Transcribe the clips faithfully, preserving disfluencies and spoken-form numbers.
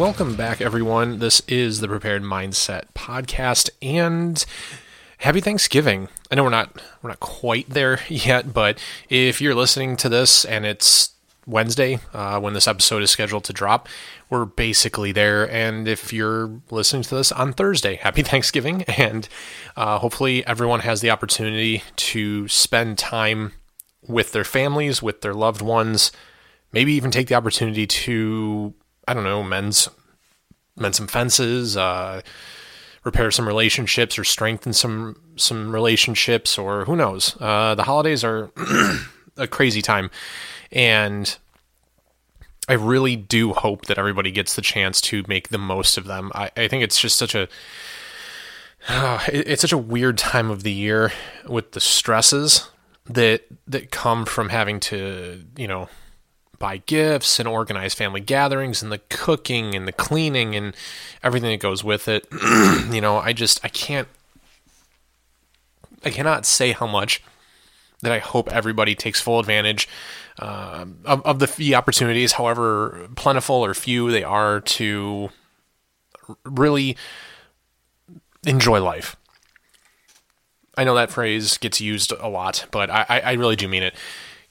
welcome back, everyone. This is the Prepared Mindset Podcast, and happy Thanksgiving. I know we're not we're not quite there yet, but if you're listening to this and it's Wednesday uh, when this episode is scheduled to drop, we're basically there. And if you're listening to this on Thursday, happy Thanksgiving, and uh, hopefully everyone has the opportunity to spend time with their families, with their loved ones. Maybe even take the opportunity to, I don't know, mend, mend some fences, uh, repair some relationships, or strengthen some some relationships, or who knows. Uh, the holidays are a crazy time, and I really do hope that everybody gets the chance to make the most of them. I, I think it's just such a uh, it, it's such a weird time of the year with the stresses that that come from having to, you know, buy gifts and organize family gatherings and the cooking and the cleaning and everything that goes with it. You know, I just, I can't, I cannot say how much that I hope everybody takes full advantage uh, of, of the fee opportunities, however plentiful or few they are, to really enjoy life. I know that phrase gets used a lot, but I, I really do mean it.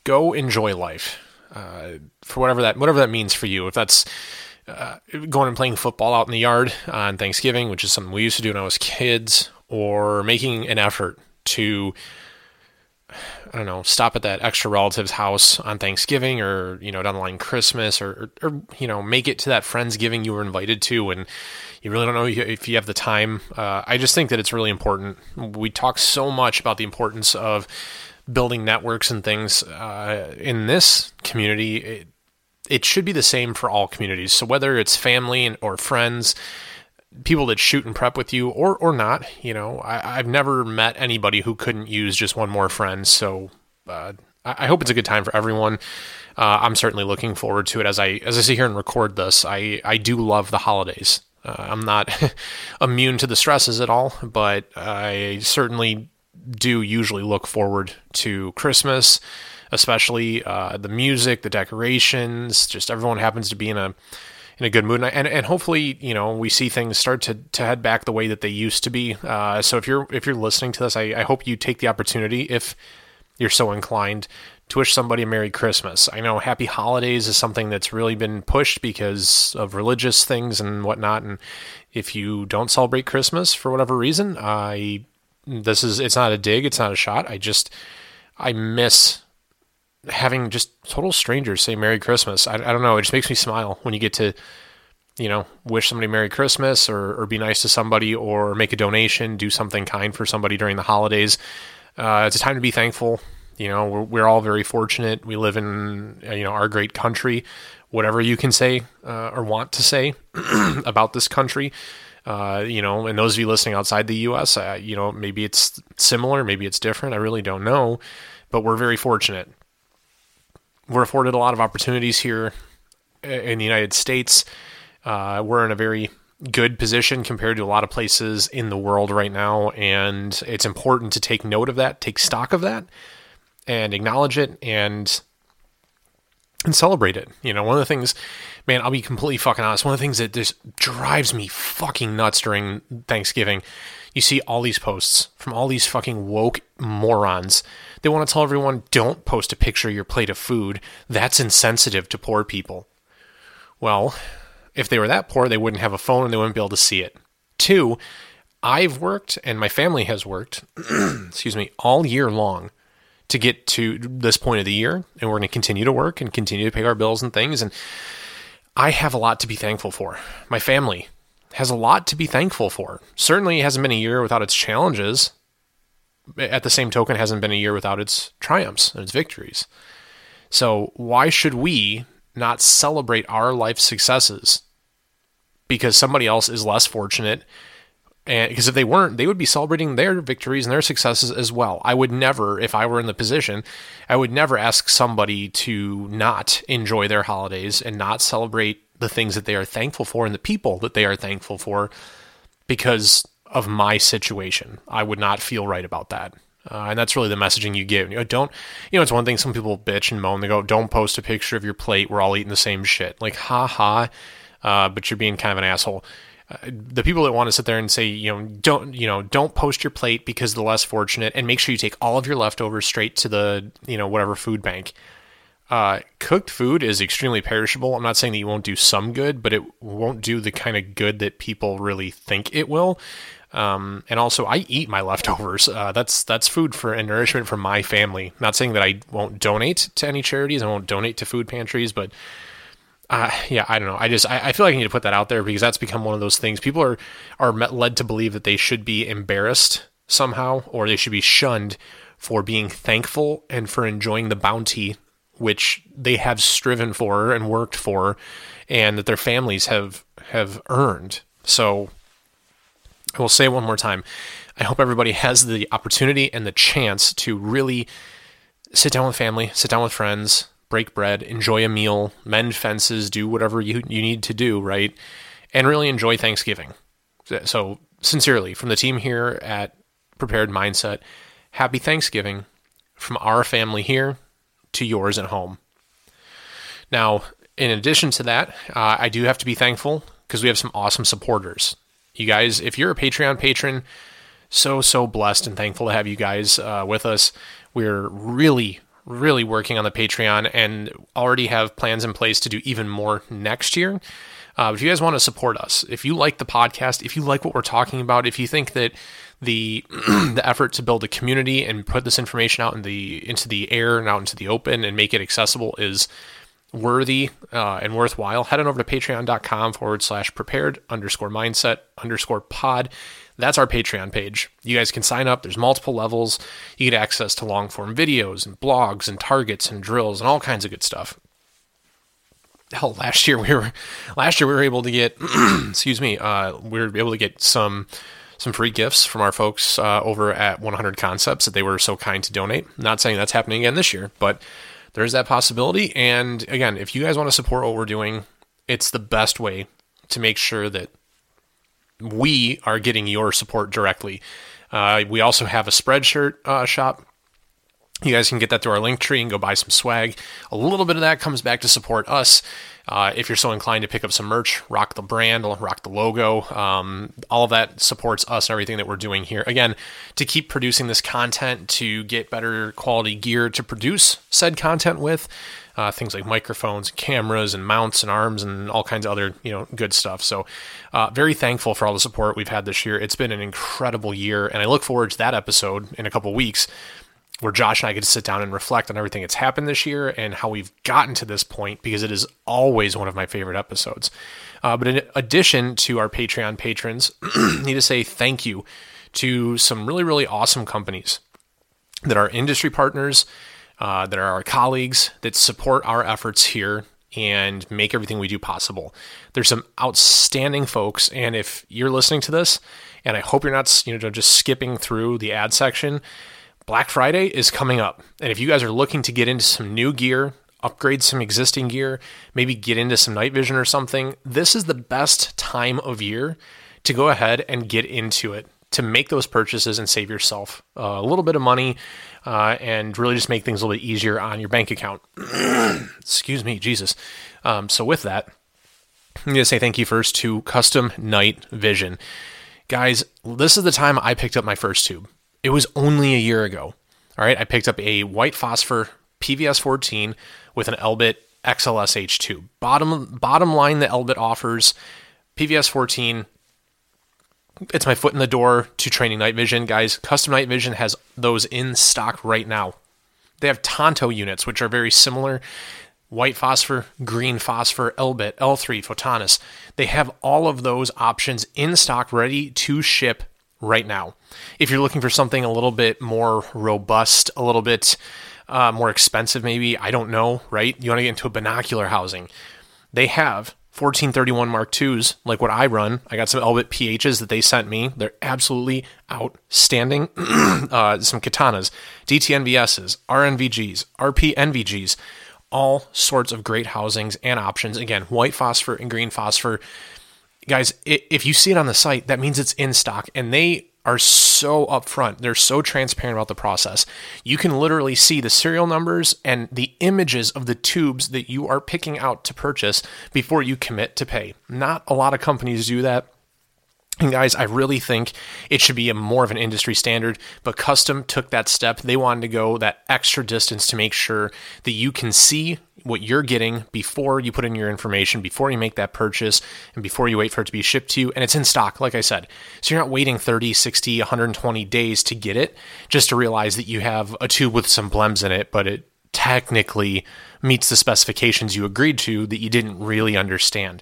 Go enjoy life. Uh, for whatever that whatever that means for you. If that's uh, going and playing football out in the yard on Thanksgiving, which is something we used to do when I was kids, or making an effort to, I don't know, stop at that extra relative's house on Thanksgiving, or, you know, down the line Christmas, or, or, or you know, make it to that Friendsgiving you were invited to, and you really don't know if you have the time. Uh, I just think that it's really important. We talk so much about the importance of building networks and things uh, in this community. It, it should be the same for all communities. So whether it's family and, or friends, people that shoot and prep with you, or or not, you know, I, I've never met anybody who couldn't use just one more friend. So uh, I, I hope it's a good time for everyone. Uh, I'm certainly looking forward to it as I as I sit here and record this. I, I do love the holidays. Uh, I'm not immune to the stresses at all, but I certainly do usually look forward to Christmas, especially uh, the music, the decorations. Just everyone happens to be in a in a good mood, and and hopefully, you know, we see things start to, to head back the way that they used to be. Uh, so if you're if you're listening to this, I, I hope you take the opportunity, if you're so inclined, to wish somebody a Merry Christmas. I know Happy Holidays is something that's really been pushed because of religious things and whatnot. And if you don't celebrate Christmas for whatever reason, I This is, it's not a dig. It's not a shot. I just, I miss having just total strangers say Merry Christmas. I, I don't know. It just makes me smile when you get to, you know, wish somebody Merry Christmas, or, or be nice to somebody, or make a donation, do something kind for somebody during the holidays. Uh, it's a time to be thankful. You know, we're, we're all very fortunate. We live in, you know, our great country, whatever you can say uh, or want to say about this country. Uh, you know, and those of you listening outside the U S, uh, you know, maybe it's similar, maybe it's different. I really don't know, but we're very fortunate. We're afforded a lot of opportunities here in the United States. Uh, we're in a very good position compared to a lot of places in the world right now. And it's important to take note of that, take stock of that, and acknowledge it, and and celebrate it. You know, one of the things, man, I'll be completely fucking honest. One of the things that just drives me fucking nuts during Thanksgiving, you see all these posts from all these fucking woke morons. They want to tell everyone, don't post a picture of your plate of food. That's insensitive to poor people. Well, if they were that poor, they wouldn't have a phone and they wouldn't be able to see it. Two, I've worked, and my family has worked, excuse me, all year long to get to this point of the year, and we're going to continue to work and continue to pay our bills and things. And I have a lot to be thankful for. My family has a lot to be thankful for. Certainly, it hasn't been a year without its challenges. At the same token, it hasn't been a year without its triumphs and its victories. So why should we not celebrate our life successes because somebody else is less fortunate? And because if they weren't, they would be celebrating their victories and their successes as well. I would never, if I were in the position, I would never ask somebody to not enjoy their holidays and not celebrate the things that they are thankful for and the people that they are thankful for because of my situation. I would not feel right about that. Uh, and that's really the messaging you give. You know, don't, you know, it's one thing some people bitch and moan. They go, don't post a picture of your plate. We're all eating the same shit. Like, ha ha. uh, but you're being kind of an asshole. Uh, the people that want to sit there and say, you know, don't, you know, don't post your plate because the less fortunate, and make sure you take all of your leftovers straight to the, you know, whatever food bank. Uh, cooked food is extremely perishable. I'm not saying that you won't do some good, but it won't do the kind of good that people really think it will. Um, and also I eat my leftovers. Uh, that's, that's food for and nourishment for my family. Not saying that I won't donate to any charities. I won't donate to food pantries, but, uh, yeah, I don't know. I just, I, I feel like I need to put that out there because that's become one of those things. People are, are led to believe that they should be embarrassed somehow, or they should be shunned for being thankful and for enjoying the bounty which they have striven for and worked for, and that their families have, have earned. So I will say one more time, I hope everybody has the opportunity and the chance to really sit down with family, sit down with friends, break bread, enjoy a meal, mend fences, do whatever you, you need to do, right? And really enjoy Thanksgiving. So sincerely, from the team here at Prepared Mindset, happy Thanksgiving from our family here to yours at home. Now, in addition to that, uh, I do have to be thankful because we have some awesome supporters. You guys, if you're a Patreon patron, so, so blessed and thankful to have you guys uh, with us. We're really, really working on the Patreon and already have plans in place to do even more next year. Uh, if you guys want to support us, if you like the podcast, if you like what we're talking about, if you think that the the effort to build a community and put this information out in the into the air and out into the open and make it accessible is worthy uh, and worthwhile, head on over to patreon.com forward slash prepared underscore mindset underscore pod. That's our Patreon page. You guys can sign up. There's multiple levels. You get access to long form videos and blogs and targets and drills and all kinds of good stuff. Hell, last year we were, last year we were able to get, excuse me, uh, we were able to get some, some free gifts from our folks uh, over at one hundred Concepts that they were so kind to donate. Not saying that's happening again this year, but there is that possibility. And again, if you guys want to support what we're doing, it's the best way to make sure that we are getting your support directly. Uh, we also have a Spreadshirt uh, shop. You guys can get that through our link tree and go buy some swag. A little bit of that comes back to support us. Uh, if you're so inclined to pick up some merch, rock the brand, rock the logo. Um, all of that supports us and everything that we're doing here. Again, to keep producing this content, to get better quality gear to produce said content with, uh, things like microphones, cameras, and mounts and arms and all kinds of other, you know, good stuff. So uh, very thankful for all the support we've had this year. It's been an incredible year, and I look forward to that episode in a couple weeks, where Josh and I get to sit down and reflect on everything that's happened this year and how we've gotten to this point, because it is always one of my favorite episodes. Uh, but in addition to our Patreon patrons, I need to say thank you to some really, really awesome companies that are industry partners, uh, that are our colleagues, that support our efforts here and make everything we do possible. There's some outstanding folks, and if you're listening to this, and I hope you're not, you know, just skipping through the ad section, Black Friday is coming up, and if you guys are looking to get into some new gear, upgrade some existing gear, maybe get into some night vision or something, this is the best time of year to go ahead and get into it, to make those purchases and save yourself a little bit of money uh, and really just make things a little bit easier on your bank account. Excuse me, Jesus. Um, so with that, I'm going to say thank you first to Custom Night Vision. Guys, this is the time I picked up my first tube. It was only a year ago. All right. I picked up a white phosphor P V S fourteen with an Elbit X L S H tube. Bottom, bottom line that Elbit offers, P V S fourteen, it's my foot in the door to training night vision. Guys, Custom Night Vision has those in stock right now. They have Tonto units, which are very similar. White phosphor, green phosphor, Elbit, L three, Photonis. They have all of those options in stock, ready to ship right now. If you're looking for something a little bit more robust, a little bit uh, more expensive, maybe, I don't know, right? You want to get into a binocular housing. They have fourteen thirty-one Mark twos, like what I run. I got some Elbit P Hs that they sent me. They're absolutely outstanding. uh, some Katanas, D T N V Ss, R N V Gs, R P N V Gs, all sorts of great housings and options. Again, white phosphor and green phosphor. Guys, if you see it on the site, that means it's in stock, and they are so upfront. They're so transparent about the process. You can literally see the serial numbers and the images of the tubes that you are picking out to purchase before you commit to pay. Not a lot of companies do that. And guys, I really think it should be a more of an industry standard, but Custom took that step. They wanted to go that extra distance to make sure that you can see what you're getting before you put in your information, before you make that purchase, and before you wait for it to be shipped to you. And it's in stock, like I said. So you're not waiting thirty, sixty, one hundred twenty days to get it just to realize that you have a tube with some blems in it, but it technically meets the specifications you agreed to that you didn't really understand.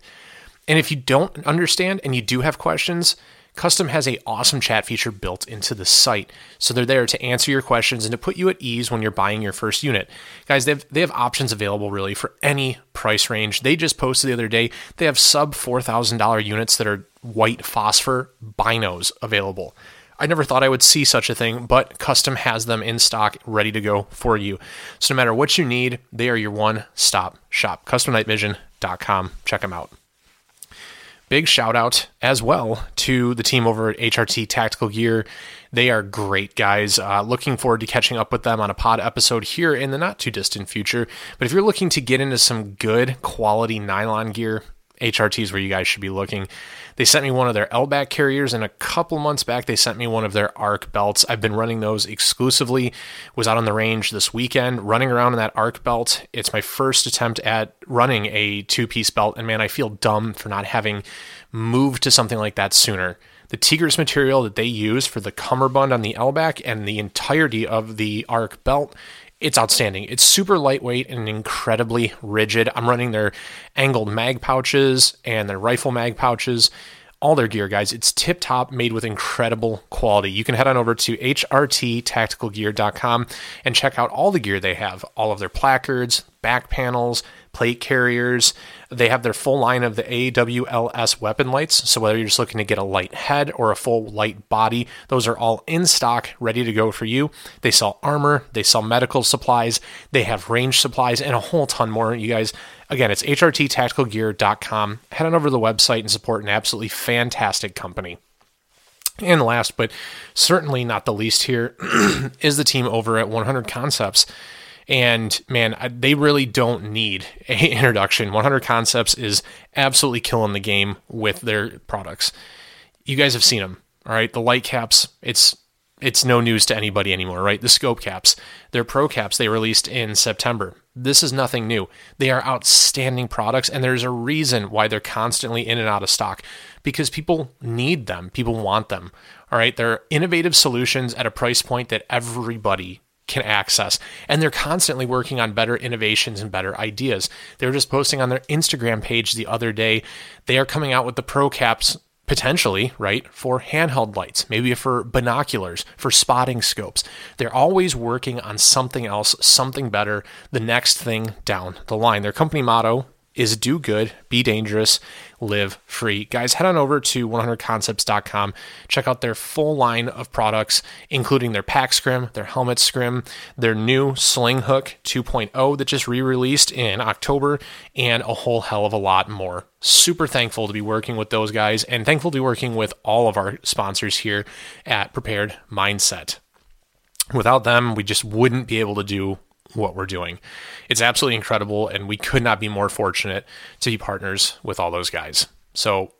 And if you don't understand and you do have questions, Custom has an awesome chat feature built into the site. So they're there to answer your questions and to put you at ease when you're buying your first unit. Guys, they have, they have options available really for any price range. They just posted the other day, they have sub four thousand dollars units that are white phosphor binos available. I never thought I would see such a thing, but Custom has them in stock, ready to go for you. So no matter what you need, they are your one-stop shop. custom night vision dot com. Check them out. Big shout out as well to the team over at H R T Tactical Gear. They are great guys. Uh, looking forward to catching up with them on a pod episode here in the not too distant future. But if you're looking to get into some good quality nylon gear, H R T is where you guys should be looking. They sent me one of their Elbit carriers, and a couple months back, they sent me one of their A R C belts. I've been running those exclusively. Was out on the range this weekend, running around in that A R C belt. It's my first attempt at running a two-piece belt, and man, I feel dumb for not having moved to something like that sooner. The Tigris material that they use for the cummerbund on the Elbit and the entirety of the A R C belt, it's outstanding. It's super lightweight and incredibly rigid. I'm running their angled mag pouches and their rifle mag pouches, all their gear, guys. It's tip-top, made with incredible quality. You can head on over to H R T tactical gear dot com and check out all the gear they have, all of their placards, back panels, plate carriers. They have their full line of the A W S weapon lights. So whether you're just looking to get a light head or a full light body, those are all in stock, ready to go for you. They sell armor, they sell medical supplies, they have range supplies, and a whole ton more. You guys, again, it's H R T tactical gear dot com. Head on over to the website and support an absolutely fantastic company. And last, but certainly not the least here, is the team over at one hundred Concepts. And man, they really don't need an introduction. one hundred Concepts is absolutely killing the game with their products. You guys have seen them, all right? The light caps, it's it's no news to anybody anymore, right? The scope caps, their pro caps they released in September. This is nothing new. They are outstanding products, and there's a reason why they're constantly in and out of stock, because people need them. People want them, all right? They're innovative solutions at a price point that everybody can access. And they're constantly working on better innovations and better ideas. They were just posting on their Instagram page the other day. They are coming out with the pro caps potentially, right, for handheld lights, maybe for binoculars, for spotting scopes. They're always working on something else, something better, the next thing down the line. Their company motto is do good, be dangerous, live free. Guys, head on over to one hundred concepts dot com. Check out their full line of products, including their pack scrim, their helmet scrim, their new Sling Hook two point oh that just re-released in October, and a whole hell of a lot more. Super thankful to be working with those guys, and thankful to be working with all of our sponsors here at Prepared Mindset. Without them, we just wouldn't be able to do what we're doing. It's absolutely incredible, and we could not be more fortunate to be partners with all those guys. So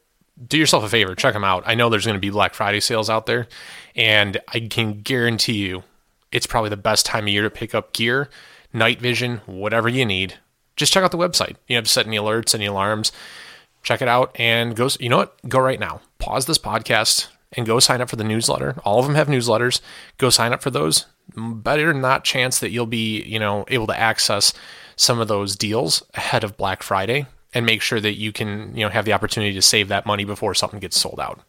do yourself a favor, check them out. I know there's going to be Black Friday sales out there, and I can guarantee you it's probably the best time of year to pick up gear, night vision, whatever you need. Just check out the website. You don't have to set any alerts, any alarms. Check it out and go. You know what? Go right now. Pause this podcast and go sign up for the newsletter. All of them have newsletters. Go sign up for those. Better not chance that you'll be, you know, able to access some of those deals ahead of Black Friday, and make sure that you can, you know, have the opportunity to save that money before something gets sold out.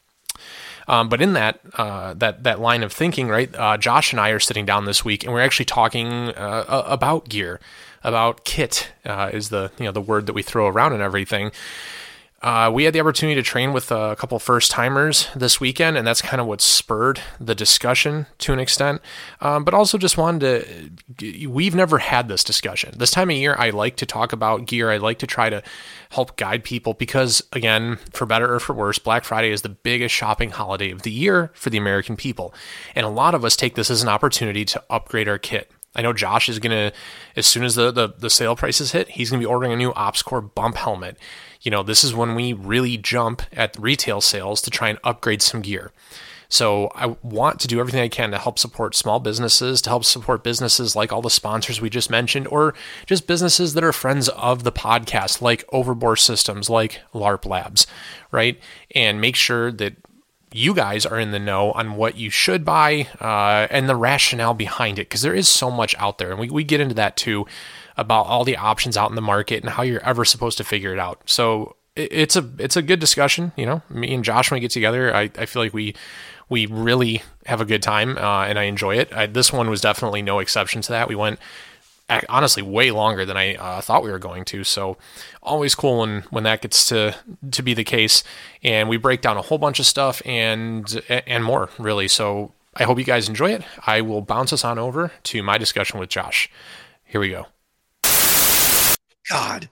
Um, but in that uh, that that line of thinking, right, uh, Josh and I are sitting down this week, and we're actually talking uh, about gear, about kit uh, is the you know the word that we throw around and everything. Uh, we had the opportunity to train with a couple first-timers this weekend, and that's kind of what spurred the discussion to an extent. Um, but also just wanted to, we've never had this discussion. This time of year, I like to talk about gear. I like to try to help guide people because, again, for better or for worse, Black Friday is the biggest shopping holiday of the year for the American people. And a lot of us take this as an opportunity to upgrade our kit. I know Josh is going to, as soon as the, the, the sale prices hit, he's going to be ordering a new Ops Core bump helmet. You know, this is when we really jump at retail sales to try and upgrade some gear. So I want to do everything I can to help support small businesses, to help support businesses like all the sponsors we just mentioned, or just businesses that are friends of the podcast, like Overboard Systems, like LARP Labs, right? And make sure that you guys are in the know on what you should buy uh, and the rationale behind it, because there is so much out there. And we, we get into that too, about all the options out in the market and how you're ever supposed to figure it out. So it, it's a it's a good discussion. You know, me and Josh, when we get together, I, I feel like we we really have a good time uh, and I enjoy it. I, this one was definitely no exception to that. We went honestly way longer than I uh, thought we were going to. So always cool when, when that gets to, to be the case. And we break down a whole bunch of stuff and, and more really. So I hope you guys enjoy it. I will bounce us on over to my discussion with Josh. Here we go. God.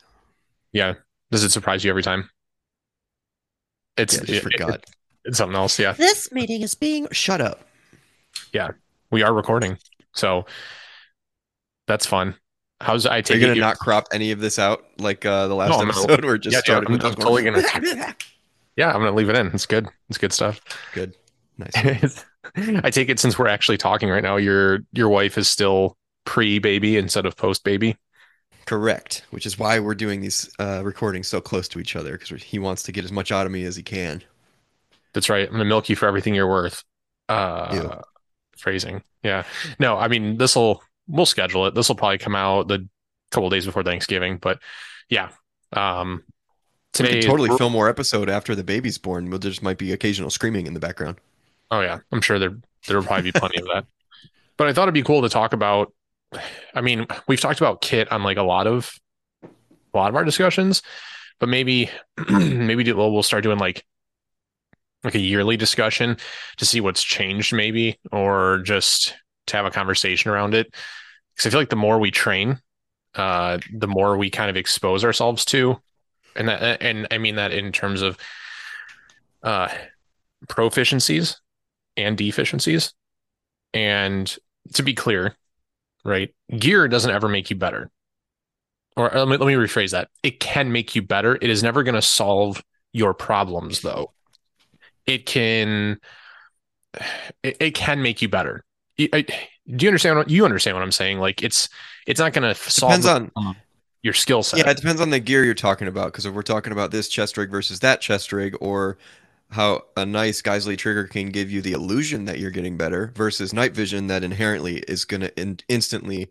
Yeah. Does it surprise you every time? It's yeah, I just it, forgot. It, it's something else. Yeah. This meeting is being shut up. Yeah, we are recording. So that's fun. How's I take Are you gonna you? not crop any of this out like uh, the last no, episode? We're just yeah, starting. Yeah, I'm, I'm totally gonna. Yeah, I'm gonna leave it in. It's good. It's good stuff. Good. Nice. I take it since we're actually talking right now, your your wife is still pre-baby instead of post-baby. Correct. Which is why we're doing these uh, recordings so close to each other, because he wants to get as much out of me as he can. That's right. I'm gonna milk you for everything you're worth. Uh, Ew. Phrasing. Yeah. No, I mean this will. We'll schedule it. This will probably come out the couple of days before Thanksgiving, but yeah. Um, today we can totally film more episode after the baby's born. We'll just might be occasional screaming in the background. Oh yeah. I'm sure there, there'll probably be plenty of that, but I thought it'd be cool to talk about. I mean, we've talked about kit on like a lot of, a lot of our discussions, but maybe, maybe do, well, we'll start doing like, like a yearly discussion to see what's changed maybe, or just to have a conversation around it. Because I feel like the more we train, uh, the more we kind of expose ourselves to, and that, and I mean that in terms of uh, proficiencies and deficiencies. And to be clear, right, gear doesn't ever make you better. Or let me, let me rephrase that. It can make you better. It is never going to solve your problems, though. It can, it, it can make you better. I, do you understand what you understand what I'm saying? Like it's it's not going to solve the, on, um, your skill set. Yeah, it depends on the gear you're talking about. Because if we're talking about this chest rig versus that chest rig, or how a nice Geisley trigger can give you the illusion that you're getting better versus night vision that inherently is going to in- instantly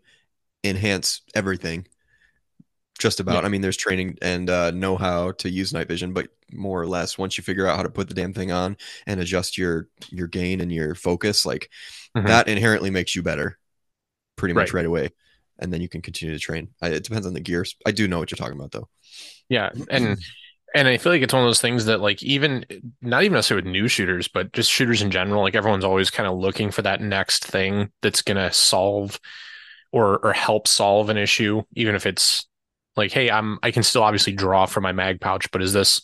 enhance everything. Just about. Yeah. I mean, there's training and uh, know-how to use night vision, but more or less, once you figure out how to put the damn thing on and adjust your your gain and your focus, like mm-hmm. that inherently makes you better pretty much right. right away. And then you can continue to train. I, it depends on the gears. I do know what you're talking about, though. Yeah. And and I feel like it's one of those things that, like, even not even necessarily with new shooters, but just shooters in general, like everyone's always kind of looking for that next thing that's going to solve or or help solve an issue, even if it's like, hey, I'm I can still obviously draw from my mag pouch, but is this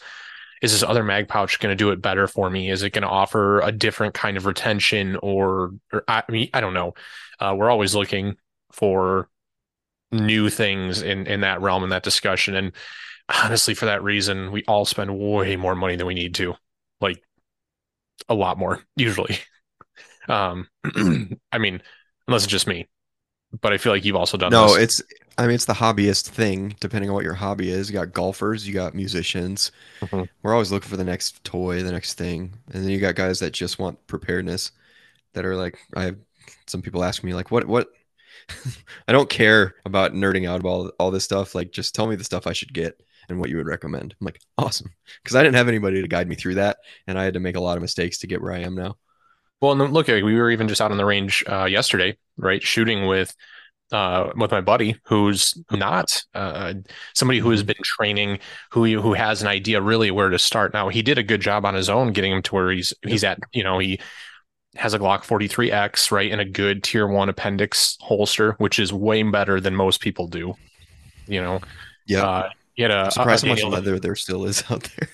is this other mag pouch going to do it better for me? Is it going to offer a different kind of retention, or, or I mean, I don't know. Uh, we're always looking for new things in, in that realm, in that discussion. And honestly, for that reason, we all spend way more money than we need to, like a lot more usually. Um, I mean, unless it's just me, but I feel like you've also done no, this. it's, I mean, it's the hobbyist thing, depending on what your hobby is. You got golfers, you got musicians. Mm-hmm. We're always looking for the next toy, the next thing. And then you got guys that just want preparedness that are like, I have some people ask me like, what, what, I don't care about nerding out about all, all this stuff. Like, just tell me the stuff I should get and what you would recommend. I'm like, awesome. Cause I didn't have anybody to guide me through that. And I had to make a lot of mistakes to get where I am now. Well, and look, we were even just out on the range uh, yesterday, right? Shooting with uh, with my buddy who's not uh, somebody who has been training, who who has an idea really where to start. Now, he did a good job on his own getting him to where he's he's at. You know, he has a Glock forty-three X, right, in a good tier one appendix holster, which is way better than most people do. You know, yeah. Uh, he had a, I'm surprised a, a how much leather there still is out there.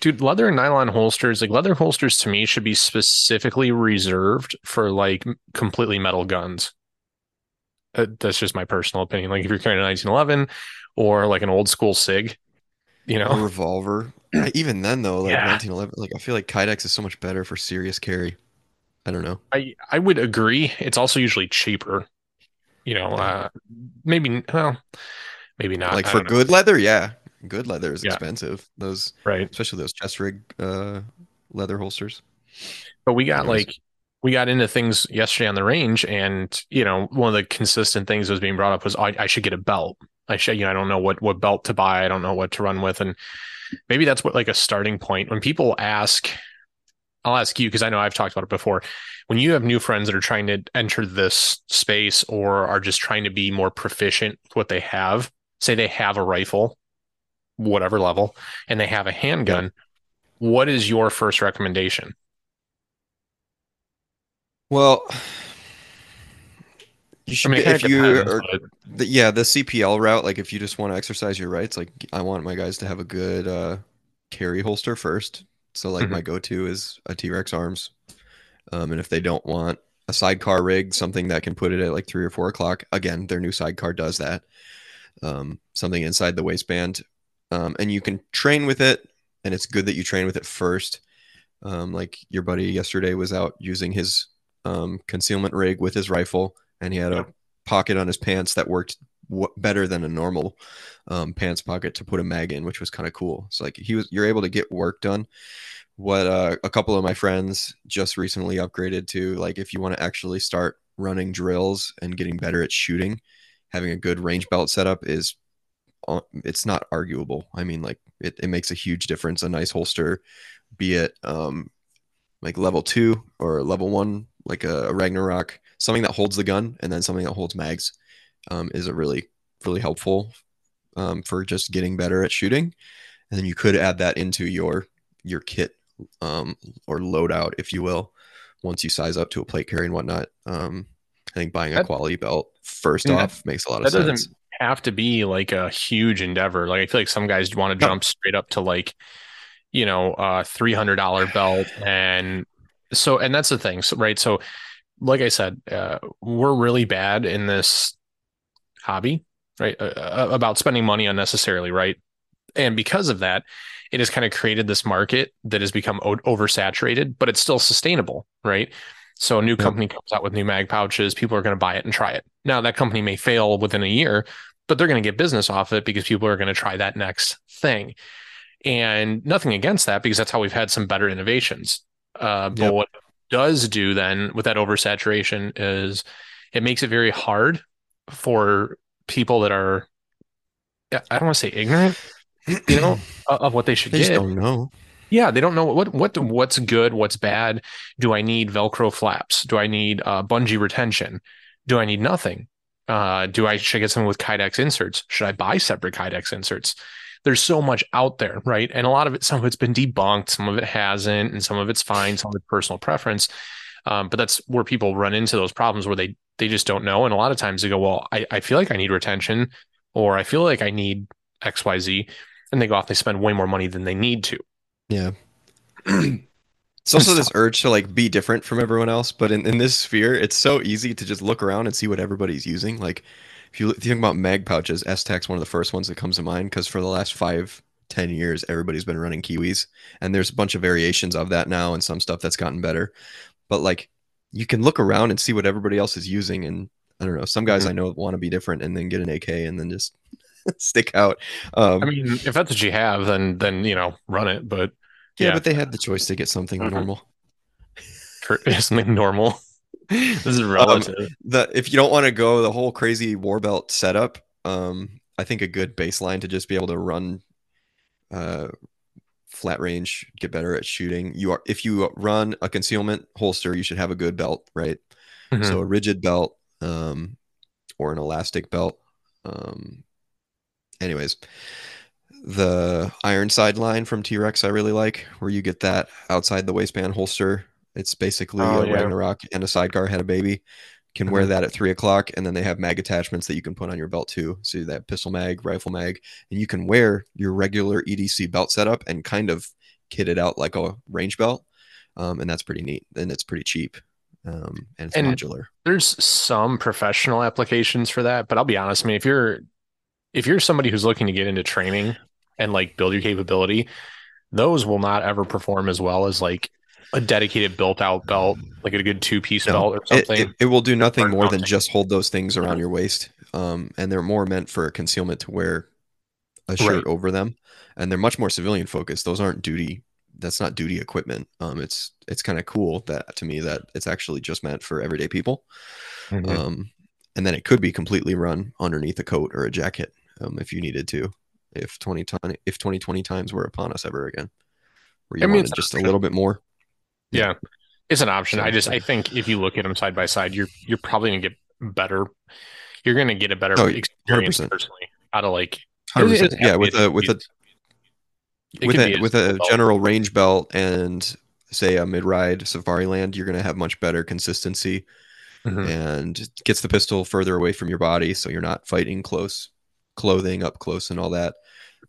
Dude, leather and nylon holsters, like leather holsters to me should be specifically reserved for like completely metal guns. Uh, that's just my personal opinion. Like if you're carrying a nineteen eleven or like an old school SIG, you know, a revolver. Even then though, like yeah. nineteen eleven, like I feel like Kydex is so much better for serious carry. I don't know. I, I would agree. It's also usually cheaper, you know, uh, maybe, well, maybe not. Like for good know. leather. Yeah. Good leather is yeah. expensive. Those, right. Especially those chest rig uh, leather holsters. But we got like, we got into things yesterday on the range, and, you know, one of the consistent things that was being brought up was, oh, I, I should get a belt. I should, you know, I don't know what, what belt to buy. I don't know what to run with. And maybe that's what like a starting point when people ask, I'll ask you, because I know I've talked about it before. When you have new friends that are trying to enter this space or are just trying to be more proficient with what they have, say they have a rifle, whatever level, and they have a handgun, yeah. What is your first recommendation? Well, you should, I mean, if you are, the, yeah, the C P L route, like if you just want to exercise your rights, like I want my guys to have a good uh, carry holster first. So like mm-hmm. my go-to is a T-Rex Arms. Um, and if they don't want a Sidecar rig, something that can put it at like three or four o'clock, again, their new Sidecar does that. Um, something inside the waistband. Um, and you can train with it, and it's good that you train with it first. Um, like your buddy yesterday was out using his um, concealment rig with his rifle, and he had yeah. a pocket on his pants that worked w- better than a normal um, pants pocket to put a mag in, which was kind of cool. So like he was, you're able to get work done. What uh, a couple of my friends just recently upgraded to, like if you want to actually start running drills and getting better at shooting, having a good range belt setup is, it's not arguable. I mean, like it, it makes a huge difference. A nice holster, be it um, like level two or level one, like a, a Ragnarok, something that holds the gun and then something that holds mags um, is a really, really helpful um, for just getting better at shooting. And then you could add that into your, your kit um, or loadout, if you will, once you size up to a plate carry and whatnot. Um, I think buying a quality belt first off makes a lot of sense. Have to be like a huge endeavor. Like I feel like some guys want to jump straight up to like, you know, uh three hundred dollars belt. And so, and that's the thing. So, right. So like I said, uh, we're really bad in this hobby, right. Uh, about spending money unnecessarily. Right. And because of that, it has kind of created this market that has become o- oversaturated, but it's still sustainable. Right. So a new company yeah. comes out with new mag pouches. People are going to buy it and try it. Now that company may fail within a year, but they're going to get business off it because people are going to try that next thing. And nothing against that, because that's how we've had some better innovations. Uh, but yep. what it does do then with that oversaturation is it makes it very hard for people that are, I don't want to say ignorant, you know, of what they should they get. They just don't know. Yeah, they don't know what what what's good, what's bad. Do I need Velcro flaps? Do I need uh, bungee retention? Do I need nothing? Uh, do I should I get something with Kydex inserts? Should I buy separate Kydex inserts? There's so much out there, right? And a lot of it, some of it's been debunked, some of it hasn't, and some of it's fine, some of it's personal preference. Um, but that's where people run into those problems where they they just don't know. And a lot of times they go, well, I, I feel like I need retention, or I feel like I need X, Y, Z. And they go off, they spend way more money than they need to. Yeah. It's also this urge to like be different from everyone else, but in, in this sphere, it's so easy to just look around and see what everybody's using. Like if you, if you think about mag pouches, S-Tac's one of the first ones that comes to mind, because for the last five, ten years, everybody's been running Kiwis, and there's a bunch of variations of that now and some stuff that's gotten better. But like you can look around and see what everybody else is using, and I don't know, some guys mm-hmm. I know want to be different and then get an A K and then just stick out. Um, I mean, if that's what you have, then then you know, run it. But yeah, yeah. but they had the choice to get something uh-huh. normal. Something normal. This is relative. Um, the if you don't want to go the whole crazy war belt setup, um, I think a good baseline to just be able to run uh, flat range, get better at shooting. You are if you run a concealment holster, you should have a good belt, right? Mm-hmm. So a rigid belt. Um, or an elastic belt. Um, anyways, the iron side line from T-Rex I really like, where you get that outside the waistband holster. It's basically oh, a yeah. Ragnarok and a Sidecar had a baby. Can mm-hmm. wear that at three o'clock, and then they have mag attachments that you can put on your belt too. So that pistol mag, rifle mag, and you can wear your regular E D C belt setup and kind of kit it out like a range belt. Um, and that's pretty neat, and it's pretty cheap. Um, and it's and modular. There's some professional applications for that, but I'll be honest, I mean, if you're if you're somebody who's looking to get into training and like build your capability, those will not ever perform as well as like a dedicated built out belt, like a good two piece no, belt or something. It, it, it will do nothing more than just hold those things around yeah. your waist. Um, and they're more meant for concealment to wear a shirt right. over them. And they're much more civilian focused. Those aren't duty. That's not duty equipment. Um, it's, it's kind of cool that to me that it's actually just meant for everyday people. Mm-hmm. Um, and then it could be completely run underneath a coat or a jacket. Um, if you needed to, if twenty, if twenty twenty times were upon us ever again, where you I mean, wanted just a little bit more. Yeah, it's an option. I just, I think if you look at them side by side, you're, you're probably gonna get better. You're going to get a better oh, experience personally out of like, one hundred percent yeah, with a, with a, with a, with a general range belt and say a mid-ride Safari Land, you're going to have much better consistency mm-hmm. and gets the pistol further away from your body. So you're not fighting close clothing up close and all that.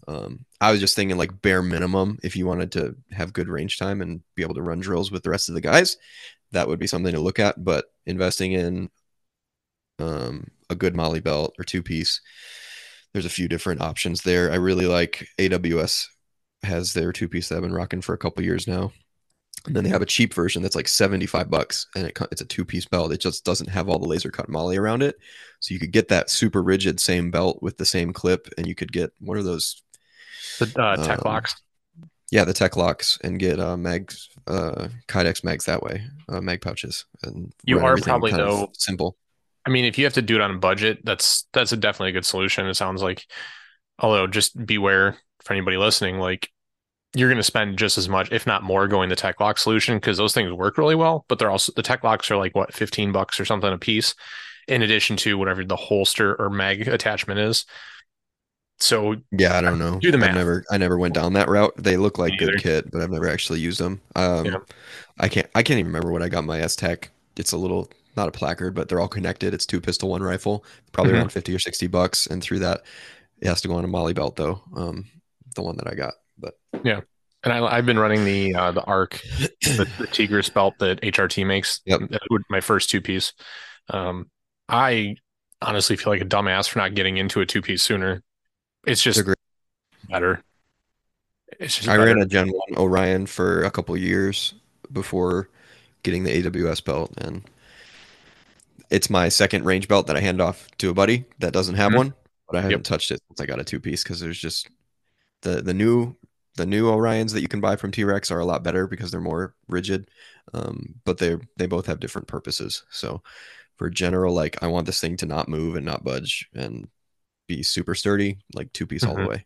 Um, I was just thinking like bare minimum, if you wanted to have good range time and be able to run drills with the rest of the guys, that would be something to look at, but investing in, um, a good Molly belt or two piece, there's a few different options there. I really like A W S has their two piece that I've been rocking for a couple years now. And then they have a cheap version that's like seventy-five bucks and it, it's a two piece belt. It just doesn't have all the laser cut Molly around it. So you could get that super rigid same belt with the same clip, and you could get, what are those? The uh, Tech locks. Um, yeah, the Tech locks, and get uh, mags, uh, Kydex mags that way, uh, mag pouches. And you are probably though simple. I mean, if you have to do it on a budget, that's that's a definitely a good solution. It sounds like, although just beware for anybody listening, like you're going to spend just as much, if not more, going the Tech lock solution because those things work really well. But they're also the Tech locks are like what fifteen bucks or something a piece, in addition to whatever the holster or mag attachment is. So yeah, I don't know. Do the math. I never, I never went down that route. They look like good kit, but I've never actually used them. Um, yeah. I can't, I can't even remember when I got my S-Tac. It's a little, not a placard, but they're all connected. It's two pistol, one rifle, probably mm-hmm. around fifty or sixty bucks. And through that, it has to go on a Molly belt though. Um, the one that I got, but yeah. And I, I've been running the, uh, the ARC, the, the Tigris belt that H R T makes. Yep. That would, my first two piece. Um, I honestly feel like a dumbass for not getting into a two piece sooner. It's just Agreed. better. It's just I better. ran a Gen one Orion for a couple years before getting the A W S belt, and it's my second range belt that I hand off to a buddy that doesn't have mm-hmm. one, but I haven't yep. touched it since I got a two piece because there's just the the new the new Orions that you can buy from T-Rex are a lot better because they're more rigid, um, but they they both have different purposes. So for general, like I want this thing to not move and not budge and be super sturdy, like two piece mm-hmm. all the way.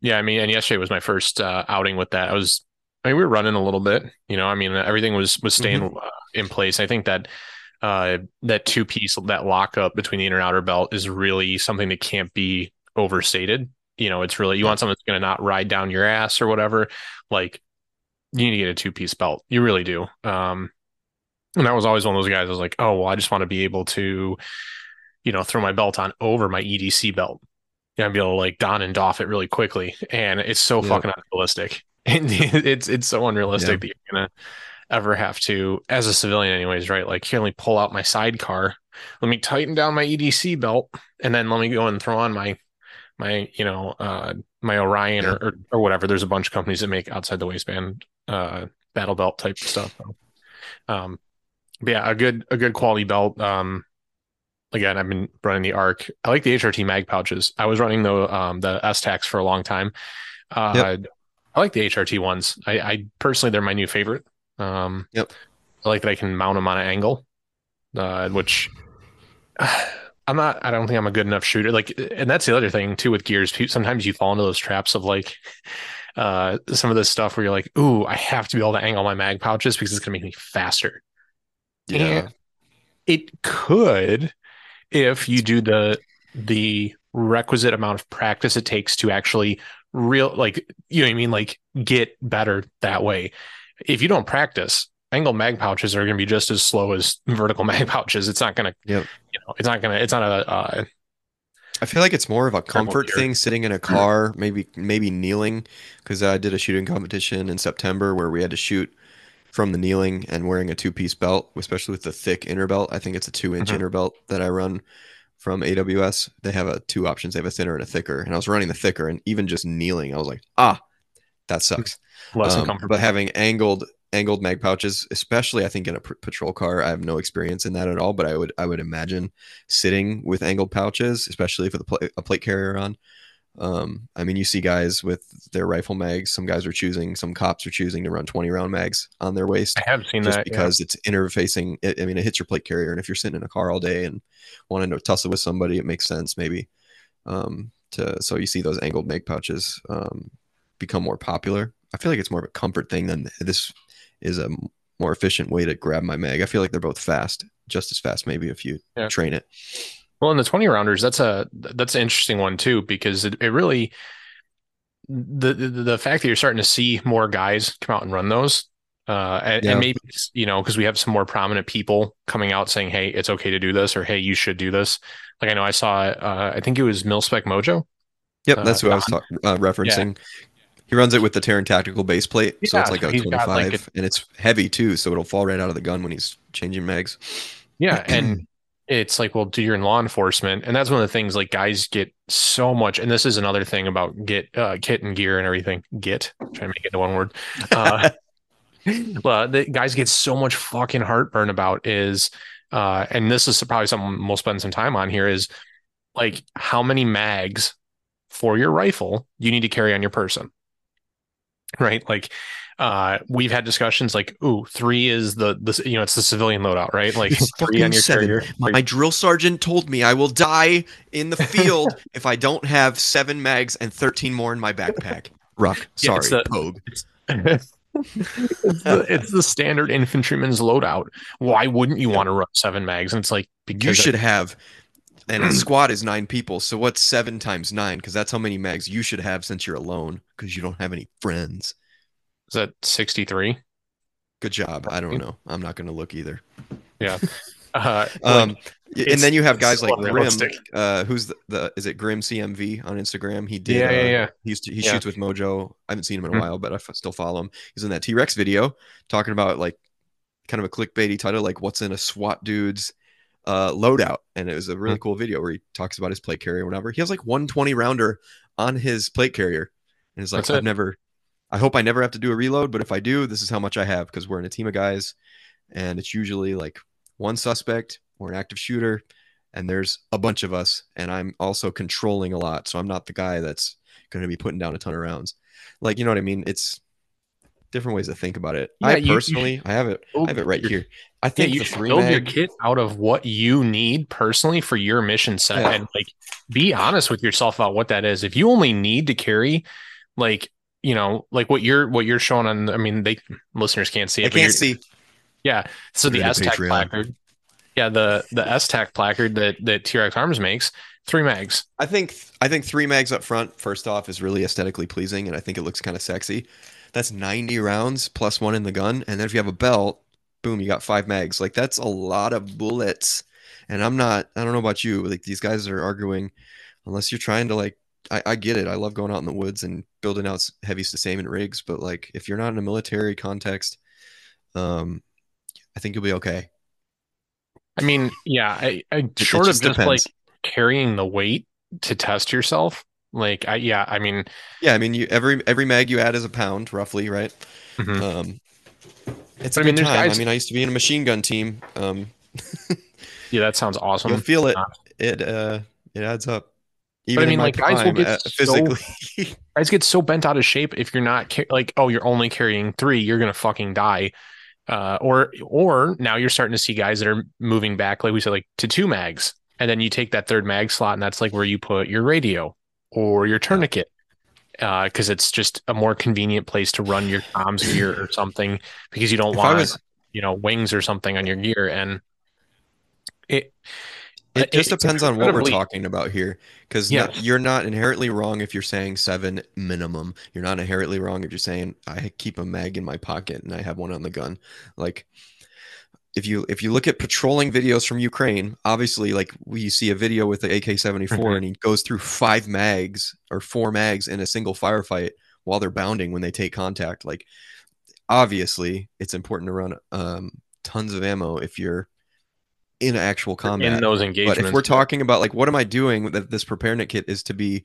Yeah, I mean, and yesterday was my first uh, outing with that. I was, I mean, we were running a little bit, you know. I mean, everything was was staying mm-hmm. uh, in place. I think that uh, that two piece, that lockup between the inner and outer belt, is really something that can't be overstated. You know, it's really you yeah. want something that's going to not ride down your ass or whatever. Like, you need to get a two piece belt. You really do. Um, and I was always one of those guys. I was like, oh well, I just want to be able to, you know, throw my belt on over my E D C belt and I'd be able to like don and doff it really quickly. And it's so yeah. fucking unrealistic. And it's, it's so unrealistic yeah. that you're going to ever have to, as a civilian anyways, right? Like here, let me pull out my Sidecar. Let me tighten down my E D C belt. And then let me go and throw on my, my, you know, uh, my Orion yeah. or, or, or whatever. There's a bunch of companies that make outside the waistband, uh, battle belt type stuff. So, um, but yeah, a good, a good quality belt. Um, Again, I've been running the ARC. I like the H R T mag pouches. I was running the um, the S-Tacs for a long time. Uh, yep. I like the H R T ones. I, I personally, they're my new favorite. Um, yep. I like that I can mount them on an angle, uh, which uh, I'm not. I don't think I'm a good enough shooter. Like, and that's the other thing too with gears. Sometimes you fall into those traps of like uh, some of this stuff where you're like, "Ooh, I have to be able to angle my mag pouches because it's gonna make me faster." Yeah. And it could. if you do the the requisite amount of practice it takes to actually real, like, you know what I mean? Like, get better that way. If you don't practice, angle mag pouches are going to be just as slow as vertical mag pouches. It's not going to, yep. you know, it's not going to, it's not a, uh, I feel like it's more of a comfort thing, sitting in a car, maybe, maybe kneeling. Cause I did a shooting competition in September where we had to shoot from the kneeling and wearing a two piece belt, especially with the thick inner belt. I think it's a two inch mm-hmm. inner belt that I run from A W S. They have a two options. They have a thinner and a thicker, and I was running the thicker, and even just kneeling, I was like, ah, that sucks. Less um, but having angled, angled mag pouches, especially I think in a p- patrol car, I have no experience in that at all, but I would I would imagine sitting with angled pouches, especially for the pl- a plate carrier on. Um, I mean, you see guys with their rifle mags. Some guys are choosing, some cops are choosing to run twenty round mags on their waist. I have seen just that because yeah. it's interfacing. It, I mean, it hits your plate carrier, and if you're sitting in a car all day and wanting to tussle with somebody, it makes sense maybe. Um, to so you see those angled mag pouches um, become more popular. I feel like it's more of a comfort thing than this is a more efficient way to grab my mag. I feel like they're both fast, just as fast, maybe if you yeah. train it. Well, in the twenty rounders, that's a, that's an interesting one too, because it, it really, the, the, the fact that you're starting to see more guys come out and run those, uh, and, yeah. and maybe, it's, you know, cause we have some more prominent people coming out saying, hey, it's okay to do this, or, hey, you should do this. Like, I know I saw, uh, I think it was Mil-Spec Mojo. Yep. That's uh, who I was ta- uh, referencing. Yeah. He runs it with the Terran Tactical base plate, yeah, so it's like a twenty-five, like a, and it's heavy too, so it'll fall right out of the gun when he's changing mags. Yeah, and it's like, well, do you're in law enforcement, and that's one of the things, like, guys get so much, and this is another thing about get uh, kit and gear and everything. Get, I'm trying to make it into one word. Uh, well, the guys get so much fucking heartburn about is, uh, and this is probably something we'll spend some time on here, is like how many mags for your rifle you need to carry on your person. Right. Like, uh, we've had discussions like, ooh, three is the, the, you know, it's the civilian loadout, right? Like, it's three on your carrier. My, my drill sergeant told me I will die in the field if I don't have seven mags and thirteen more in my backpack. Ruck. Sorry. Yeah, it's the, Pogue. It's, it's, the, it's the standard infantryman's loadout. Why wouldn't you yeah. want to run seven mags? And it's like, because you should I, have. And a squad is nine people. So what's seven times nine? Because that's how many mags you should have since you're alone because you don't have any friends. Is that sixty-three? Good job. I don't know. I'm not going to look either. Yeah. Uh, um, and then you have guys like Grim. Uh, who's the, the, is it Grim C M V on Instagram? He did. Yeah, yeah, yeah. Uh, he used to, he yeah. shoots with Mojo. I haven't seen him in a mm-hmm. while, but I f- still follow him. He's in that T-Rex video talking about like kind of a clickbaity title, like what's in a SWAT dude's Uh, loadout, and it was a really cool video where he talks about his plate carrier or whatever. He has like one twenty rounder on his plate carrier, and he's like, That's I've it. never, I hope I never have to do a reload, but if I do, this is how much I have, because we're in a team of guys, and it's usually like one suspect or an active shooter, and there's a bunch of us, and I'm also controlling a lot, so I'm not the guy that's going to be putting down a ton of rounds. Like, you know what I mean? It's different ways to think about it. Yeah, I you, personally, you I have it. I have it right your, here. I think yeah, you should build mag, your kit out of what you need personally for your mission set, yeah. and like be honest with yourself about what that is. If you only need to carry, like you know, like what you're what you're showing on. I mean, they listeners can't see it. I can't see. Yeah. So the S-Tac placard. Yeah the the S-Tac placard that that T-Rex Arms makes. Three mags. I think I think three mags up front. First off, is really aesthetically pleasing, and I think it looks kind of sexy. That's ninety rounds plus one in the gun. And then if you have a belt, boom, you got five mags. Like, that's a lot of bullets. And I'm not, I don't know about you. Like, these guys are arguing, unless you're trying to, like, I, I get it. I love going out in the woods and building out heavy sustainment rigs. But, like, if you're not in a military context, um, I think you'll be okay. I mean, yeah, I, I short of just, depends. like, carrying the weight to test yourself. Like, I, yeah, I mean, yeah, I mean, you every every mag you add is a pound, roughly, right? Mm-hmm. Um, it's a I good mean, there's time. Guys... I mean, I used to be in a machine gun team. Um, yeah, that sounds awesome. You'll feel it. It uh, it adds up. Even but I mean, like prime, guys will get uh, physically. So, guys get so bent out of shape if you're not car- like, oh, you're only carrying three, you're gonna fucking die. Uh, or or now you're starting to see guys that are moving back, like we said, like to two mags, and then you take that third mag slot, and that's like where you put your radio. Or your tourniquet, because uh, it's just a more convenient place to run your comms gear or something, because you don't if want was, you know wings or something on your gear, and it It just it, depends on what we're talking about here, because yeah. no, you're not inherently wrong if you're saying seven minimum. You're not inherently wrong if you're saying I keep a mag in my pocket and I have one on the gun. Like if you if you look at patrolling videos from Ukraine, obviously, like we see a video with the A K seventy-four mm-hmm. and he goes through five mags or four mags in a single firefight while they're bounding when they take contact. Like obviously, it's important to run um, tons of ammo if you're in actual combat, in those engagements. But if we're talking about like, what am I doing? That this preparedness kit is to be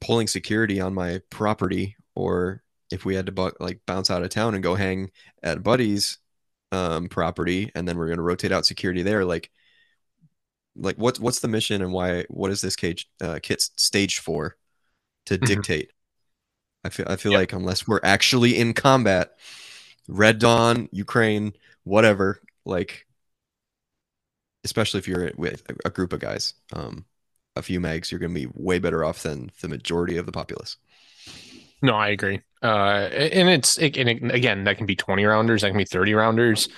pulling security on my property, or if we had to bu- like bounce out of town and go hang at a buddy's um, property, and then we're going to rotate out security there. Like, like what's what's the mission, and why? What is this cage uh, kit staged for? To dictate. I feel I feel yep. like unless we're actually in combat, Red Dawn, Ukraine, whatever, like. Especially if you're with a group of guys, um, a few mags, you're going to be way better off than the majority of the populace. No, I agree. Uh, and it's it, and it, again, that can be twenty rounders, that can be thirty rounders.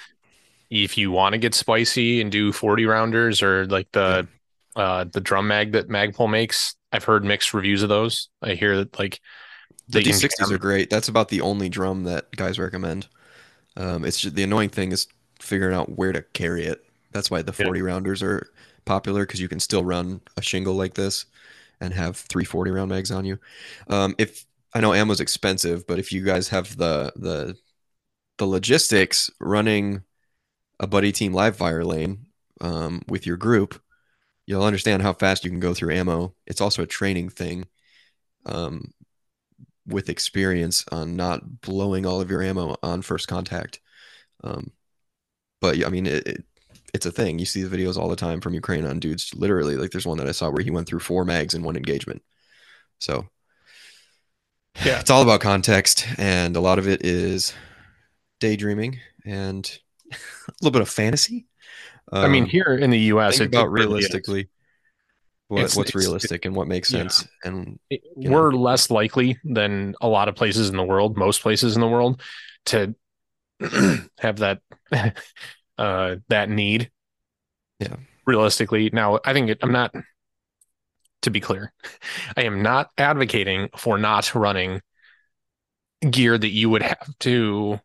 If you want to get spicy and do forty rounders, or like the yeah. uh, the drum mag that Magpul makes, I've heard mixed reviews of those. I hear that like the D sixties are great. That's about the only drum that guys recommend. Um, it's just, the annoying thing is figuring out where to carry it. That's why the forty yeah. rounders are popular, because you can still run a shingle like this and have three forty round mags on you. Um, if I know ammo's expensive, but if you guys have the the the logistics, running a buddy team live fire lane um, with your group, you'll understand how fast you can go through ammo. It's also a training thing um, with experience on not blowing all of your ammo on first contact. Um, but I mean, it, it it's a thing. You see the videos all the time from Ukraine on dudes. Literally, like there's one that I saw where he went through four mags in one engagement. So yeah, it's all about context. And a lot of it is daydreaming and a little bit of fantasy. Um, I mean, here in the U S, think it's about realistically what, it's, what's it's, realistic it, and what makes sense. Yeah. And it, we're know. less likely than a lot of places in the world, most places in the world, to have that, Uh, that need. Yeah. Realistically. Now, I think it, I'm not, to be clear, I am not advocating for not running gear that you would have to,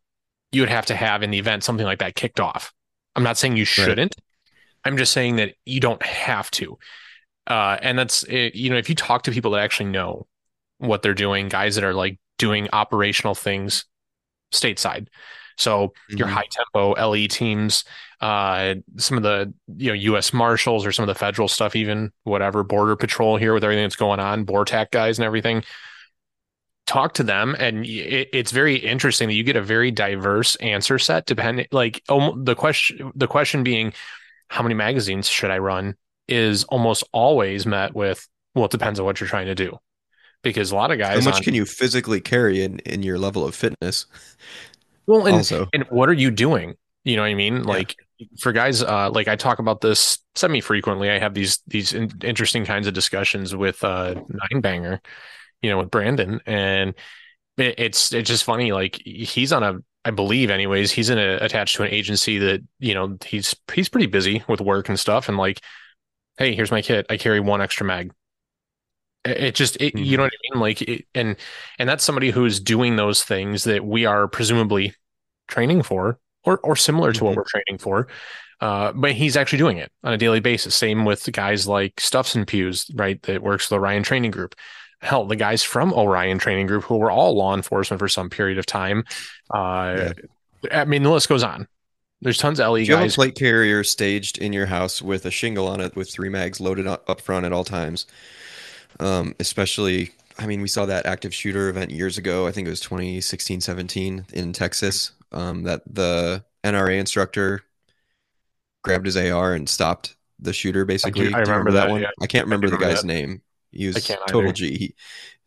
you would have to have in the event something like that kicked off. I'm not saying you shouldn't. Right. I'm just saying that you don't have to. Uh, and that's, you know, if you talk to people that actually know what they're doing, guys that are like doing operational things stateside. So your mm-hmm. high tempo L E teams, uh, some of the, you know, U S Marshals or some of the federal stuff, even whatever border patrol here with everything that's going on, BORTAC guys and everything, talk to them. And it, it's very interesting that you get a very diverse answer set depending, like um, the question, the question being how many magazines should I run is almost always met with, well, it depends on what you're trying to do, because a lot of guys, how much on, can you physically carry in, in your level of fitness? Well, and, also. and what are you doing? You know what I mean? Like yeah. for guys, uh, like I talk about this semi-frequently. I have these these in- interesting kinds of discussions with uh, Nine Banger, you know, with Brandon, and it, it's it's just funny. Like he's on a, I believe, anyways, he's in a, attached to an agency that, you know, he's he's pretty busy with work and stuff. And like, hey, here's my kit. I carry one extra mag. It just, it, you know what I mean? Like, it, and, and that's somebody who's doing those things that we are presumably training for, or, or similar to what we're training for. Uh, but he's actually doing it on a daily basis. Same with guys like Stuffs and Pews, right? That works with Orion Training Group. Hell, the guys from Orion Training Group who were all law enforcement for some period of time. Uh, yeah. I mean, the list goes on. There's tons of L E guys. You have a plate carrier staged in your house with a shingle on it with three mags loaded up front at all times. Um, especially, I mean, we saw that active shooter event years ago. I think it was twenty sixteen, seventeen in Texas, um, that the N R A instructor grabbed his A R and stopped the shooter. Basically, I, I remember, remember that, that one. Yeah. I can't remember I the remember guy's that. name. He was total G. He,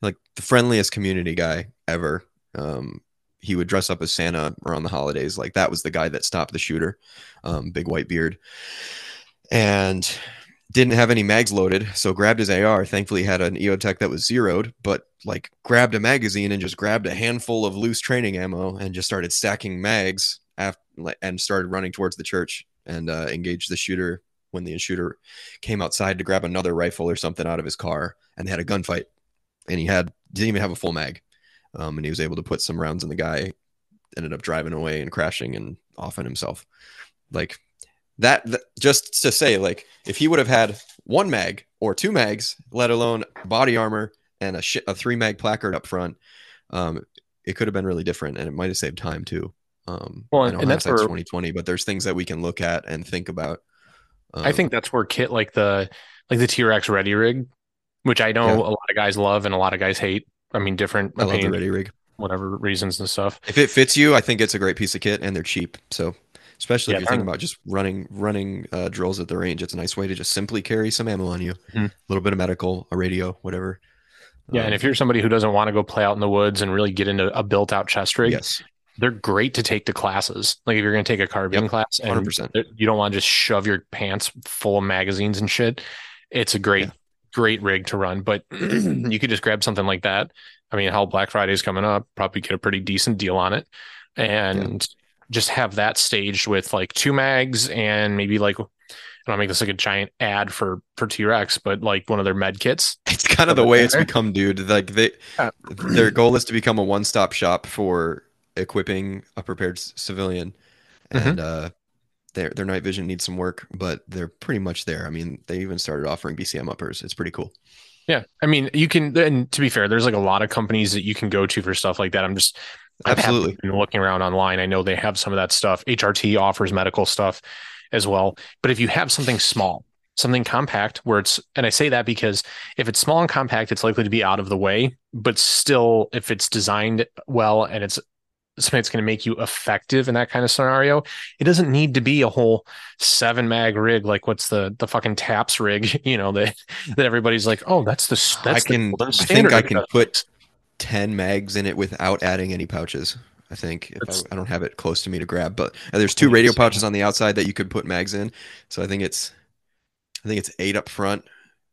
like the friendliest community guy ever. Um, he would dress up as Santa around the holidays. Like that was the guy that stopped the shooter. Um, big white beard. And didn't have any mags loaded, so grabbed his A R. Thankfully, had an EOTech that was zeroed, but like grabbed a magazine and just grabbed a handful of loose training ammo and just started stacking mags after, and started running towards the church and uh, engaged the shooter when the shooter came outside to grab another rifle or something out of his car, and they had a gunfight, and he had didn't even have a full mag, um, and he was able to put some rounds in the guy, ended up driving away and crashing and off on himself. Like that, th- just to say, like, if he would have had one mag or two mags, let alone body armor and a, sh- a three mag placard up front, um, it could have been really different, and it might have saved time too. Um, well, and, I know and that's where twenty twenty, but there's things that we can look at and think about. Um, I think that's where kit like the like the T-Rex Ready Rig, which I know yeah. a lot of guys love and a lot of guys hate. I mean, different. I love the Ready Rig, whatever reasons and stuff. If it fits you, I think it's a great piece of kit, and they're cheap. So, especially yeah, if you're thinking about just running running uh, drills at the range, it's a nice way to just simply carry some ammo on you, mm-hmm. a little bit of medical, a radio, whatever. Yeah, um, and if you're somebody who doesn't want to go play out in the woods and really get into a built out chest rig, yes. They're great to take to classes. Like if you're going to take a carbine yep, class and you don't want to just shove your pants full of magazines and shit, it's a great, yeah. great rig to run. But you could just grab something like that. I mean, how Black Friday's coming up, probably get a pretty decent deal on it, and yeah. just have that staged with like two mags and maybe like, I don't make this like a giant ad for, for T-Rex, but like one of their med kits. It's kind of the way there. It's become, dude. Like they, yeah. their goal is to become a one-stop shop for equipping a prepared civilian, and mm-hmm. uh their their night vision needs some work, but they're pretty much there. I mean, they even started offering B C M uppers. It's pretty cool. Yeah, I mean, you can, and to be fair, there's like a lot of companies that you can go to for stuff like that. I'm just I've absolutely been looking around online. I know they have some of that stuff. H R T offers medical stuff as well. But if you have something small, something compact, where it's, and I say that because if it's small and compact, it's likely to be out of the way, but still, if it's designed well and it's something that's going to make you effective in that kind of scenario, it doesn't need to be a whole seven mag rig. Like what's the the fucking TAPS rig, you know, that that everybody's like, oh, that's the that's I can the, I think I can put ten mags in it without adding any pouches. I think if I, I don't have it close to me to grab, but there's two radio pouches on the outside that you could put mags in. So I think it's I think it's eight up front,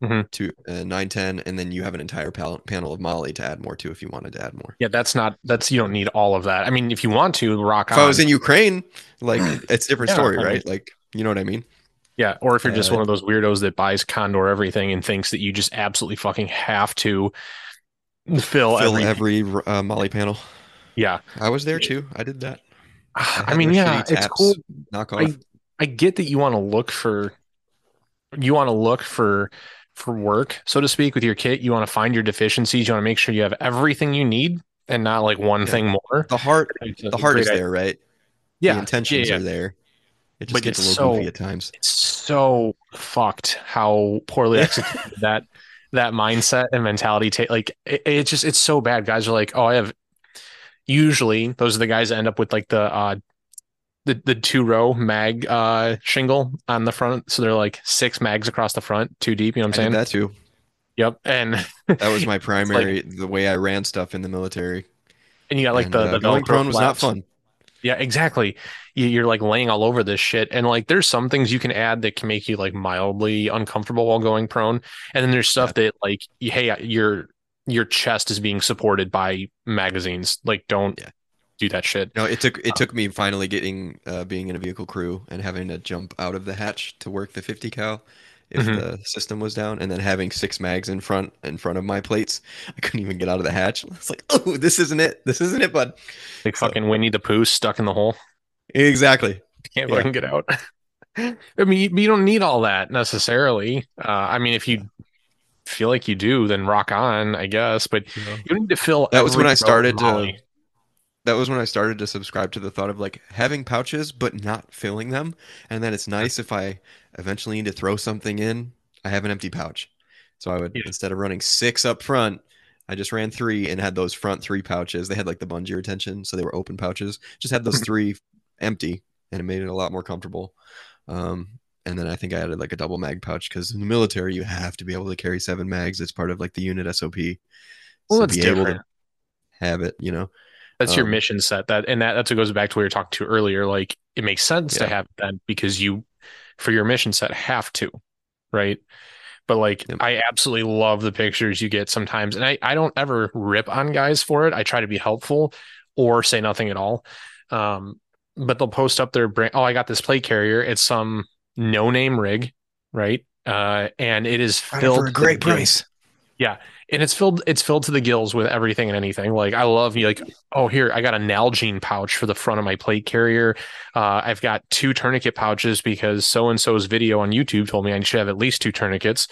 mm-hmm. to uh, nine ten, and then you have an entire pal- panel of Molly to add more to if you wanted to add more. Yeah, that's not that's you don't need all of that. I mean, if you want to rock if on. I was in Ukraine, like it's a different yeah, story, I mean, right? Like, you know what I mean? Yeah, or if you're just uh, one of those weirdos that buys Condor everything and thinks that you just absolutely fucking have to fill, fill every, every uh, Molly panel. Yeah, I was there too. I did that. I, I mean, yeah, it's cool. Knock off. I, I get that you want to look for you want to look for for work, so to speak, with your kit. You want to find your deficiencies. You want to make sure you have everything you need and not like one yeah. thing more. The heart, the heart is there, right? Yeah. The intentions yeah, yeah. are there. It just but gets a little so, goofy at times. It's so fucked how poorly executed that, that mindset and mentality. T- like it, it just, it's so bad. Guys are like, oh, I have, usually those are the guys that end up with like the, uh, The, the two row mag uh, shingle on the front. So they're like six mags across the front, two deep. You know what I'm saying? I did that too. Yep. And that was my primary, like, the way I ran stuff in the military. And you got like and, the, uh, the going Velcro prone was flaps. Not fun. Yeah, exactly. You, you're like laying all over this shit. And like, there's some things you can add that can make you like mildly uncomfortable while going prone. And then there's stuff yeah. that like, hey, your, your chest is being supported by magazines. Like don't, yeah. do that shit. No, it took it um, took me finally getting uh, being in a vehicle crew and having to jump out of the hatch to work the fifty cal if mm-hmm. the system was down, and then having six mags in front in front of my plates. I couldn't even get out of the hatch. It's like, oh, this isn't it. This isn't it, bud. Like so, fucking Winnie the Pooh stuck in the hole. Exactly. Can't yeah. fucking get out. I mean, you, you don't need all that necessarily. Uh, I mean, if you feel like you do, then rock on, I guess. But yeah. you need to fill. That was when I started to. That was when I started to subscribe to the thought of like having pouches, but not filling them. And then it's nice if I eventually need to throw something in, I have an empty pouch. So I would, yeah. instead of running six up front, I just ran three and had those front three pouches. They had like the Bungee retention, so they were open pouches, just had those three empty, and it made it a lot more comfortable. Um, and then I think I added like a double mag pouch, because in the military, you have to be able to carry seven mags. It's part of like the unit S O P. Well, so it's be different. Able to have it, you know. That's um, your mission set. That and that that's what goes back to what we were talking to earlier. Like it makes sense yeah. to have that because you, for your mission set, have to, right? But like yeah. I absolutely love the pictures you get sometimes, and I I don't ever rip on guys for it. I try to be helpful or say nothing at all. Um, but they'll post up their brand. Oh, I got this plate carrier. It's some no name rig. right? Uh, and it is filled for a great price. Yeah. And it's filled, it's filled to the gills with everything and anything. Like I love you. Like, oh, here, I got a Nalgene pouch for the front of my plate carrier. Uh, I've got two tourniquet pouches because so-and-so's video on YouTube told me I should have at least two tourniquets,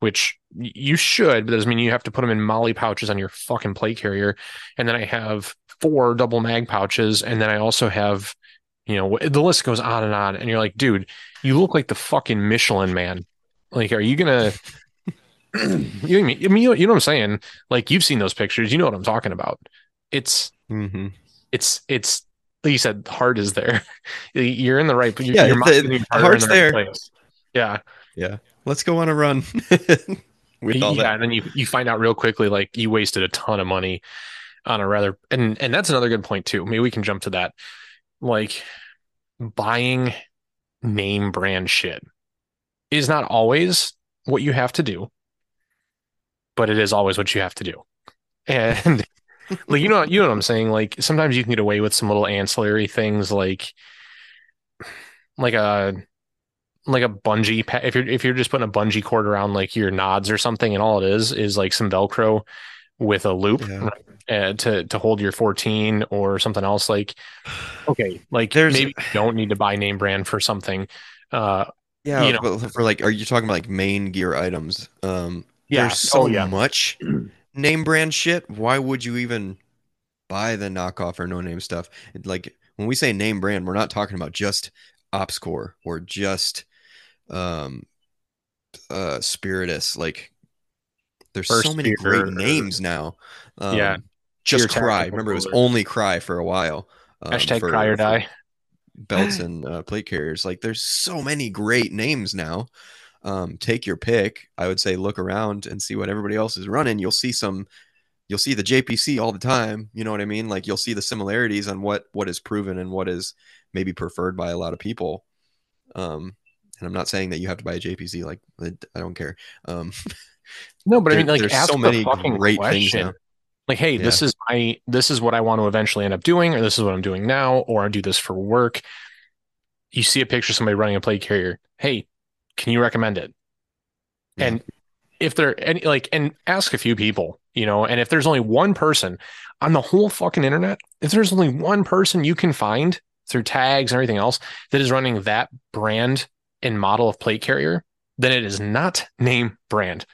which you should, but that doesn't mean you have to put them in Molly pouches on your fucking plate carrier. And then I have four double mag pouches. And then I also have, you know, the list goes on and on. And you're like, dude, you look like the fucking Michelin Man. Like, are you going to, you mean, I mean, you, you know what I'm saying? Like, you've seen those pictures, you know what I'm talking about. It's, mm-hmm. it's, it's, like you said, the heart is there. You're in the right place. Yeah, your the, the heart's in the there. Right place. Yeah. Yeah. Let's go on a run. With all yeah, that. And then you, you find out real quickly, like, you wasted a ton of money on a rather, and, and that's another good point too. Maybe we can jump to that. Like, buying name brand shit is not always what you have to do, but it is always what you have to do. And like, you know, you know what I'm saying? Like, sometimes you can get away with some little ancillary things, like, like a, like a bungee. Pa- if you're, if you're just putting a bungee cord around like your nods or something, and all it is, is like some Velcro with a loop yeah. uh, to, to hold your fourteen or something else. Like, okay. Like there's maybe you don't need to buy name brand for something. Uh, yeah. You know, but for like, are you talking about like main gear items? Um, Yeah. There's so oh, yeah. much name brand shit. Why would you even buy the knockoff or no name stuff? Like, when we say name brand, we're not talking about just Ops Core or just um, uh, Spiritus. Like, there's First so many great or, names now. Um, yeah. Just Cry. Remember, it was only Cry for a while. Um, Hashtag for, Cry or Die. Belts and uh, plate carriers. Like, there's so many great names now. Um, take your pick. I would say look around and see what everybody else is running. You'll see some, you'll see the J P C all the time. You know what I mean? Like, you'll see the similarities on what, what is proven and what is maybe preferred by a lot of people. Um, and I'm not saying that you have to buy a J P C. Like, I don't care. Um, no, but there, I mean, like, there's ask so many fucking great question. Things now. Like, hey, yeah. this is my, this is what I want to eventually end up doing, or this is what I'm doing now, or I do this for work. You see a picture of somebody running a plate carrier. Hey, can you recommend it? Yeah. And if there any like, and ask a few people, you know, and if there's only one person on the whole fucking internet, if there's only one person you can find through tags and everything else that is running that brand and model of plate carrier, then it is not name brand,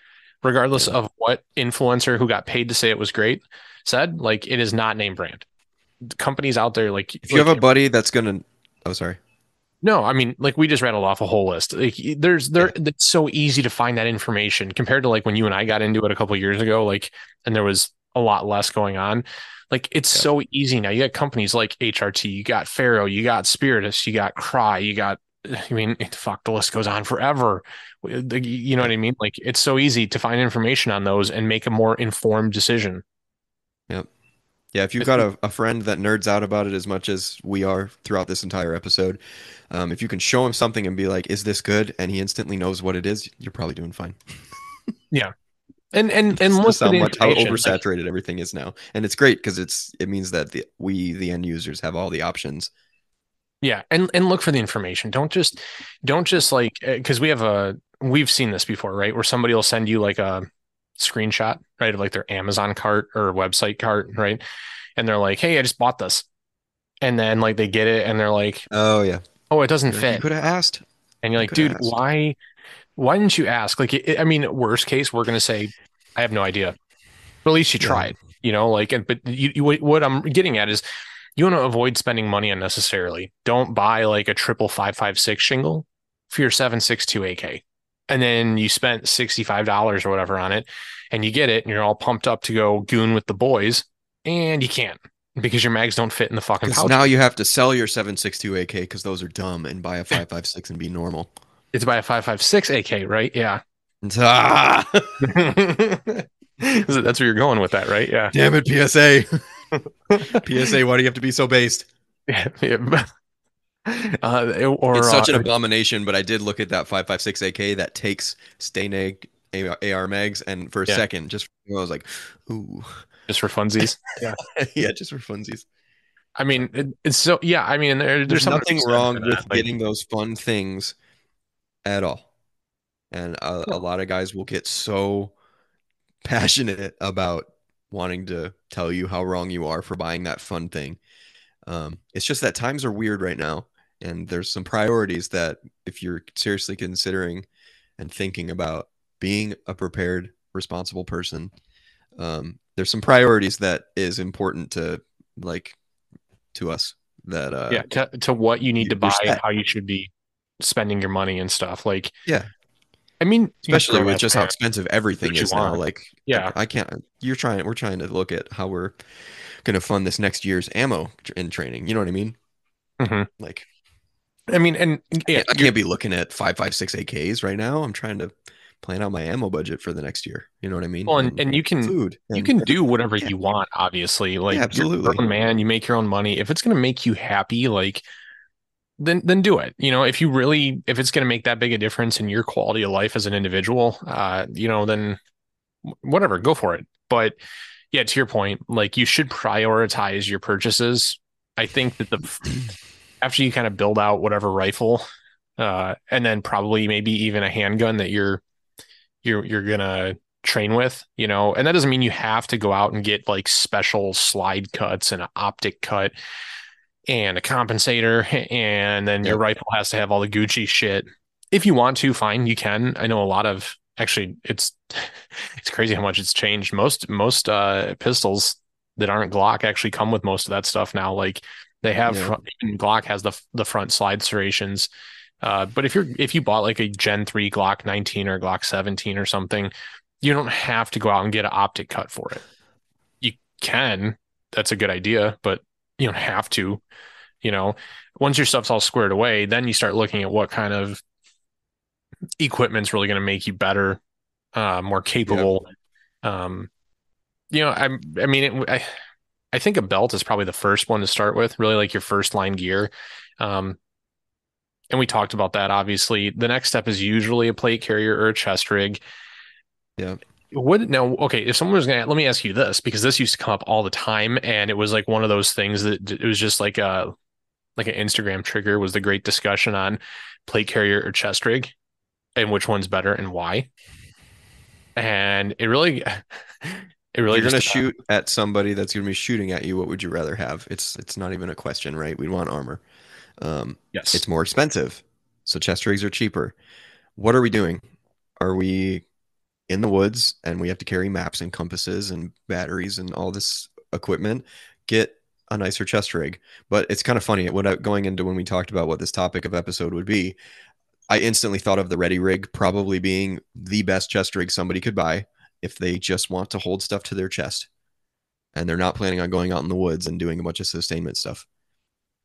regardless yeah. of what influencer who got paid to say it was great said. Like, it is not name brand. The companies out there, like, if you like, have a buddy that's going to, oh, sorry. No, I mean, like, we just rattled off a whole list. Like, there's there, it's so easy to find that information compared to like when you and I got into it a couple of years ago, like, and there was a lot less going on. Like, it's yeah. so easy now. You got companies like H R T, you got Faro, you got Spiritus, you got Cry, you got, I mean, fuck, the list goes on forever. You know what I mean? Like, it's so easy to find information on those and make a more informed decision. Yep. Yeah, if you've got a, a friend that nerds out about it as much as we are throughout this entire episode, um, if you can show him something and be like, is this good? And he instantly knows what it is, you're probably doing fine. Yeah. And and and look how much how oversaturated like, everything is now. And it's great because it's it means that the, we, the end users, have all the options. Yeah, and, and look for the information. Don't just don't just like, because we have a we've seen this before, right? Where somebody will send you like a screenshot, right, of like their Amazon cart or website cart, right, and they're like, hey, I just bought this, and then like they get it and they're like, oh yeah, oh, it doesn't fit. You could have asked. And you're like, dude, asked. why why didn't you ask? Like, it, I mean, worst case, we're gonna say I have no idea, but at least you tried. Yeah. You know, like, and but you, you what I'm getting at is, you want to avoid spending money unnecessarily. Don't buy like a triple five five six shingle for your seven six two A K, and then you spent sixty-five dollars or whatever on it, and you get it, and you're all pumped up to go goon with the boys, and you can't because your mags don't fit in the fucking pouch. Now you have to sell your seven six two A K because those are dumb, and buy a five five six and be normal. It's buy a five five six A K, right? Yeah. Ah! That's where you're going with that, right? Yeah. Damn it, P S A. P S A, why do you have to be so based? Yeah. yeah. Uh, or, it's such uh, an abomination, but I did look at that five five six A K that takes Steiner A R mags, and for a yeah. second, just I was like, ooh, just for funsies. Yeah, yeah, just for funsies. I mean, it, it's so yeah. I mean, there, there's, there's nothing wrong with that, like, getting those fun things at all. And a, yeah. a lot of guys will get so passionate about wanting to tell you how wrong you are for buying that fun thing. Um, it's just that times are weird right now. And there's some priorities that if you're seriously considering and thinking about being a prepared, responsible person, um, there's some priorities that is important to like to us that, uh, yeah, to, to what you need to buy and how you should be spending your money and stuff. Like, yeah. I mean, especially with just how expensive everything is now. Like, yeah, I can't, you're trying, we're trying to look at how we're going to fund this next year's ammo in training. You know what I mean? Mm-hmm. Like, I mean, and yeah, I can't be looking at five, five, six A Ks right now. I'm trying to plan out my ammo budget for the next year. You know what I mean? Well, and, and, and you can, food and, you can do whatever yeah. you want, obviously. Like, yeah, absolutely. You're your own man, you make your own money. If it's going to make you happy, like, then, then do it. You know, if you really, if it's going to make that big a difference in your quality of life as an individual, uh, you know, then whatever, go for it. But yeah, to your point, like, you should prioritize your purchases. I think that the, after you kind of build out whatever rifle, uh, and then probably maybe even a handgun that you're, you're, you're going to train with, you know, and that doesn't mean you have to go out and get like special slide cuts and an optic cut and a compensator, and then your rifle has to have all the Gucci shit. If you want to, fine, you can. I know a lot of, actually it's, it's crazy how much it's changed. Most, most, uh, pistols that aren't Glock actually come with most of that stuff now. Like, they have, yeah. front, even Glock has the the front slide serrations. Uh, but if you're, if you bought like a Gen three Glock nineteen or Glock seventeen or something, you don't have to go out and get an optic cut for it. You can, that's a good idea, but you don't have to, you know, once your stuff's all squared away, then you start looking at what kind of equipment's really going to make you better, uh, more capable. Yeah. Um, you know, I, I mean, it, I, I think a belt is probably the first one to start with, really, like your first line gear. Um, and we talked about that, obviously. The next step is usually a plate carrier or a chest rig. Yeah. Would, now, okay, if someone was going to, let me ask you this, because this used to come up all the time, and it was like one of those things that it was just like a, like an Instagram trigger was the great discussion on plate carrier or chest rig and which one's better and why. And it really... It really You're going to shoot at somebody that's going to be shooting at you. What would you rather have? It's it's not even a question, right? We'd want armor. Um, yes. It's more expensive. So chest rigs are cheaper. What are we doing? Are we in the woods and we have to carry maps and compasses and batteries and all this equipment? Get a nicer chest rig. But it's kind of funny. What going into when we talked about what this topic of episode would be, I instantly thought of the Ready Rig probably being the best chest rig somebody could buy if they just want to hold stuff to their chest and they're not planning on going out in the woods and doing a bunch of sustainment stuff.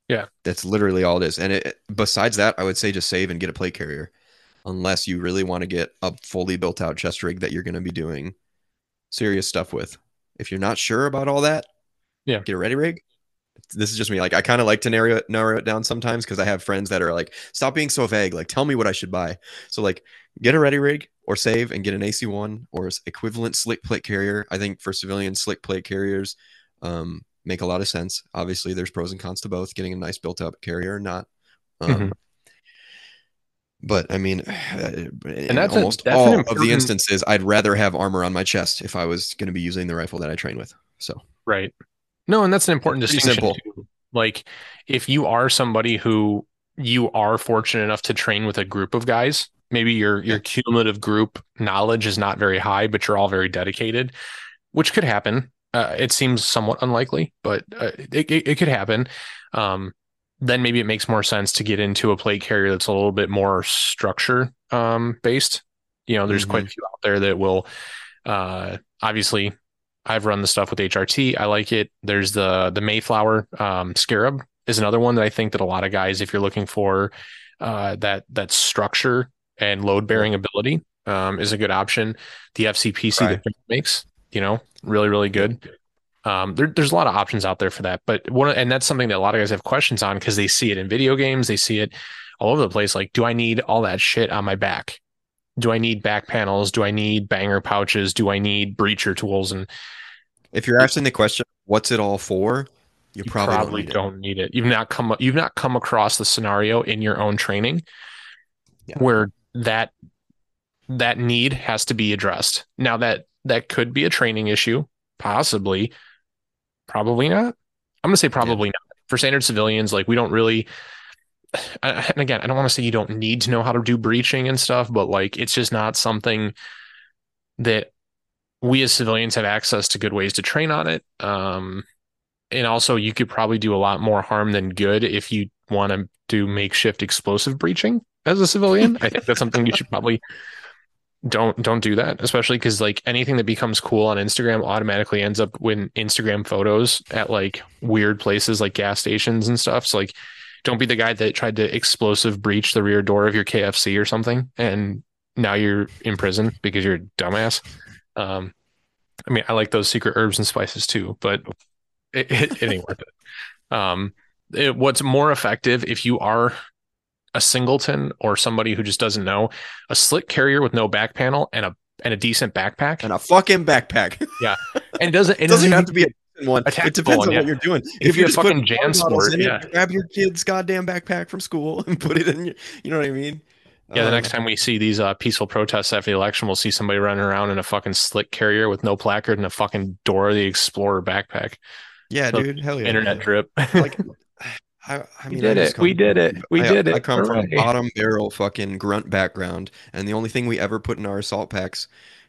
Yeah. That's literally all it is. And it, besides that, I would say just save and get a plate carrier unless you really want to get a fully built out chest rig that you're going to be doing serious stuff with. If you're not sure about all that, yeah, get a Ready Rig. This is just me. Like, I kind of like to narrow it, narrow it down sometimes because I have friends that are like, stop being so vague. Like, tell me what I should buy. So like, get a Ready Rig or save and get an A C one or equivalent slick plate carrier. I think for civilian slick plate carriers um, make a lot of sense. Obviously, there's pros and cons to both, getting a nice built up carrier or not. Um, mm-hmm. But I mean, and in that's almost a, that's all important... of the instances, I'd rather have armor on my chest if I was going to be using the rifle that I train with. So right. No, and that's an important that's distinction. Too. Like, if you are somebody who you are fortunate enough to train with a group of guys, maybe your your cumulative group knowledge is not very high, but you're all very dedicated, which could happen. Uh, it seems somewhat unlikely, but uh, it, it, it could happen. Um, then maybe it makes more sense to get into a plate carrier that's a little bit more structure um, based. You know, there's mm-hmm. quite a few out there that will uh, obviously. I've run the stuff with H R T. I like it. There's the the Mayflower um, Scarab is another one that I think that a lot of guys, if you're looking for uh, that that structure and load bearing ability, um, is a good option. The F C P C Cry. That makes, you know, really really good. Um, there, there's a lot of options out there for that. But one and that's something that a lot of guys have questions on because they see it in video games, they see it all over the place. Like, do I need all that shit on my back? Do I need back panels? Do I need banger pouches? Do I need breacher tools? And if you're asking the question, what's it all for? You, you probably, probably don't, need, don't it. need it. You've not come you've not come across the scenario in your own training yeah. where that that need has to be addressed. Now that that could be a training issue, possibly, probably not. I'm going to say probably yeah. not. For standard civilians, like we don't really, and again, I don't want to say you don't need to know how to do breaching and stuff, but like, it's just not something that we as civilians have access to good ways to train on it. Um, and also you could probably do a lot more harm than good if you want to do makeshift explosive breaching as a civilian. I think that's something you should probably don't, don't do that, especially because like anything that becomes cool on Instagram automatically ends up in Instagram photos at like weird places like gas stations and stuff. So like, don't be the guy that tried to explosive breach the rear door of your K F C or something, and now you're in prison because you're a dumbass. Um, I mean, I like those secret herbs and spices too, but it, it, it ain't worth it. Um, it. What's more effective if you are a singleton or somebody who just doesn't know, a slit carrier with no back panel and a and a decent backpack and a fucking backpack. Yeah, and doesn't it doesn't, doesn't have to be a one. It depends one, on yeah. what you're doing. If, if you're, you're fucking Jan Sport, in yeah. it, grab your kid's goddamn backpack from school and put it in your, you know what I mean? Yeah, the um, next time we see these uh, peaceful protests after the election, we'll see somebody running around in a fucking slit carrier with no placard and a fucking Dora the Explorer backpack. Yeah, so, dude, hell yeah. Internet yeah. drip. Like, I, I mean, we did I it. We did from, it. We I, did I, it. I come from right. a bottom barrel fucking grunt background, and the only thing we ever put in our assault packs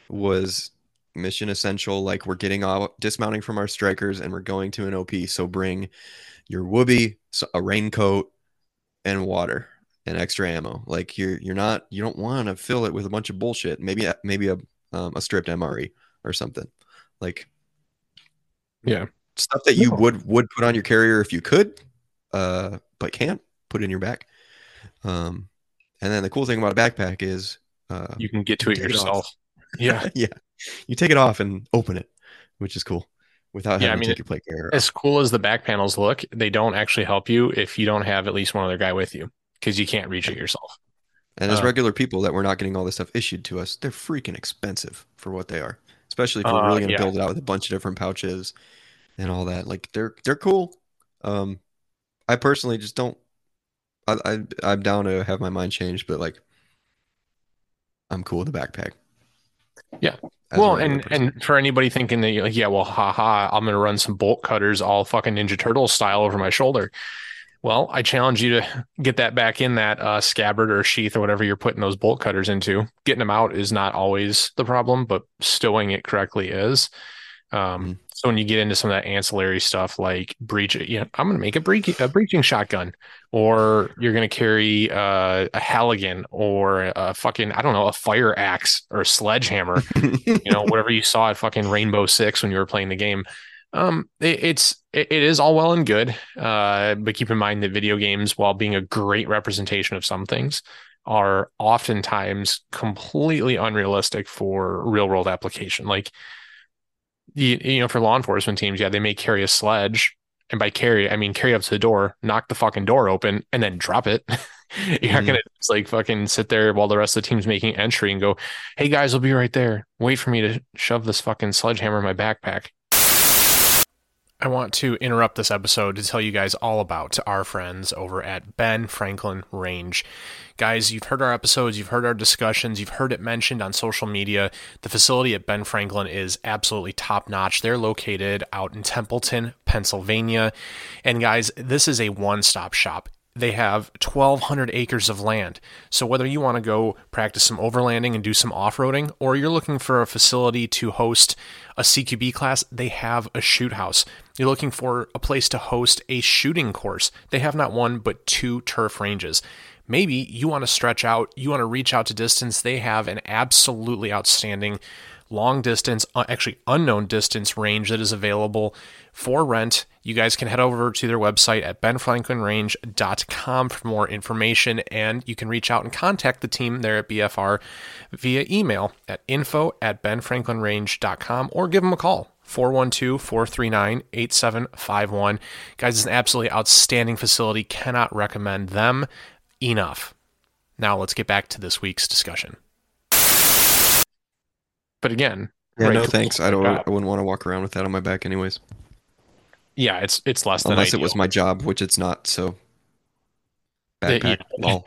was mission essential, like we're getting out, dismounting from our strikers, and we're going to an O P. So bring your Whoobie, a raincoat, and water, and extra ammo. Like you're you're not you don't want to fill it with a bunch of bullshit. Maybe maybe a um, a stripped M R E or something. Like yeah, stuff that you would would put on your carrier if you could, uh, but can't put in your back. Um, and then the cool thing about a backpack is uh, you can get to it yourself. Off. Yeah, yeah. You take it off and open it, which is cool. Without yeah, having I mean, to take your plate carrier. As cool as the back panels look, they don't actually help you if you don't have at least one other guy with you, because you can't reach it yourself. And uh, as regular people that we're not getting all this stuff issued to us, they're freaking expensive for what they are. Especially if we're uh, really going to yeah. build it out with a bunch of different pouches and all that. Like they're they're cool. Um, I personally just don't. I, I I'm down to have my mind changed, but like I'm cool with the backpack. Yeah. As well, and, and for anybody thinking that, you're like, yeah, well, haha, I'm going to run some bolt cutters all fucking Ninja Turtle style over my shoulder. Well, I challenge you to get that back in that uh, scabbard or sheath or whatever you're putting those bolt cutters into. Getting them out is not always the problem, but stowing it correctly is. Um, mm-hmm. So when you get into some of that ancillary stuff like breach, you know, I'm going to make a, breach, a breaching shotgun, or you're going to carry uh, a Halligan or a fucking, I don't know, a fire axe or a sledgehammer, you know, whatever you saw at fucking Rainbow Six when you were playing the game. Um, it, it's, it, it is all well and good. Uh, but keep in mind that video games, while being a great representation of some things, are oftentimes completely unrealistic for real world application. Like, You, you know, for law enforcement teams, yeah, they may carry a sledge, and by carry, I mean carry up to the door, knock the fucking door open, and then drop it. You're mm-hmm. not gonna just like fucking sit there while the rest of the team's making entry and go, "Hey guys, we'll be right there. Wait for me to shove this fucking sledgehammer in my backpack." I want to interrupt this episode to tell you guys all about our friends over at Ben Franklin Range. Guys, you've heard our episodes, you've heard our discussions, you've heard it mentioned on social media. The facility at Ben Franklin is absolutely top-notch. They're located out in Templeton, Pennsylvania. And guys, this is a one-stop shop. They have twelve hundred acres of land. So whether you want to go practice some overlanding and do some off-roading, or you're looking for a facility to host a C Q B class, they have a shoot house. You're looking for a place to host a shooting course. They have not one, but two turf ranges. Maybe you want to stretch out, you want to reach out to distance. They have an absolutely outstanding long distance, actually unknown distance range that is available for rent. You guys can head over to their website at ben franklin range dot com for more information, and you can reach out and contact the team there at B F R via email at info at ben franklin range dot com, or give them a call, four one two, four three nine, eight seven five one. Guys, it's an absolutely outstanding facility. Cannot recommend them enough. Now let's get back to this week's discussion. But again, yeah, right, no thanks. I don't. I wouldn't want to walk around with that on my back, anyways. Yeah, it's it's less than unless ideal. It was my job, which it's not. So backpack. It, yeah.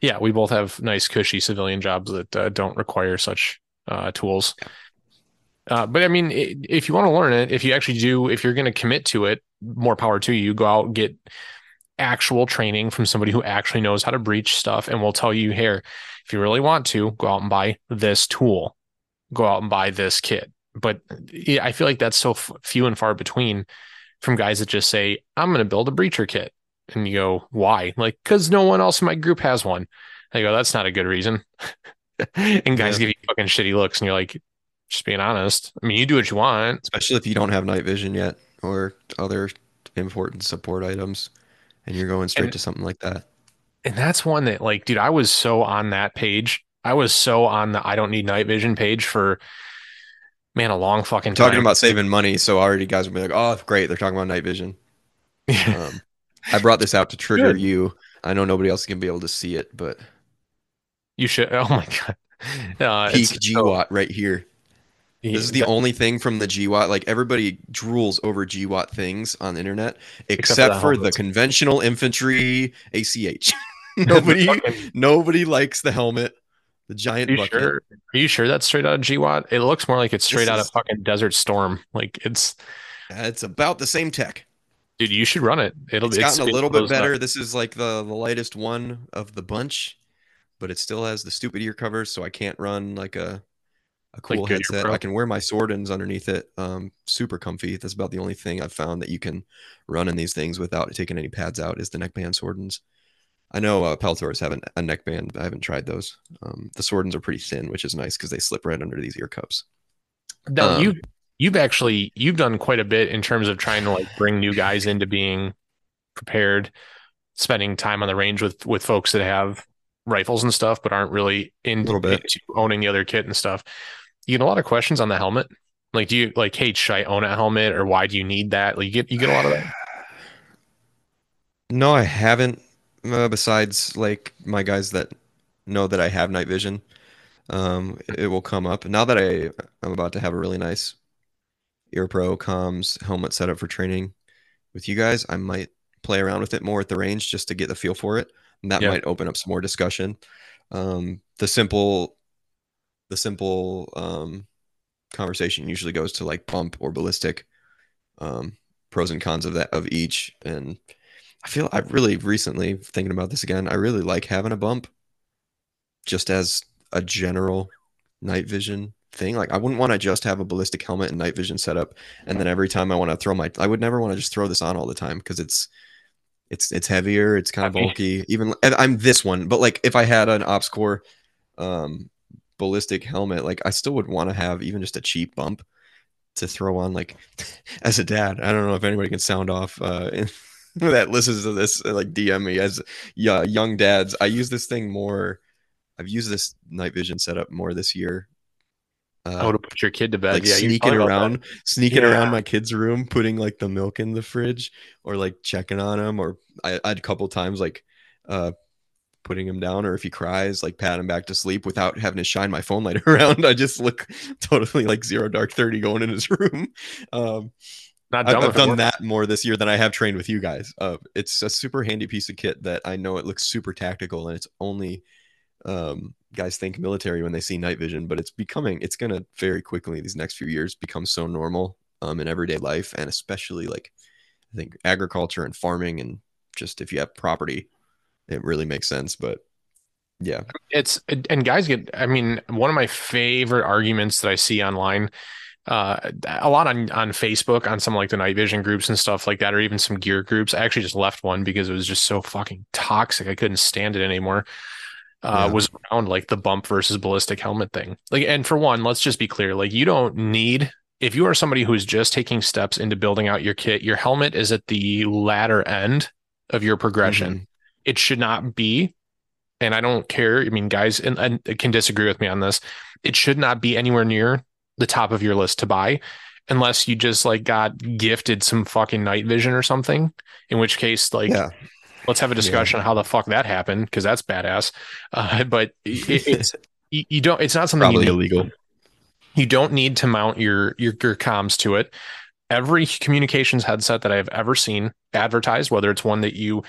yeah, we both have nice, cushy civilian jobs that uh, don't require such uh, tools. Uh, but I mean, it, if you want to learn it, if you actually do, if you're going to commit to it, more power to you. Go out and get actual training from somebody who actually knows how to breach stuff and will tell you, here, if you really want to, go out and buy this tool, go out and buy this kit. But yeah, I feel like that's so f- few and far between from guys that just say, I'm going to build a breacher kit. And you go, why? Like, because no one else in my group has one. I go, that's not a good reason. And guys yeah. give you fucking shitty looks. And you're like, just being honest. I mean, you do what you want. Especially if you don't have night vision yet or other important support items. And you're going straight and, to something like that. And that's one that, like, dude, I was so on that page. I was so on the I don't need night vision page for, man, a long fucking time. Talking about saving money. So already guys would be like, oh, great. They're talking about night vision. Yeah. Um, I brought this out to trigger Good. you. I know nobody else can be able to see it, but you should. Oh my God. Uh, Peak G W A T oh. right here. Yeah. This is the only thing from the G W A T. Like, everybody drools over G W A T things on the internet, except, except for, for the conventional infantry A C H. nobody, nobody likes the helmet. The giant are bucket. Sure? Are you sure that's straight out of G W A T? It looks more like it's straight this out is... of fucking Desert Storm. Like, it's, it's about the same tech. Dude, you should run it. It'll it's gotten it's, a little bit better. Up. This is like the, the lightest one of the bunch, but it still has the stupid ear covers, so I can't run like a a cool like headset. I can wear my Sordins underneath it. Um, super comfy. That's about the only thing I've found that you can run in these things without taking any pads out is the neckband Sordins. I know uh, Peltors have an, a neckband, but I haven't tried those. Um, the Sordins are pretty thin, which is nice because they slip right under these ear cups. Now um, you. You've actually, you've done quite a bit in terms of trying to like bring new guys into being prepared, spending time on the range with, with folks that have rifles and stuff, but aren't really into, into owning the other kit and stuff. You get a lot of questions on the helmet. Like, do you like, hey, should I own a helmet or why do you need that? Like, you get, you get a lot of that. No, I haven't. Uh, besides like my guys that know that I have night vision, um, it will come up. Now that I am about to have a really nice Ear Pro comms helmet setup for training with you guys, I might play around with it more at the range just to get the feel for it. And that yeah. might open up some more discussion. Um, the simple, the simple um, conversation usually goes to like bump or ballistic, um, pros and cons of that, of each. And I feel I really recently thinking about this again. I really like having a bump just as a general night vision thing. Like, I wouldn't want to just have a ballistic helmet and night vision setup, and then every time I want to throw my, I would never want to just throw this on all the time because it's, it's, it's heavier. It's kind of I bulky. Mean, Even I'm this one, but like if I had an Ops Core um, ballistic helmet, like I still would want to have even just a cheap bump to throw on. Like, as a dad, I don't know if anybody can sound off uh, that listens to this. Like, D M me as yeah, young dads. I use this thing more. I've used this night vision setup more this year. Uh, I would have put your kid to bed. Like yeah, sneaking around, sneaking yeah. around my kid's room, putting like the milk in the fridge, or like checking on him, or I, I'd a couple times like uh, putting him down, or if he cries, like pat him back to sleep without having to shine my phone light around. I just look totally like zero dark thirty going in his room. Um, Not I've, I've done that more this year than I have trained with you guys. Uh, it's a super handy piece of kit that I know it looks super tactical, and it's only. Um, guys think military when they see night vision, but it's becoming, it's going to very quickly these next few years become so normal um, in everyday life. And especially like, I think agriculture and farming and just if you have property, it really makes sense. But yeah, it's, and guys get, I mean, one of my favorite arguments that I see online, uh, a lot on, on Facebook, on some like the night vision groups and stuff like that, or even some gear groups. I actually just left one because it was just so fucking toxic. I couldn't stand it anymore. Uh, yeah. Was around like the bump versus ballistic helmet thing. Like, and for one, let's just be clear. Like, you don't need, if you are somebody who is just taking steps into building out your kit, your helmet is at the latter end of your progression. Mm-hmm. It should not be, and I don't care. I mean, guys and, and can disagree with me on this. It should not be anywhere near the top of your list to buy unless you just like got gifted some fucking night vision or something, in which case like... Yeah. Let's have a discussion yeah. on how the fuck that happened because that's badass. Uh, but it, it's you, you don't. It's not something probably you illegal. You don't need to mount your, your your comms to it. Every communications headset that I have ever seen advertised, whether it's one that you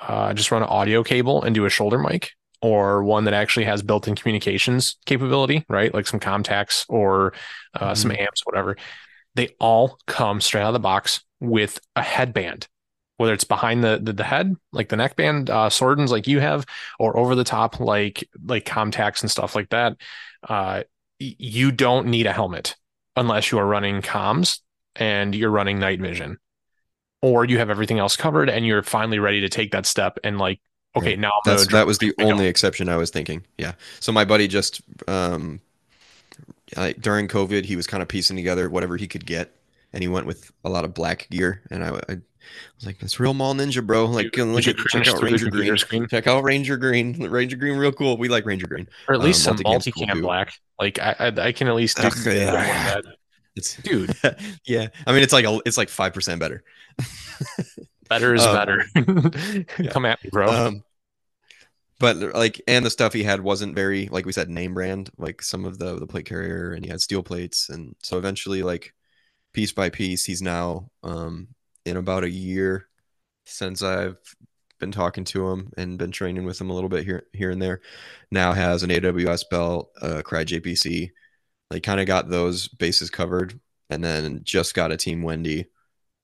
uh, just run an audio cable and do a shoulder mic, or one that actually has built-in communications capability, right? Like some Comtac's or uh, mm-hmm. some amps, whatever. They all come straight out of the box with a headband, whether it's behind the the, the head, like the neckband, uh, Sordin's like you have, or over the top, like like Comtac's and stuff like that. Uh, you don't need a helmet unless you are running comms and you're running night vision, or you have everything else covered and you're finally ready to take that step and like, okay, right. now I'm That's, that was the I only don't. exception I was thinking. Yeah. So my buddy just, um, like during COVID, he was kind of piecing together whatever he could get, and he went with a lot of black gear. And I, I was like, "That's real mall ninja, bro! Like, Dude, look at, check out Ranger Green. Screen? Check out Ranger Green. Ranger Green, real cool. We like Ranger Green, or at least um, some multicam cool black. Like, I, I, I can at least do that. It's, Dude, yeah. I mean, it's like a, it's like five percent better. Better is um, better. yeah. Come at me, bro. Um, But like, and the stuff he had wasn't very, like we said, name brand, like some of the the plate carrier, and he had steel plates. And so eventually, like piece by piece, he's now um, in about a year since I've been talking to him and been training with him a little bit here, here and there, now has an A W S belt, a Cry J P C, like kind of got those bases covered, and then just got a Team Wendy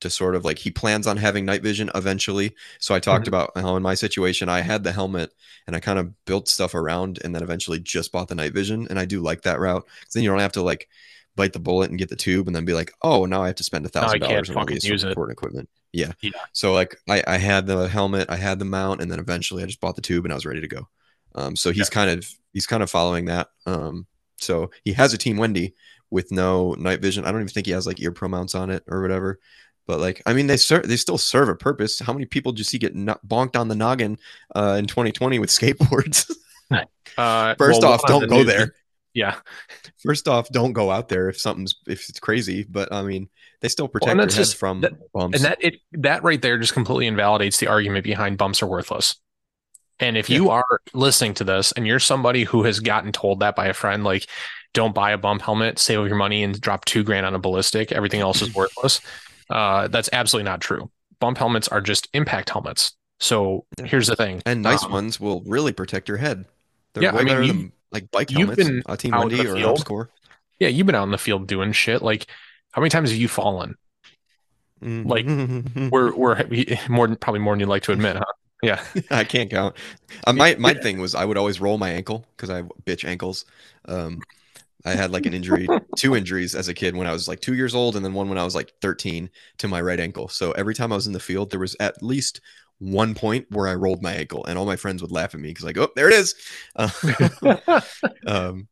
to sort of like, he plans on having night vision eventually. So I talked mm-hmm. about how in my situation, I had the helmet and I kind of built stuff around, and then eventually just bought the night vision. And I do like that route. Cause then you don't have to like bite the bullet and get the tube and then be like, oh, now I have to spend a thousand dollars on all these important equipment. Yeah. yeah. So like I, I had the helmet, I had the mount, and then eventually I just bought the tube and I was ready to go. Um, so he's yeah. kind of, he's kind of following that. Um, so he has a Team Wendy with no night vision. I don't even think he has like ear pro mounts on it or whatever. But like, I mean, they serve, they still serve a purpose. How many people do you see get no- bonked on the noggin uh, in twenty twenty with skateboards? uh, First well, off, don't go there. Thing. Yeah. First off, don't go out there if something's, if it's crazy. But I mean, they still protect well, your head from that, bumps. And that it that right there just completely invalidates the argument behind bumps are worthless. And if yeah. you are listening to this and you're somebody who has gotten told that by a friend, like, don't buy a bump helmet, save your money and drop two grand on a ballistic, everything else is worthless. Uh, that's absolutely not true. Bump helmets are just impact helmets. So here's the thing. And nice um, ones will really protect your head. They're yeah, way I mean, better you, than like bike helmets, been a Team Wendy or an Ops Core. Yeah, you've been out in the field doing shit. Like, how many times have you fallen? Mm-hmm. Like, we're we're we, more probably more than you'd like to admit, huh? Yeah, I can't count. Uh, my my thing was I would always roll my ankle because I have bitch ankles. Um, I had like an injury, two injuries as a kid when I was like two years old, and then one when I was like thirteen to my right ankle. So every time I was in the field, there was at least one point where I rolled my ankle, and all my friends would laugh at me because like, oh, there it is. um,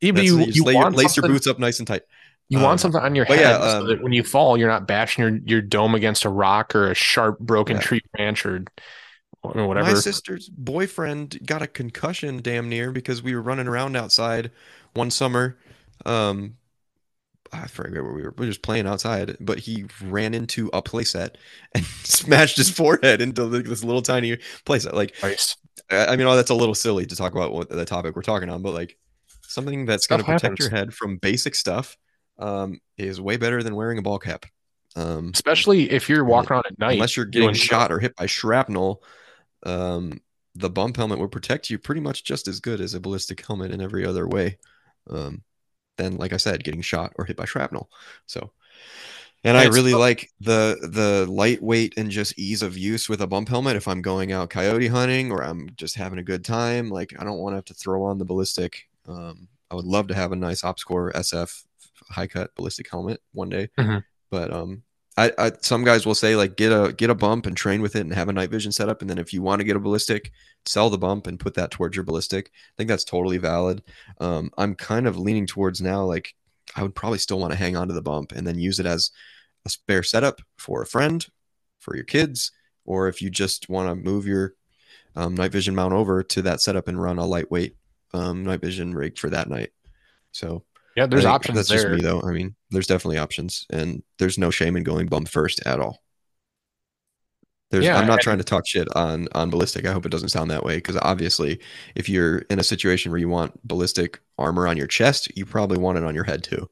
Even you, you, you lay, want lace your boots up nice and tight. You um, want something on your head yeah, um, so that when you fall, you're not bashing your, your dome against a rock or a sharp broken yeah. tree branch or whatever. My sister's boyfriend got a concussion damn near because we were running around outside one summer. um I forget where we were. We were just playing outside, but he ran into a playset and smashed his forehead into this little tiny playset. Like, nice. I, I mean, oh, that's a little silly to talk about what the topic we're talking on, but like something that's going to protect happens. your head from basic stuff um is way better than wearing a ball cap. Um, especially if you're walking around at night, unless you're getting shot or hit by shrapnel. Um, the bump helmet will protect you pretty much just as good as a ballistic helmet in every other way. Um, then, like I said, getting shot or hit by shrapnel. So, and I really like the, the lightweight and just ease of use with a bump helmet. If I'm going out coyote hunting or I'm just having a good time, like I don't want to have to throw on the ballistic. Um, I would love to have a nice Ops Core S F high cut ballistic helmet one day, mm-hmm. but, um, I, I, some guys will say like get a get a bump and train with it and have a night vision setup, and then if you want to get a ballistic, sell the bump and put that towards your ballistic. I think that's totally valid. Um, I'm kind of leaning towards now like I would probably still want to hang on to the bump and then use it as a spare setup for a friend, for your kids, or if you just want to move your um, night vision mount over to that setup and run a lightweight um, night vision rig for that night. So. Yeah, there's options that's there. That's just me, though. I mean, there's definitely options, and there's no shame in going bump first at all. There's, yeah, I'm not I, trying to talk shit on, on ballistic. I hope it doesn't sound that way, because obviously, if you're in a situation where you want ballistic armor on your chest, you probably want it on your head, too.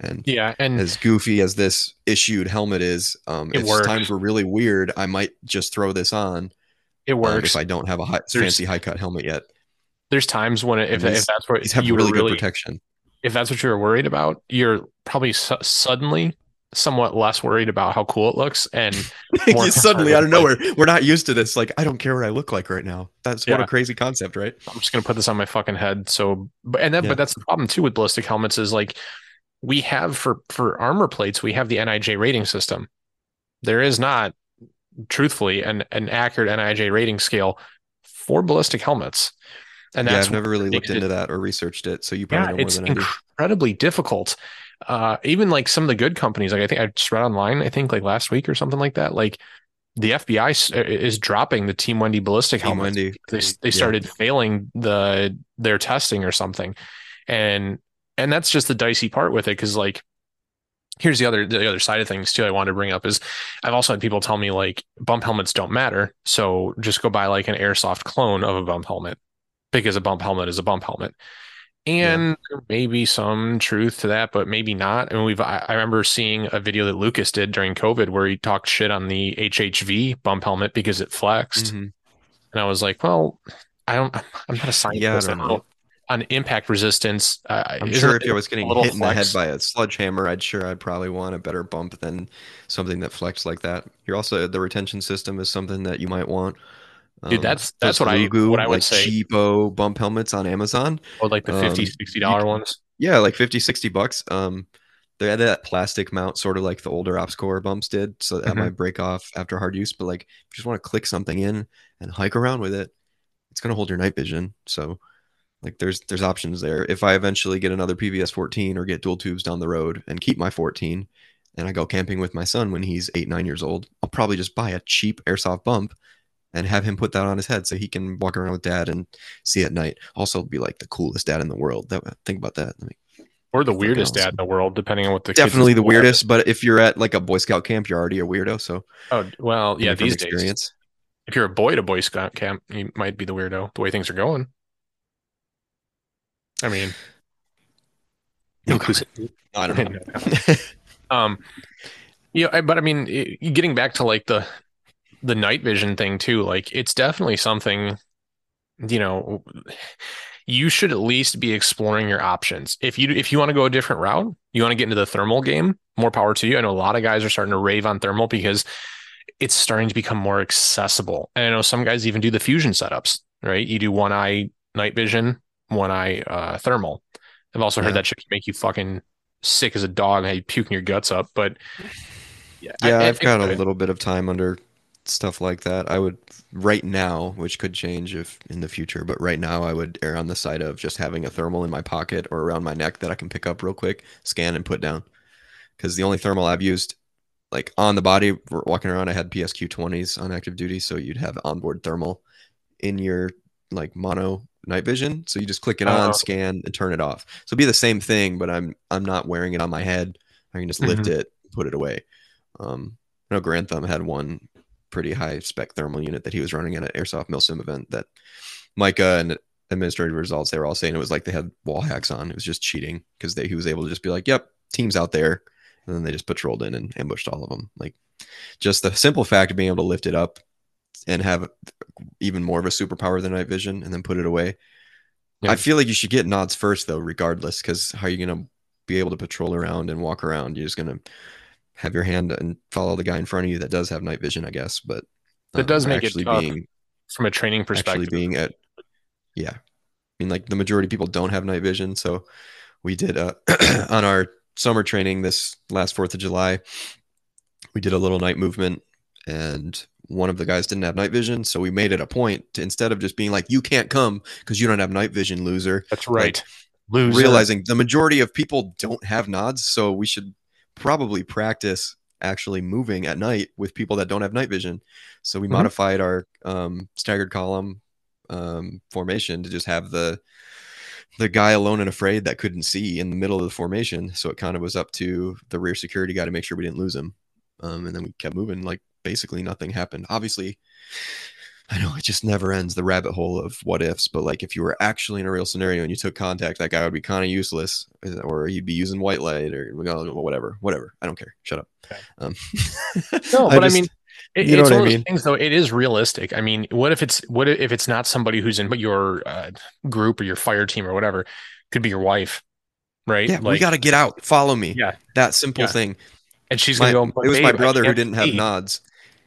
And yeah, and as goofy as this issued helmet is, um, if worked. times were really weird, I might just throw this on It works. Um, if I don't have a high, fancy high cut helmet yet, there's times when it, if, if that's what you have you really, really good protection. If that's what you're worried about, you're probably su- suddenly somewhat less worried about how cool it looks, and more suddenly out of nowhere, we're not used to this. Like, I don't care what I look like right now. That's yeah. what a crazy concept, right? I'm just gonna put this on my fucking head. So, but and that, yeah. but that's the problem too with ballistic helmets is like we have for for armor plates, we have the N I J rating system. There is not, truthfully, an an accurate N I J rating scale for ballistic helmets. And that's yeah, I've never really looked into that or researched it. So you probably yeah, know more it's than I do. Incredibly difficult. Uh, even like some of the good companies, like I think I just read online, I think like last week or something like that, like the F B I is dropping the Team Wendy ballistic helmet. They they started yeah. failing the their testing or something, and and that's just the dicey part with it because like here's the other the other side of things too. I wanted to bring up is I've also had people tell me like bump helmets don't matter, so just go buy like an airsoft clone of a bump helmet. Because a bump helmet is a bump helmet. And yeah. there may be some truth to that, but maybe not. And we've, I remember seeing a video that Lucas did during COVID where he talked shit on the H H V bump helmet because it flexed. Mm-hmm. And I was like, well, I don't, I'm not a scientist yeah, on, on impact resistance. Uh, I'm sure if I was getting hit in the head by a sledgehammer, I'd sure, I'd probably want a better bump than something that flexed like that. You're also, the retention system is something that you might want. Dude, that's um, that's what I what I would like say. Cheapo bump helmets on Amazon, or like the fifty, um, sixty dollar ones. Yeah, like fifty, sixty bucks. Um, they had that plastic mount, sort of like the older Ops Core bumps did, so that mm-hmm. might break off after hard use. But like, if you just want to click something in and hike around with it, it's gonna hold your night vision. So, like, there's there's options there. If I eventually get another P B S fourteen or get dual tubes down the road and keep my fourteen, and I go camping with my son when he's eight, nine years old, I'll probably just buy a cheap airsoft bump. And have him put that on his head so he can walk around with dad and see at night. Also, be like the coolest dad in the world. That, think about that. I mean, or the weirdest dad in the world, depending on what the definitely the weirdest. But if you're at like a Boy Scout camp, you're already a weirdo. So oh well, yeah. These days, if you're a boy at a Boy Scout camp, you might be the weirdo. The way things are going. I mean, no comment. I don't know. um, you know, but I mean, getting back to like the. the night vision thing too, like it's definitely something, you know, you should at least be exploring your options. If you, if you want to go a different route, you want to get into the thermal game, more power to you. I know a lot of guys are starting to rave on thermal because it's starting to become more accessible. And I know some guys even do the fusion setups, right? You do one eye night vision, one eye uh, thermal. I've also heard yeah. that shit can make you fucking sick as a dog and you puking your guts up. But yeah, yeah I, I've it, got it, a little bit of time under stuff like that. I would right now, which could change if in the future, but right now I would err on the side of just having a thermal in my pocket or around my neck that I can pick up real quick, scan and put down. Because the only thermal I've used like on the body, we're walking around, I had P S Q twenties on active duty. So you'd have onboard thermal in your like mono night vision. So you just click it oh. on, scan and turn it off. So it'd be the same thing, but I'm, I'm not wearing it on my head. I can just mm-hmm. lift it, put it away. Um, I know Grand Thumb had one pretty high spec thermal unit that he was running at an airsoft milsim event that Micah and administrative results, they were all saying it was like they had wall hacks on. It was just cheating because he was able to just be like, yep, team's out there. And then they just patrolled in and ambushed all of them. Like just the simple fact of being able to lift it up and have even more of a superpower than night vision and then put it away. Yeah. I feel like you should get nods first though, regardless, because how are you going to be able to patrol around and walk around? You're just going to have your hand and follow the guy in front of you that does have night vision, I guess. But that um, does make it tough being, from a training perspective. Actually being at, yeah. I mean, like the majority of people don't have night vision. So we did uh, on our summer training this last fourth of July, we did a little night movement and one of the guys didn't have night vision. So we made it a point to, instead of just being like, you can't come because you don't have night vision, loser. That's right. Like, loser. Realizing the majority of people don't have nods. So we should probably practice actually moving at night with people that don't have night vision. So we mm-hmm. modified our um, staggered column um, formation to just have the the guy alone and afraid that couldn't see in the middle of the formation. So it kind of was up to the rear security guy to make sure we didn't lose him. Um, and then we kept moving. Like basically nothing happened. Obviously, I know it just never ends, the rabbit hole of what ifs, but like if you were actually in a real scenario and you took contact, that guy would be kind of useless or he'd be using white light or whatever, whatever. I don't care. Shut up. Okay. Um, no, but I, just, I mean, It, you know it's what one I mean? Of those things, though. It is realistic. I mean, what if it's what if it's not somebody who's in your uh, group or your fire team or whatever? Could be your wife, right? Yeah, like, we got to get out. Follow me. Yeah, that simple yeah. thing. And she's my, gonna go. It was my brother who didn't have nods.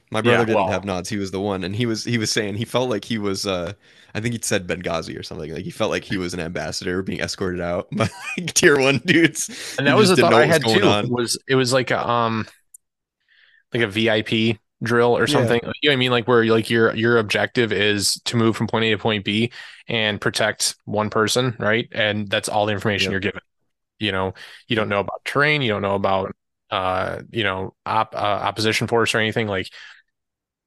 My brother yeah, didn't well. have nods. He was the one, and he was he was saying he felt like he was. Uh, I think he said Benghazi or something. Like he felt like he was an ambassador being escorted out by like, tier one dudes. And that was the thought I had too. On. Was it was like a um, like a V I P drill or something. Yeah. You know what I mean? Like where like your your objective is to move from point A to point B and protect one person, right? And that's all the information yeah. you're given. You know, you don't know about terrain. You don't know about uh, you know, op, uh, opposition force or anything like.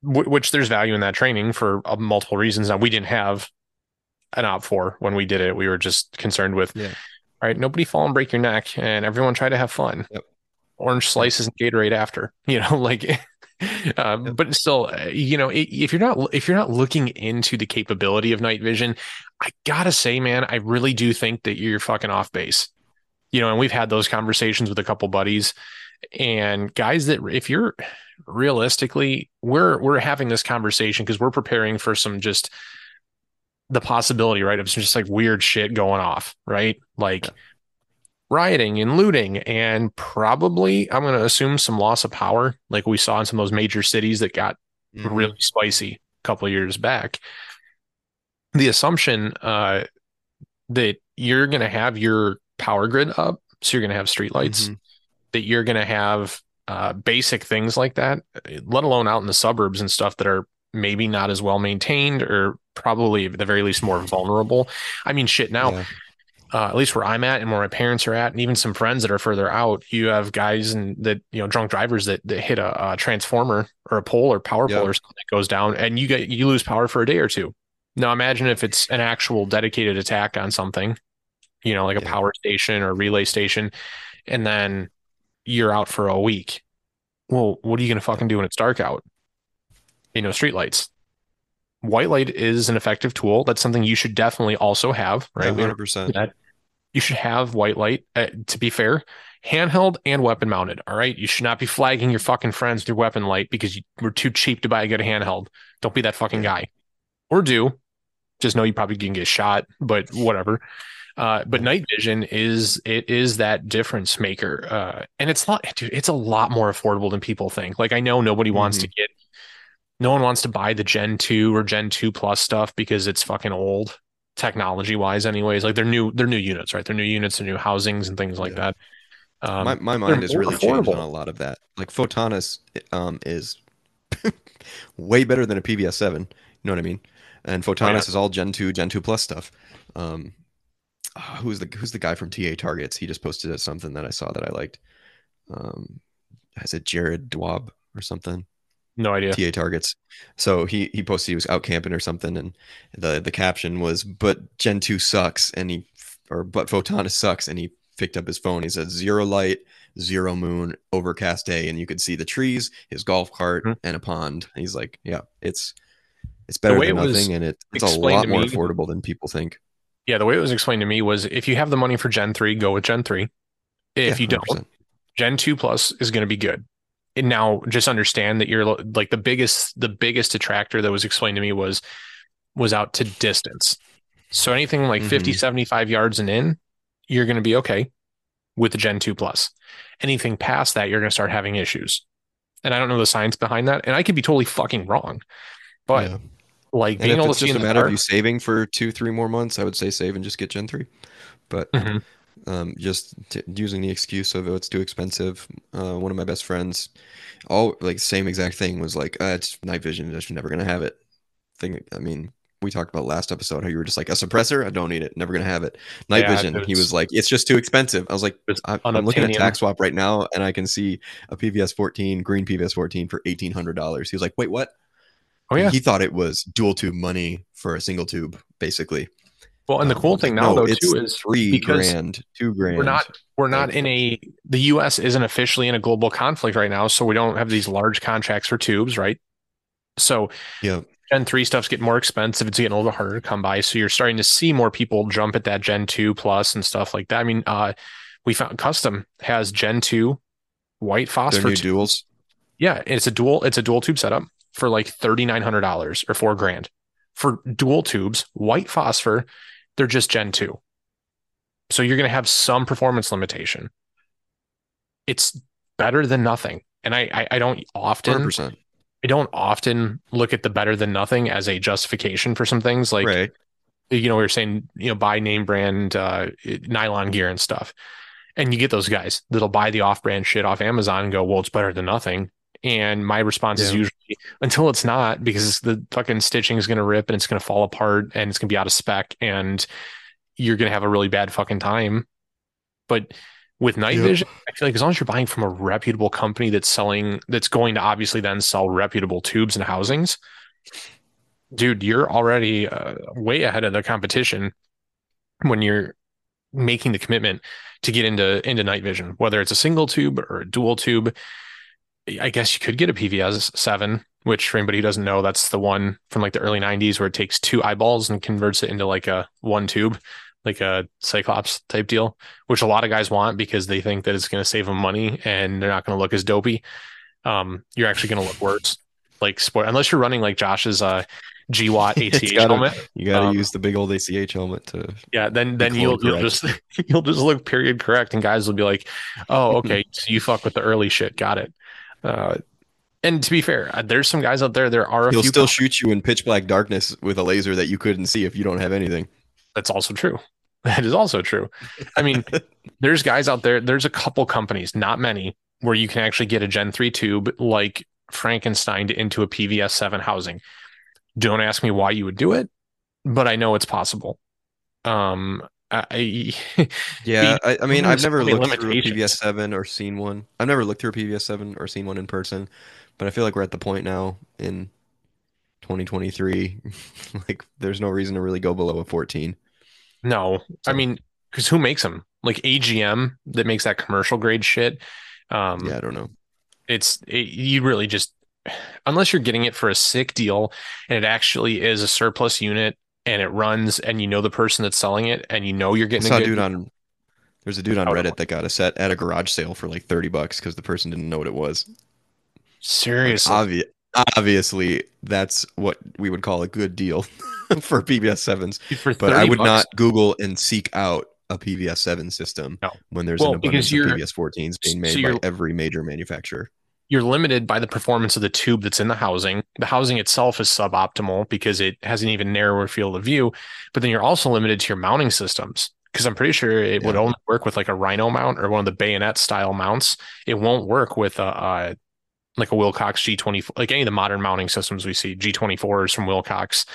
W- which there's value in that training for uh, multiple reasons. Now we didn't have an op four when we did it. We were just concerned with, yeah. all right, nobody fall and break your neck, and everyone try to have fun. Yep. Orange slices and Gatorade after, you know, like. Uh, yep. But still, uh, you know, if you're not if you're not looking into the capability of night vision, I gotta say, man, I really do think that you're fucking off base. You know, and we've had those conversations with a couple buddies. And guys, that if you're realistically, we're we're having this conversation because we're preparing for some just the possibility, right, of some just like weird shit going off, right? Like yeah. rioting and looting, and probably I'm going to assume some loss of power, like we saw in some of those major cities that got mm-hmm. really spicy a couple of years back. The assumption uh, that you're going to have your power grid up, so you're going to have streetlights. Mm-hmm. That you're going to have uh, basic things like that, let alone out in the suburbs and stuff that are maybe not as well maintained or probably at the very least more vulnerable. I mean, shit now, yeah. uh, at least where I'm at and where my parents are at, and even some friends that are further out, you have guys and that, you know, drunk drivers that, that hit a, a transformer or a pole or power yeah. pole or something that goes down, and you get, you lose power for a day or two. Now imagine if it's an actual dedicated attack on something, you know, like yeah. a power station or relay station. And then you're out for a week. Well, what are you going to fucking do when it's dark out? You know, streetlights. White light is an effective tool. That's something you should definitely also have, right? one hundred percent. You should have white light, uh, to be fair, handheld and weapon mounted. All right. You should not be flagging your fucking friends through weapon light because you were too cheap to buy a good handheld. Don't be that fucking guy. Or do. Just know you probably can get shot, but whatever. Uh, but night vision is, it is that difference maker. Uh, and it's not, dude, it's a lot more affordable than people think. Like, I know nobody wants mm-hmm. to get, no one wants to buy the Gen two or Gen two plus stuff because it's fucking old technology wise anyways. Like they're new, they're new units, right? They're new units and new housings and things like yeah. that. Um, my my mind is really affordable. Changed on a lot of that. Like Photonis um, is way better than a P B S seven. You know what I mean? And Photonis yeah. is all Gen two, Gen two plus stuff. Um, Uh, who's the who's the guy from T A Targets? He just posted something that I saw that I liked. Um, is it Jared Dwab or something? No idea. T A Targets. So he he posted he was out camping or something, and the the caption was, "But Gen two sucks," and he or "But Photonis sucks," and he picked up his phone. He said, "Zero light, zero moon, overcast day," and you could see the trees, his golf cart, mm-hmm. and a pond. And he's like, "Yeah, it's it's better than nothing, and it, it's a lot more affordable than people think." Yeah, the way it was explained to me was if you have the money for Gen three, go with Gen three. If yeah, you don't, Gen two plus is going to be good. And now just understand that you're like the biggest, the biggest detractor that was explained to me was, was out to distance. So anything like mm-hmm. fifty, seventy-five yards and in, you're going to be okay with the Gen two plus. Anything past that, you're going to start having issues. And I don't know the science behind that. And I could be totally fucking wrong, but yeah. Like being able to see in the matter dark. Of you saving for two, three more months, I would say save and just get Gen three. But mm-hmm. um, just t- using the excuse of, oh, it's too expensive. Uh, one of my best friends, all like same exact thing was like, uh, it's night vision. I'm never going to have it. Thing. I mean, we talked about last episode how you were just like, a suppressor? I don't need it. Never going to have it. Night yeah, vision. He was like, it's just too expensive. I was like, I'm, I'm looking at tax swap right now and I can see a P V S fourteen, green P V S fourteen for eighteen hundred dollars. He was like, wait, what? Oh, yeah. He thought it was dual tube money for a single tube, basically. Well, and the cool um, thing now, no, though, too, is three grand, two grand. We're not, we're not in a, the U S isn't officially in a global conflict right now, so we don't have these large contracts for tubes, right? So yeah. Gen three stuff's getting more expensive. It's getting a little harder to come by. So you're starting to see more people jump at that Gen two plus and stuff like that. I mean, uh, we found Custom has Gen two white phosphor. Their new duals. Yeah, it's a dual. It's a dual tube setup for like thirty-nine hundred dollars or four grand for dual tubes, white phosphor. They're just Gen two. So you're going to have some performance limitation. It's better than nothing. And I, I, I don't often, one hundred percent. I don't often look at the better than nothing as a justification for some things like, right. you know, we were saying, you know, buy name brand uh, nylon gear and stuff. And you get those guys that'll buy the off brand shit off Amazon and go, well, it's better than nothing. And my response yeah. is usually until it's not, because the fucking stitching is going to rip and it's going to fall apart and it's going to be out of spec and you're going to have a really bad fucking time. But with night yeah. vision, I feel like as long as you're buying from a reputable company that's selling, that's going to obviously then sell reputable tubes and housings, dude, you're already uh, way ahead of the competition when you're making the commitment to get into, into night vision, whether it's a single tube or a dual tube. I guess you could get a P V S seven, which for anybody who doesn't know, that's the one from like the early nineties where it takes two eyeballs and converts it into like a one tube, like a Cyclops type deal, which a lot of guys want because they think that it's going to save them money and they're not going to look as dopey. Um, you're actually going to look worse, like sport, unless you're running like Josh's uh, G W A T A C H gotta, helmet. You got to um, use the big old A C H helmet to. Yeah, then then you'll, you'll just you'll just look period correct, and guys will be like, "Oh, okay, so you fuck with the early shit, got it." Uh, and to be fair, there's some guys out there. There are a He'll few still guys. Shoot you in pitch black darkness with a laser that you couldn't see if you don't have anything. That's also true. That is also true. I mean, there's guys out there. There's a couple companies, not many, where you can actually get a Gen three tube like Frankenstein into a P V S seven housing. Don't ask me why you would do it, but I know it's possible. Um, I, yeah, the, I, I mean, I've never looked through a P V S seven or seen one. I've never looked through a P V S seven or seen one in person, but I feel like we're at the point now in twenty twenty-three, like there's no reason to really go below a fourteen. No, so. I mean, because who makes them? Like A G M that makes that commercial grade shit. Um, yeah, I don't know. It's it, you really just, unless you're getting it for a sick deal and it actually is a surplus unit. And it runs, and you know the person that's selling it, and you know you're getting. I saw a good dude on. There's a dude on Reddit that got a set at a garage sale for like thirty bucks because the person didn't know what it was. Seriously, like, obvi- obviously, that's what we would call a good deal for P V S sevens. For but I would bucks. not Google and seek out a P V S seven system no. when there's well, an abundance of P V S fourteens being made so by every major manufacturer. You're limited by the performance of the tube that's in the housing. The housing itself is suboptimal because it has an even narrower field of view. But then you're also limited to your mounting systems because I'm pretty sure it yeah. would only work with like a Rhino mount or one of the bayonet style mounts. It won't work with a, a like a Wilcox G twenty-four, like any of the modern mounting systems we see. G twenty-fours from Wilcox,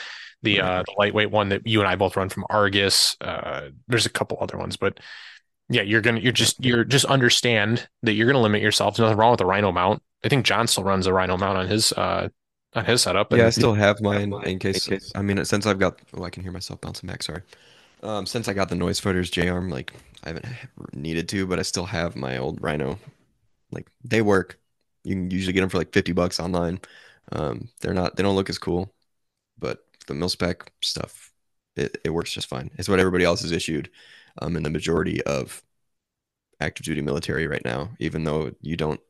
the, mm-hmm. uh, the lightweight one that you and I both run from Argus. Uh, there's a couple other ones, but. Yeah, you're gonna you're just you're just understand that you're gonna limit yourself. There's nothing wrong with a Rhino mount. I think John still runs a Rhino mount on his uh on his setup. And yeah, I still have mine in case. In case. I mean, since I've got oh, I can hear myself bouncing back. Sorry. Um, since I got the noise footers J arm, like I haven't needed to, but I still have my old Rhino. Like they work. You can usually get them for like fifty bucks online. Um, they're not they don't look as cool, but the Mil-Spec stuff it it works just fine. It's what everybody else has issued. Um, in the majority of active duty military right now, even though you don't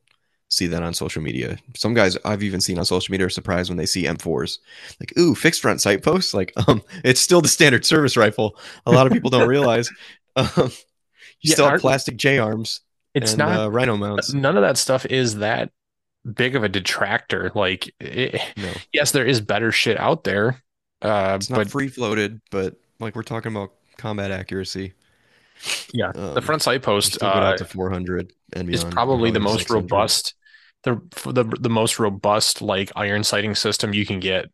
see that on social media. Some guys I've even seen on social media are surprised when they see M fours. Like, ooh, fixed front sight posts. Like, um, it's still the standard service rifle. A lot of people don't realize. Um, you yeah, still have plastic J-arms it's and not, uh, Rhino mounts. None of that stuff is that big of a detractor. Like, it, no. yes, there is better shit out there. Uh, it's not but, free-floated, but like we're talking about combat accuracy. Yeah, um, the front sight post uh, to four hundred and beyond, is probably you know, the most robust, the, the the most robust like iron sighting system you can get.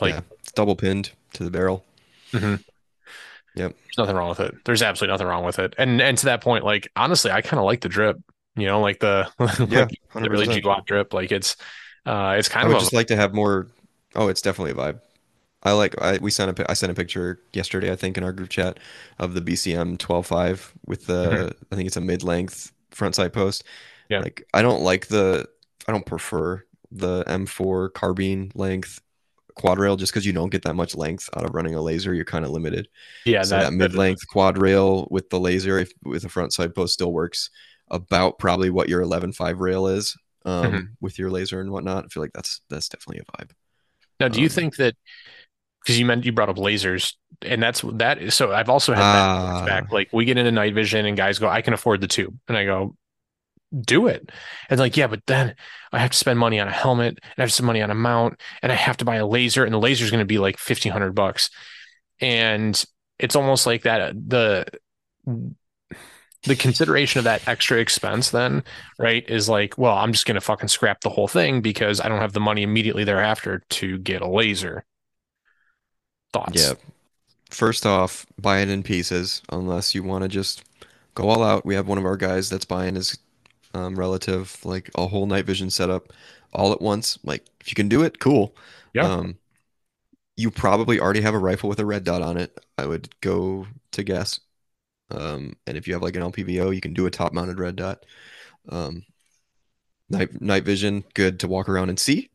Like yeah, it's double pinned to the barrel. Mm-hmm. Yep, there's nothing wrong with it. There's absolutely nothing wrong with it. And and to that point, like honestly, I kind of like the drip. You know, like the yeah, like the really G W A T drip. Like it's uh, it's kind I of would a, just like to have more. Oh, it's definitely a vibe. I like I we sent a I sent a picture yesterday I think in our group chat of the B C M twelve point five with the mm-hmm. I think it's a mid-length front sight post. Yeah. Like I don't like the I don't prefer the M four carbine length quad rail just because you don't get that much length out of running a laser. You're kind of limited. Yeah, so that, that mid-length that quad rail with the laser if, with a front sight post still works about probably what your eleven point five rail is um, mm-hmm. with your laser and whatnot. I feel like that's that's definitely a vibe. Now, do you um, think that, because you meant you brought up lasers, and that's that is so I've also had uh, that back. Like, we get into night vision and guys go, I can afford the tube. And I go, do it. And like, yeah, but then I have to spend money on a helmet, and I have to spend money on a mount, and I have to buy a laser, and the laser is going to be like fifteen hundred bucks. And it's almost like that, the the consideration of that extra expense then, right, is like, well, I'm just going to fucking scrap the whole thing because I don't have the money immediately thereafter to get a laser. Thoughts? Yeah. First off, buy it in pieces unless you want to just go all out. We have one of our guys that's buying his um, relative, like a whole night vision setup all at once. Like, if you can do it, cool. Yeah. Um, you probably already have a rifle with a red dot on it, I would go to guess. Um, and if you have like an L P V O, you can do a top mounted red dot. Um, night, night vision, good to walk around and see.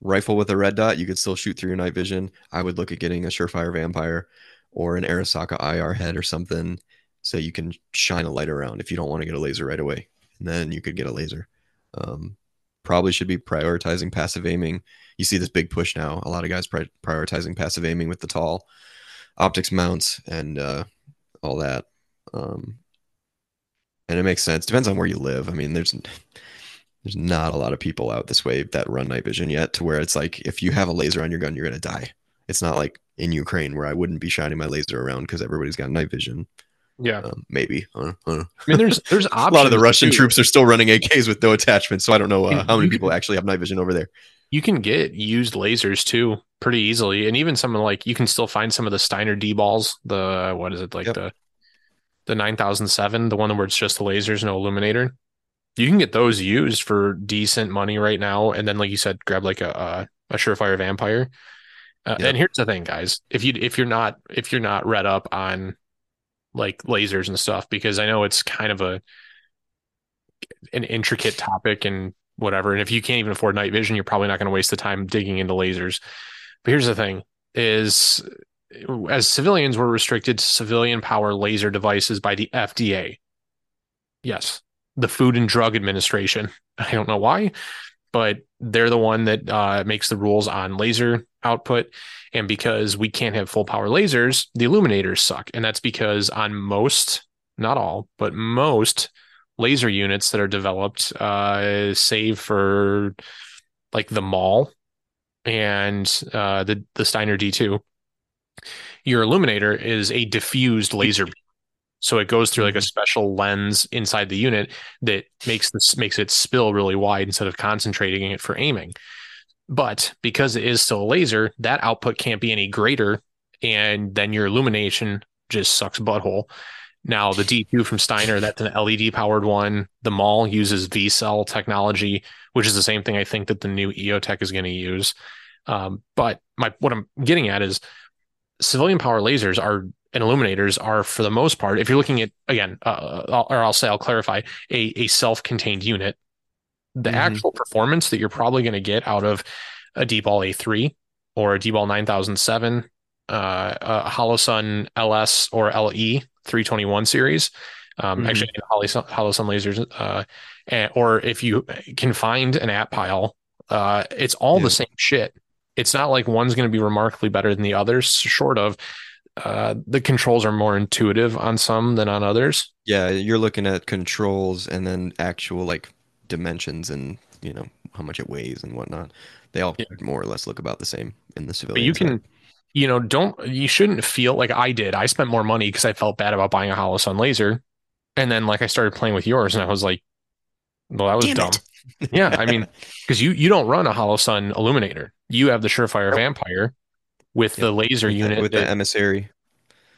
Rifle with a red dot, you could still shoot through your night vision. I would look at getting a Surefire Vampire or an Arasaka I R head or something, so you can shine a light around if you don't want to get a laser right away. And then you could get a laser. Um, probably should be prioritizing passive aiming. You see this big push now. A lot of guys pri- prioritizing passive aiming with the tall optics mounts and uh, all that. Um, and it makes sense. Depends on where you live. I mean, there's there's not a lot of people out this way that run night vision yet, to where it's like, if you have a laser on your gun, you're going to die. It's not like in Ukraine where I wouldn't be shining my laser around because everybody's got night vision. Yeah, um, maybe. I, don't, I, don't. I mean, there's there's a lot of the Russian too. Troops are still running A Ks with no attachment, so I don't know uh, how many people actually have night vision over there. You can get used lasers too pretty easily, and even some of, like, you can still find some of the Steiner D balls. The what is it like yep. the the nine thousand seven, the one where it's just the lasers, no illuminator. You can get those used for decent money right now, and then, like you said, grab like a a, a Surefire Vampire. Uh, yep. And here's the thing, guys: if you if you're not if you're not read up on like lasers and stuff, because I know it's kind of a an intricate topic and whatever. And if you can't even afford night vision, you're probably not going to waste the time digging into lasers. But here's the thing is, as civilians, we're restricted to civilian power laser devices by the F D A. Yes. The Food and Drug Administration. I don't know why, but they're the one that uh, makes the rules on laser output. And because we can't have full power lasers, the illuminators suck. And that's because on most, not all, but most laser units that are developed, uh, save for like the Maul and uh, the, the Steiner D two, your illuminator is a diffused laser beam. So it goes through like a special lens inside the unit that makes this makes it spill really wide instead of concentrating it for aiming. But because it is still a laser, that output can't be any greater, and then your illumination just sucks butthole. Now, the D two from Steiner, that's an L E D-powered one. The Maul uses V-cell technology, which is the same thing I think that the new EOTech is going to use. Um, but my what I'm getting at is civilian power lasers are and illuminators are, for the most part, if you're looking at, again, uh, I'll, or I'll say, I'll clarify, a, a self-contained unit, the mm-hmm. actual performance that you're probably going to get out of a D-Ball A three or a D-Ball nine thousand seven, uh, a Holosun L S or L E three twenty-one series, um, mm-hmm. actually Holosun, Holosun lasers, uh, and, or if you can find an app pile, uh, it's all yeah. the same shit. It's not like one's going to be remarkably better than the others, short of uh, the controls are more intuitive on some than on others. Yeah, you're looking at controls and then actual, like, dimensions and, you know, how much it weighs and whatnot. They all yeah. more or less look about the same in the civilian. But you can, you know, don't, you shouldn't feel like I did. I spent more money because I felt bad about buying a Holosun laser. And then, like, I started playing with yours and I was like, well, that was Damn dumb. yeah, I mean, because you, you don't run a Holosun illuminator. You have the Surefire nope. Vampire with yeah, the laser with unit. The, with that, the emissary.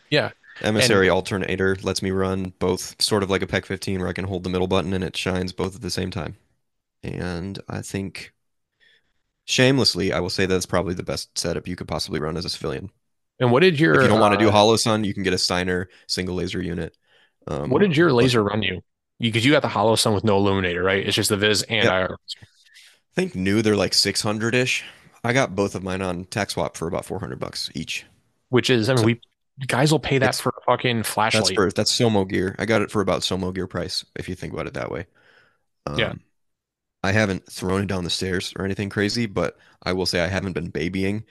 Yeah. Emissary and, alternator lets me run both, sort of like a P E C fifteen where I can hold the middle button and it shines both at the same time. And I think, shamelessly, I will say that's probably the best setup you could possibly run as a civilian. And what did your... If you don't uh, want to do Holosun, you can get a Steiner single laser unit. Um, what did your laser but, run you? Because you, you got the Holosun with no illuminator, right? It's just the Viz and yeah. I R. I think new, they're like six hundred-ish. I got both of mine on TaxSwap for about four hundred bucks each. Which is, I mean, so, we guys will pay that for a fucking flashlight. That's, for, that's Somo Gear. I got it for about Somo Gear price, if you think about it that way. Um, yeah. I haven't thrown it down the stairs or anything crazy, but I will say I haven't been babying.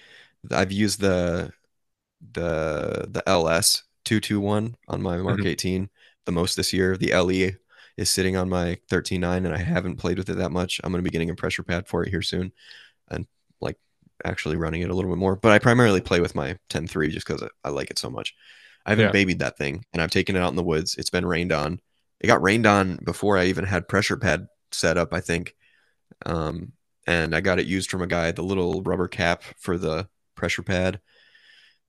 I've used the the the L S two twenty-one on my Mark mm-hmm. eighteen the most this year. The L E is sitting on my thirteen nine, and I haven't played with it that much. I'm going to be getting a pressure pad for it here soon, and like actually running it a little bit more. But I primarily play with my ten three just because I like it so much. I haven't yeah. babied that thing, and I've taken it out in the woods. It's been rained on. It got rained on before I even had pressure pad set up, I think. Um, and I got it used from a guy. The little rubber cap for the pressure pad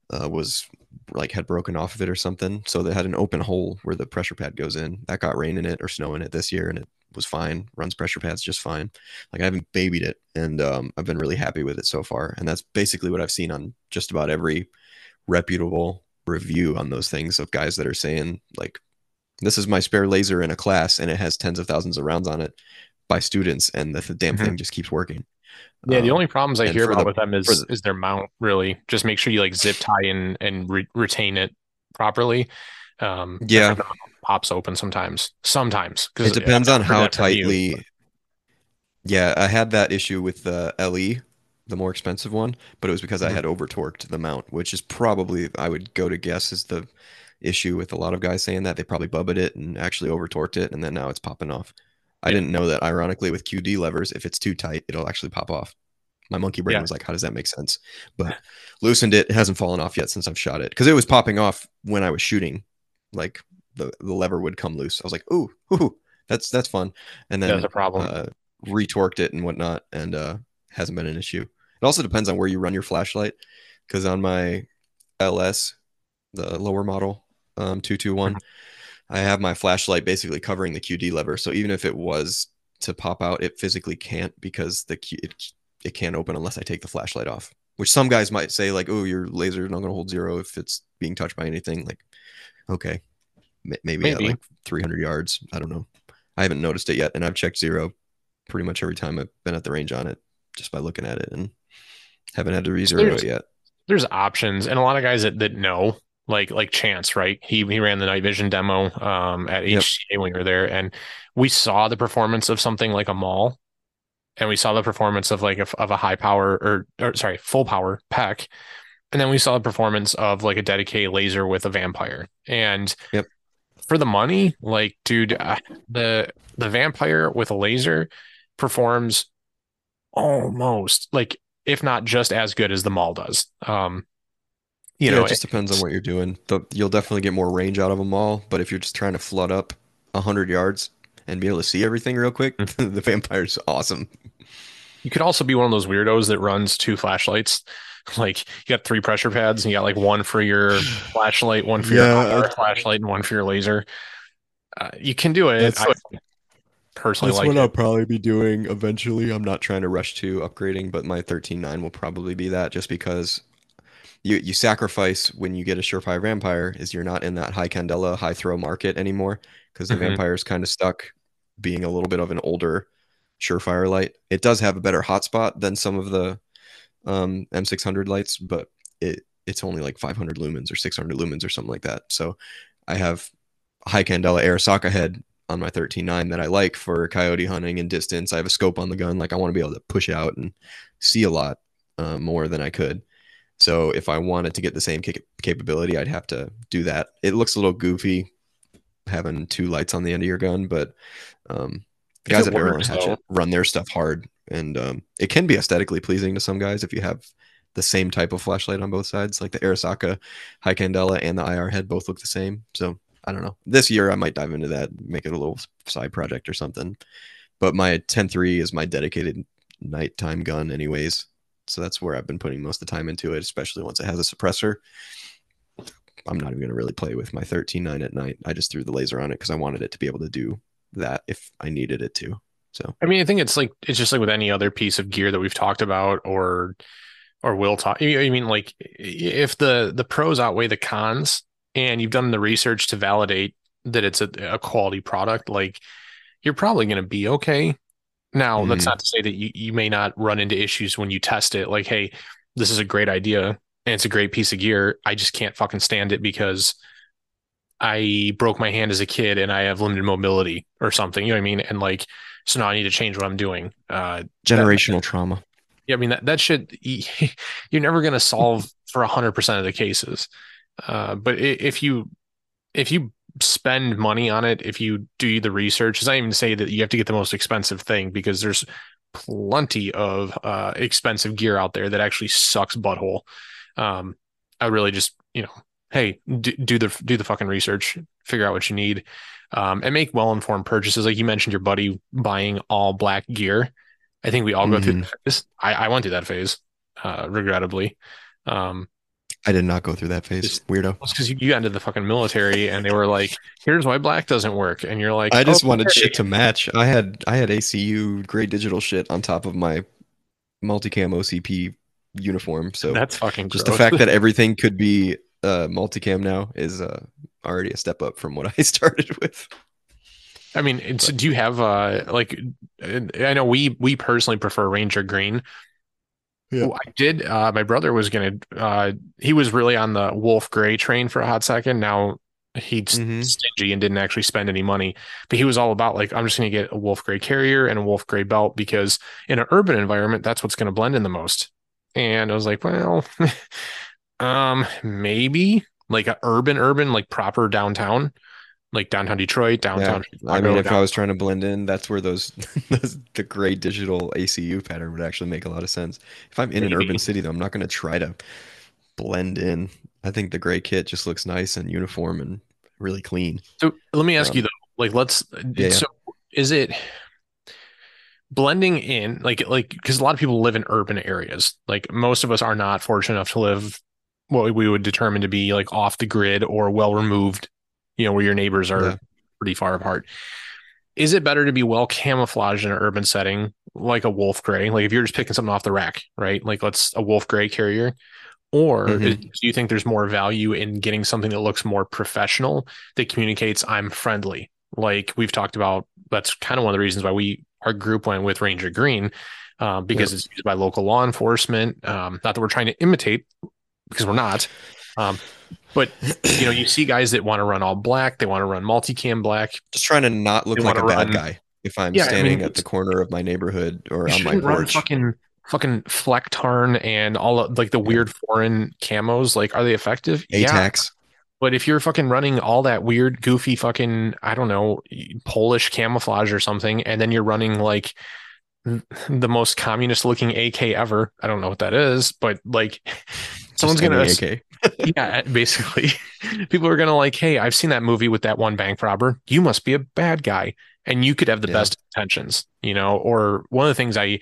uh, was like had broken off of it or something. So they had an open hole where the pressure pad goes in. That got rain in it or snow in it this year, and it was fine. Runs pressure pads just fine. Like I haven't babied it, and um, I've been really happy with it so far. And that's basically what I've seen on just about every reputable review on those things of guys that are saying like, this is my spare laser in a class and it has tens of thousands of rounds on it by students, and the th- damn mm-hmm. thing just keeps working. Yeah, um, the only problems I hear about the, with them is the, is their mount, really. Just make sure you like zip tie in and re- retain it properly. Um, yeah. The mount pops open sometimes. Sometimes. It depends yeah, on how tightly. You, yeah, I had that issue with the L E, the more expensive one, but it was because mm-hmm. I had over-torqued the mount, which is probably, I would go to guess, is the issue with a lot of guys saying that. They probably bubbled it and actually over-torqued it, and then now it's popping off. I didn't know that, ironically, with Q D levers, if it's too tight, it'll actually pop off. My monkey brain yeah. was like, how does that make sense? But loosened it. It hasn't fallen off yet since I've shot it, because it was popping off when I was shooting. Like the, the lever would come loose. I was like, ooh, ooh, that's that's fun. And then that's a problem. Uh, retorqued it and whatnot, and uh, hasn't been an issue. It also depends on where you run your flashlight, because on my L S, the lower model, um, two twenty-one, mm-hmm. I have my flashlight basically covering the Q D lever. So even if it was to pop out, it physically can't, because the Q, it, it can't open unless I take the flashlight off, which some guys might say like, oh, your laser is not going to hold zero if it's being touched by anything. Like, okay, m- maybe, maybe. At like three hundred yards. I don't know. I haven't noticed it yet. And I've checked zero pretty much every time I've been at the range on it just by looking at it, and haven't had to re-zero it yet. There's options. And a lot of guys that, that know, Like like Chance, right? He he ran the night vision demo um, at yep. H C A when we were there, and we saw the performance of something like a mall, and we saw the performance of like a, of a high power or, or sorry full power P E C, and then we saw the performance of like a dedicated laser with a vampire. And yep. for the money, like dude, uh, the the vampire with a laser performs almost like, if not just as good as the mall does. Um, You yeah, know, it just depends on what you're doing. The, you'll definitely get more range out of them all, but if you're just trying to flood up one hundred yards and be able to see everything real quick, the vampire's awesome. You could also be one of those weirdos that runs two flashlights. Like, you got three pressure pads, and you got like one for your flashlight, one for yeah. your flashlight, and one for your laser. Uh, you can do it. That's I what, personally that's like what it. I'll probably be doing eventually. I'm not trying to rush to upgrading, but my thirteen nine will probably be that, just because... You you sacrifice when you get a Surefire Vampire is you're not in that high candela, high throw market anymore, because the mm-hmm. Vampire is kind of stuck being a little bit of an older Surefire light. It does have a better hotspot than some of the um, M six hundred lights, but it it's only like five hundred lumens or six hundred lumens or something like that. So I have high candela Arasaka head on my thirteen nine that I like for coyote hunting and distance. I have a scope on the gun. Like, I want to be able to push out and see a lot uh, more than I could. So if I wanted to get the same capability, I'd have to do that. It looks a little goofy having two lights on the end of your gun, but um, the guys at Arrow and Hatchet run their stuff hard, and um, it can be aesthetically pleasing to some guys if you have the same type of flashlight on both sides. Like the Arasaka high candela and the I R head both look the same. So I don't know. This year I might dive into that, make it a little side project or something. But my ten three is my dedicated nighttime gun anyways. So that's where I've been putting most of the time into it, especially once it has a suppressor. I'm not even going to really play with my thirteen nine at night. I just threw the laser on it because I wanted it to be able to do that if I needed it to. So, I mean, I think it's like, it's just like with any other piece of gear that we've talked about or, or will talk, I mean, like if the, the pros outweigh the cons and you've done the research to validate that it's a, a quality product, like you're probably going to be okay. Now, that's mm. not to say that you, you may not run into issues when you test it. Like, hey, this is a great idea and it's a great piece of gear. I just can't fucking stand it because I broke my hand as a kid and I have limited mobility or something. You know what I mean? And like, so now I need to change what I'm doing. Uh, Generational that, trauma. Yeah, I mean, that, that should, you're never going to solve for one hundred percent of the cases. Uh, but if you if you spend money on it, if you do the research, it's not even to say that you have to get the most expensive thing, because there's plenty of uh, expensive gear out there that actually sucks butthole. Um, I really just, you know, hey, do, do the do the fucking research, figure out what you need, um, and make well-informed purchases. Like you mentioned, your buddy buying all black gear. I think we all go mm-hmm. through this. I, I went through that phase, uh, regrettably. Um, I did not go through that phase. Weirdo. Because you got into the fucking military and they were like, here's why black doesn't work. And you're like, I just oh, wanted okay. shit to match. I had I had A C U gray digital shit on top of my multicam O C P uniform. So that's fucking just gross. The fact that everything could be uh, multicam now is uh, already a step up from what I started with. I mean, it's, do you have uh, like, I know we, we personally prefer Ranger green. Yeah. I did. Uh, my brother was going to, uh, he was really on the wolf gray train for a hot second. Now he's mm-hmm. stingy and didn't actually spend any money, but he was all about like, I'm just going to get a wolf gray carrier and a wolf gray belt, because in an urban environment, that's what's going to blend in the most. And I was like, well, um, maybe like a urban, urban, like proper downtown. Like downtown Detroit, downtown. Yeah. Chicago, I mean, if downtown. I was trying to blend in, that's where those, those the gray digital A C U pattern would actually make a lot of sense. If I'm in Maybe. an urban city, though, I'm not going to try to blend in. I think the gray kit just looks nice and uniform and really clean. So let me ask um, you though, like, let's. Yeah, so yeah. Is it blending in, like, like because a lot of people live in urban areas. Like most of us are not fortunate enough to live what we would determine to be like off the grid or well removed. You know, where your neighbors are yeah. pretty far apart. Is it better to be well camouflaged in an urban setting, like a wolf gray? Like if you're just picking something off the rack, right? Like let's a wolf gray carrier. Or mm-hmm. is, do you think there's more value in getting something that looks more professional, that communicates I'm friendly? Like we've talked about, that's kind of one of the reasons why we, our group went with Ranger Green, uh, because yep. it's used by local law enforcement. Um, not that we're trying to imitate, because we're not. Um, But, you know, you see guys that want to run all black. They want to run multicam black. Just trying to not look they like a run, bad guy. If I'm yeah, standing I mean, at the corner of my neighborhood or on my porch. Fucking, fucking Flectarn and all of, like the weird foreign camos. Like, are they effective? A-tax. Yeah. But if you're fucking running all that weird, goofy fucking, I don't know, Polish camouflage or something, and then you're running like the most communist looking A K ever. I don't know what that is, but like... Someone's going to, yeah, basically people are going to like, hey, I've seen that movie with that one bank robber. You must be a bad guy. And you could have the yeah. best intentions, you know, or one of the things I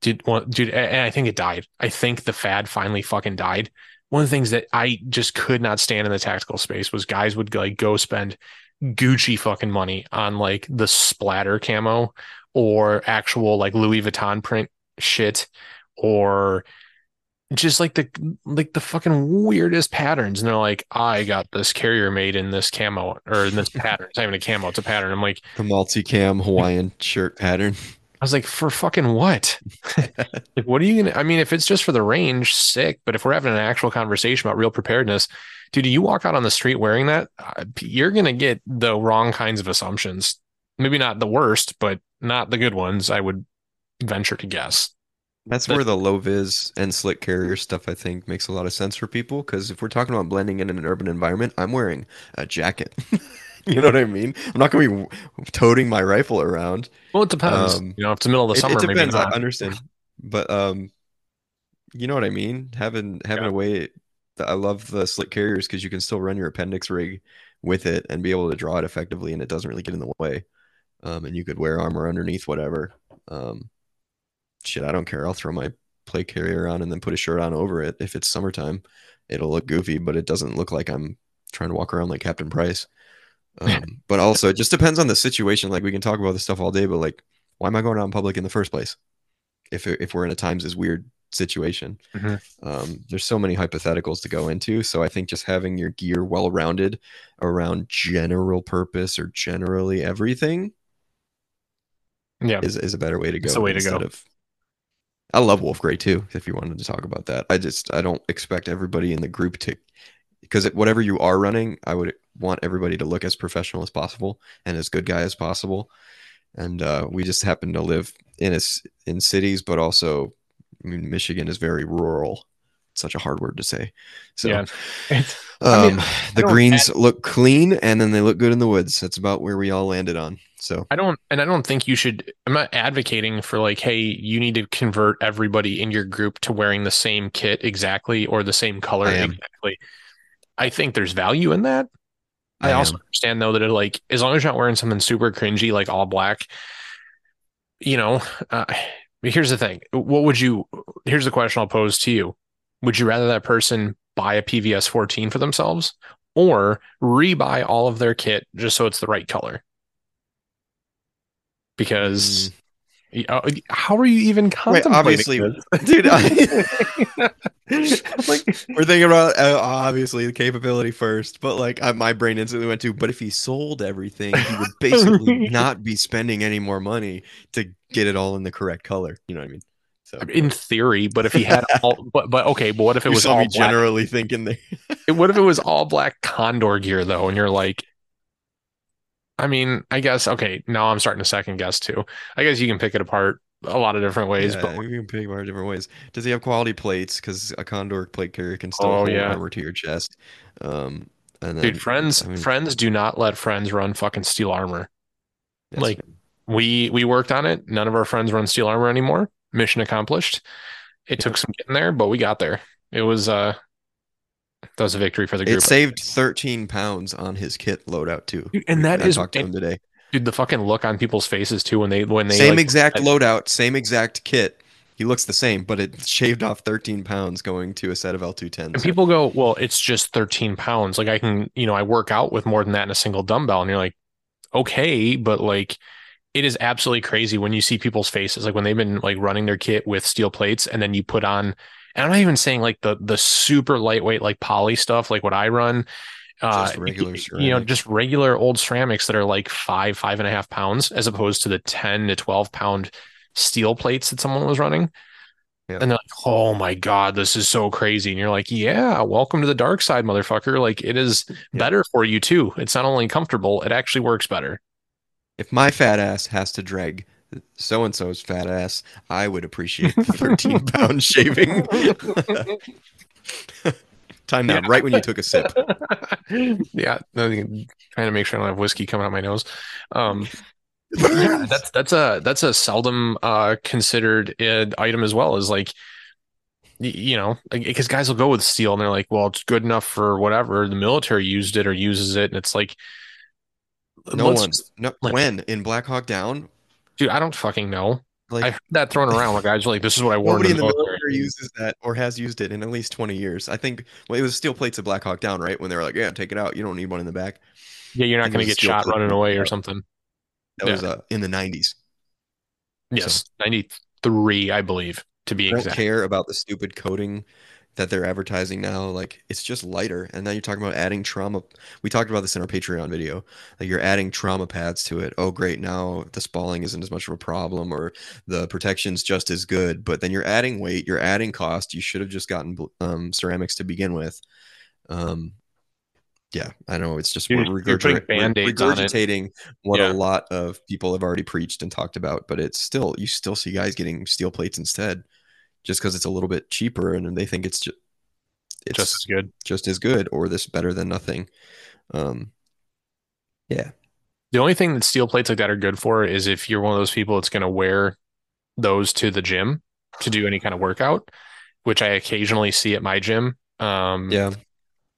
did want, dude, and I think it died. I think the fad finally fucking died. One of the things that I just could not stand in the tactical space was guys would like go spend Gucci fucking money on like the splatter camo or actual like Louis Vuitton print shit, or just like the like the fucking weirdest patterns, and they're like, I got this carrier made in this camo or in this pattern. It's not even a camo, it's a pattern. I'm like, the multi-cam Hawaiian shirt pattern. I was like, for fucking what? Like, what are you gonna? I mean, if it's just for the range, sick. But if we're having an actual conversation about real preparedness, dude, you walk out on the street wearing that, you're gonna get the wrong kinds of assumptions. Maybe not the worst, but not the good ones, I would venture to guess. That's where the low vis and slick carrier stuff, I think, makes a lot of sense for people. Because if we're talking about blending in an urban environment, I'm wearing a jacket. You know what I mean? I'm not going to be toting my rifle around. Well, it depends. Um, you know, if it's the middle of the it, summer, it depends. Maybe I understand, but um, you know what I mean. Having having yeah. a way, I love the slick carriers because you can still run your appendix rig with it and be able to draw it effectively, and it doesn't really get in the way. Um, and you could wear armor underneath, whatever. Um. Shit, I don't care. I'll throw my plate carrier on and then put a shirt on over it. If it's summertime, it'll look goofy, but it doesn't look like I'm trying to walk around like Captain Price. Um, but also, it just depends on the situation. Like, we can talk about this stuff all day, but like, why am I going out in public in the first place? If if we're in a times is weird situation, mm-hmm. um, there's so many hypotheticals to go into. So I think just having your gear well rounded around general purpose or generally everything, yeah, is is a better way to go. It's a way to go. Of, I love wolf gray too, if you wanted to talk about that. I just, I don't expect everybody in the group to, because whatever you are running, I would want everybody to look as professional as possible and as good guy as possible. And uh, we just happen to live in a, in cities, but also, I mean, Michigan is very rural. It's such a hard word to say. So yeah. I mean, um, the greens add- look clean, and then they look good in the woods. That's about where we all landed on. So I don't, and I don't think you should, I'm not advocating for like, hey, you need to convert everybody in your group to wearing the same kit exactly or the same color I exactly. I think there's value in that. I, I also understand though that it like, as long as you're not wearing something super cringy, like all black, you know, uh, here's the thing. What would you, here's the question I'll pose to you. Would you rather that person buy a P V S fourteen for themselves or rebuy all of their kit just so it's the right color? Because mm. how are you even contemplating? Wait, obviously, this? Dude, I, like, we're thinking about uh, obviously the capability first, but like I, my brain instantly went to, but if he sold everything, he would basically not be spending any more money to get it all in the correct color. You know what I mean? So in theory, but if he had all, but but okay, but what if it was all black? Generally thinking there? What if it was all black Condor gear though, and you're like. I mean, I guess, okay, now I'm starting to second guess too. I guess you can pick it apart a lot of different ways. Yeah, but you can pick it apart different ways. Does he have quality plates? Because a Condor plate carrier can still oh, hold yeah. armor to your chest. Um, and then, Dude, friends I mean, friends do not let friends run fucking steel armor. Yes, like, man. we we worked on it. None of our friends run steel armor anymore. Mission accomplished. It yeah. took some getting there, but we got there. It was... uh. That was a victory for the group. It saved thirteen pounds on his kit loadout too. Dude, and that I is talked to him today. Dude, the fucking look on people's faces too when they when they same like, exact I, loadout, same exact kit. He looks the same, but it shaved off thirteen pounds going to a set of L two tens. And so. People go, "Well, it's just thirteen pounds. Like I can, you know, I work out with more than that in a single dumbbell." And you're like, "Okay, but like it is absolutely crazy when you see people's faces like when they've been like running their kit with steel plates and then you put on and I'm not even saying like the the super lightweight like poly stuff like what I run, uh, just regular ceramics. You know, just regular old ceramics that are like five five and a half pounds as opposed to the ten to twelve pound steel plates that someone was running, yeah. and they're like, oh my god, this is so crazy, and you're like, yeah, welcome to the dark side, motherfucker. Like it is yeah. better for you too. It's not only comfortable, it actually works better. If my fat ass has to drag. So-and-so's fat ass, I would appreciate the thirteen pound shaving. Time now, yeah. right when you took a sip. Yeah, trying to make sure I don't have whiskey coming out my nose. Um, yeah, that's that's a that's a seldom uh, considered uh, item as well. Is like, you know, because like, guys will go with steel and they're like, well, it's good enough for whatever. The military used it or uses it, and it's like, no one. No, like, when in Black Hawk Down. Dude, I don't fucking know. Like, I heard that thrown around. Like, guys are like, this is what I wore. Nobody in the military uses that or has used it in at least twenty years. I think well, it was steel plates of Black Hawk Down, right? When they were like, yeah, take it out. You don't need one in the back. Yeah, you're not going to get shot running away or something. That yeah. was uh, in the nineties. Yes, so, ninety-three, I believe, to be exact. I don't care about the stupid coating that they're advertising now. Like, it's just lighter. And now you're talking about adding trauma. We talked about this in our Patreon video. Like, you're adding trauma pads to it. Oh, great. Now the spalling isn't as much of a problem or the protection's just as good. But then you're adding weight. You're adding cost. You should have just gotten um, ceramics to begin with. Um, yeah, I know. It's just you're, we're regurgit- regurgitating it. what yeah. a lot of people have already preached and talked about. But it's still, you still see guys getting steel plates instead. Just because it's a little bit cheaper and they think it's just, it's just as good, just as good, or this better than nothing. Um, yeah. The only thing that steel plates like that are good for is if you're one of those people that's going to wear those to the gym to do any kind of workout, which I occasionally see at my gym. Um, yeah.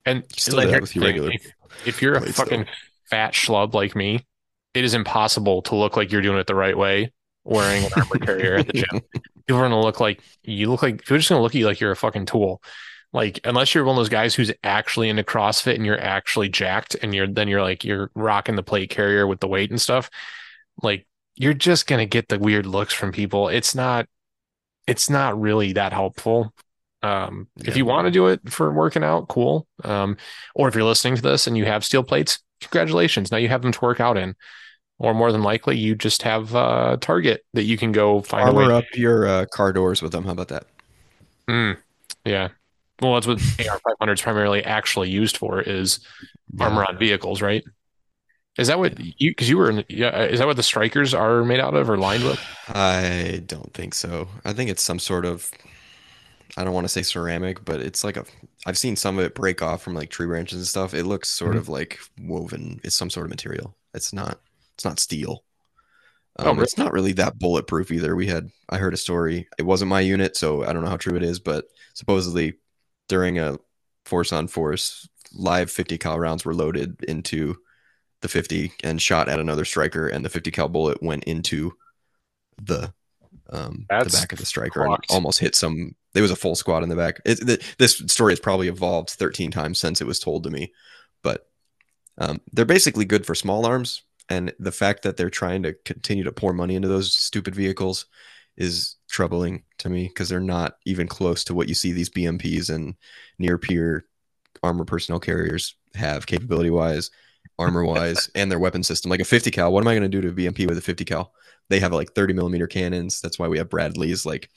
And still like, with your regular if, if you're a fucking though. fat schlub like me, it is impossible to look like you're doing it the right way wearing an armor carrier at the gym. People are gonna look like you look like you're just gonna look at you like you're a fucking tool. Like unless you're one of those guys who's actually into CrossFit and you're actually jacked and you're then you're like you're rocking the plate carrier with the weight and stuff. Like you're just gonna get the weird looks from people. It's not, it's not really that helpful. Um, yeah. If you want to do it for working out, cool. Um, or if you're listening to this and you have steel plates, congratulations. Now you have them to work out in. Or more than likely, you just have a target that you can go find. Armor up your uh, car doors with them. How about that? Mm, yeah. Well, that's what A R five hundred is primarily actually used for is yeah. armor on vehicles, right? Is that what yeah. you, because you were in, yeah, is that what the strikers are made out of or lined with? I don't think so. I think it's some sort of, I don't want to say ceramic, but it's like a, I've seen some of it break off from like tree branches and stuff. It looks sort mm-hmm. of like woven. It's some sort of material. It's not, it's not steel. Um, oh, really? It's not really that bulletproof either. We had, I heard a story. It wasn't my unit, so I don't know how true it is, but supposedly during a force on force, live fifty cal rounds were loaded into the fifty and shot at another striker, and the fifty cal bullet went into the um the back of the striker and almost hit some. There was a full squad in the back. It, the, this story has probably evolved thirteen times since it was told to me, but um, they're basically good for small arms. And the fact that they're trying to continue to pour money into those stupid vehicles is troubling to me, because they're not even close to what you see these B M Ps and near peer armor personnel carriers have capability wise, armor wise, and their weapon system. Like a fifty cal, what am I going to do to a B M P with a fifty cal? They have like thirty millimeter cannons. That's why we have Bradleys. Like,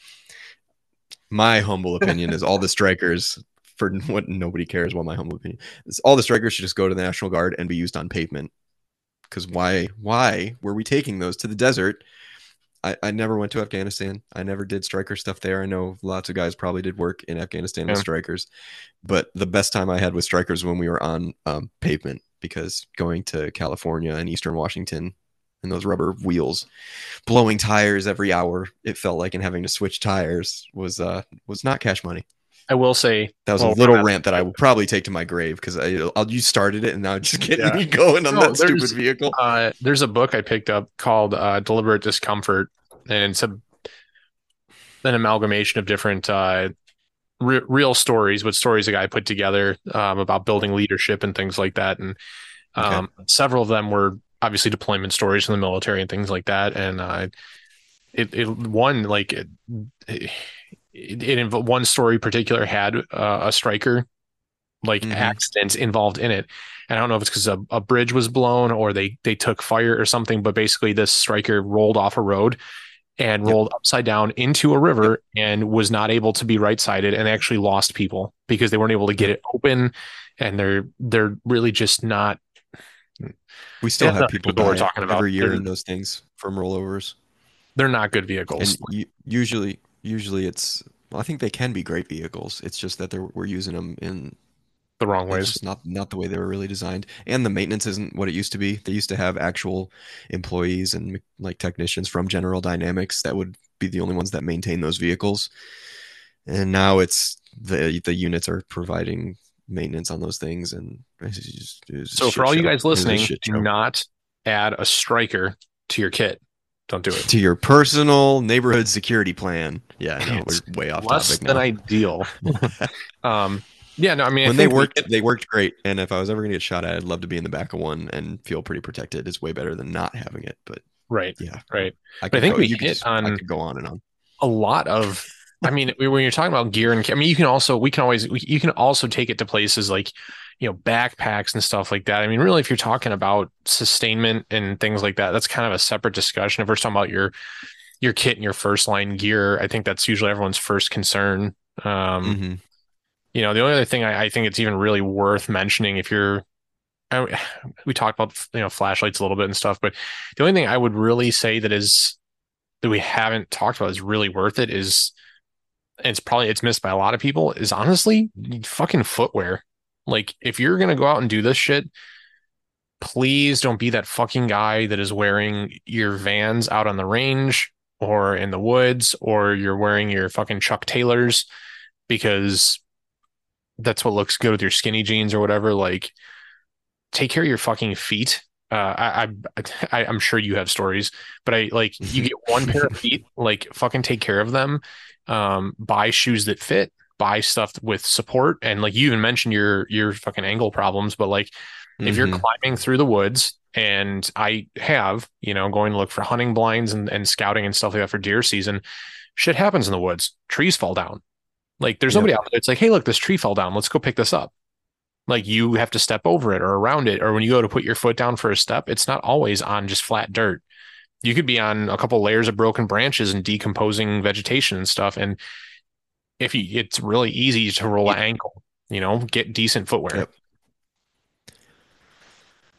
my humble opinion is all the strikers, for what nobody cares what my humble opinion is, all the strikers should just go to the National Guard and be used on pavement. Because why why were we taking those to the desert? I, I never went to Afghanistan. I never did striker stuff there. I know lots of guys probably did work in Afghanistan yeah. with strikers. But the best time I had with strikers when we were on um, pavement, because going to California and Eastern Washington and those rubber wheels, blowing tires every hour, it felt like, and having to switch tires was uh, was not cash money. I will say that was well, a little uh, rant that I will probably take to my grave, because I I'll, you started it and now it's just getting yeah. me going on no, that stupid vehicle. Uh, there's a book I picked up called uh, Deliberate Discomfort, and it's a, an amalgamation of different uh, re- real stories, but stories a guy put together um, about building leadership and things like that. And um, okay. several of them were obviously deployment stories from the military and things like that. And uh, it it one like. It, it, It, it one story in particular had uh, a striker like mm-hmm. accidents involved in it, and I don't know if it's because a, a bridge was blown or they they took fire or something. But basically, this striker rolled off a road and yep. rolled upside down into a river yep. and was not able to be right sided, and actually lost people because they weren't able to get it open. And they're they're really just not. We still have people die we're talking about every year they're, in those things from rollovers. They're not good vehicles. And usually. Usually it's, well, I think they can be great vehicles. It's just that they're, we're using them in the wrong ways. Not not the way they were really designed. And the maintenance isn't what it used to be. They used to have actual employees and like technicians from General Dynamics that would be the only ones that maintain those vehicles. And now it's the the units are providing maintenance on those things. And it's just, it's so for all show. You guys listening, do not add a striker to your kit. Don't do it. To your personal neighborhood security plan. Yeah, no, we're way off less topic now. Than ideal. um, yeah, no, I mean, when I think they worked, we, they worked great. And if I was ever going to get shot at, I'd love to be in the back of one and feel pretty protected. It's way better than not having it. But right, yeah, right. I, but I think go, we hit just, on. I could go on and on. A lot of. I mean, when you're talking about gear and I mean, you can also we can always we, you can also take it to places like, you know, backpacks and stuff like that. I mean, really, if you're talking about sustainment and things like that, that's kind of a separate discussion. If we're talking about your your kit and your first line gear, I think that's usually everyone's first concern. Um, mm-hmm. You know, the only other thing I, I think it's even really worth mentioning if you're, I, we talked about, you know, flashlights a little bit and stuff, but the only thing I would really say that is that we haven't talked about is really worth it is. And it's probably it's missed by a lot of people is honestly fucking footwear. Like if you're going to go out and do this shit, please don't be that fucking guy that is wearing your Vans out on the range or in the woods, or you're wearing your fucking Chuck Taylors because that's what looks good with your skinny jeans or whatever. Like take care of your fucking feet. Uh, I, I, I, I'm sure you have stories, but I like you get one pair of feet, like fucking take care of them. Um, buy shoes that fit, buy stuff with support. And like you even mentioned your, your fucking ankle problems, but like mm-hmm. if you're climbing through the woods, and I have, you know, going to look for hunting blinds and, and scouting and stuff like that for deer season, shit happens in the woods. Trees fall down. Like there's yeah. nobody out there. It's like, hey, look, this tree fell down. Let's go pick this up. Like you have to step over it or around it. Or when you go to put your foot down for a step, it's not always on just flat dirt. You could be on a couple layers of broken branches and decomposing vegetation and stuff. And if you, it's really easy to roll an ankle, you know, get decent footwear.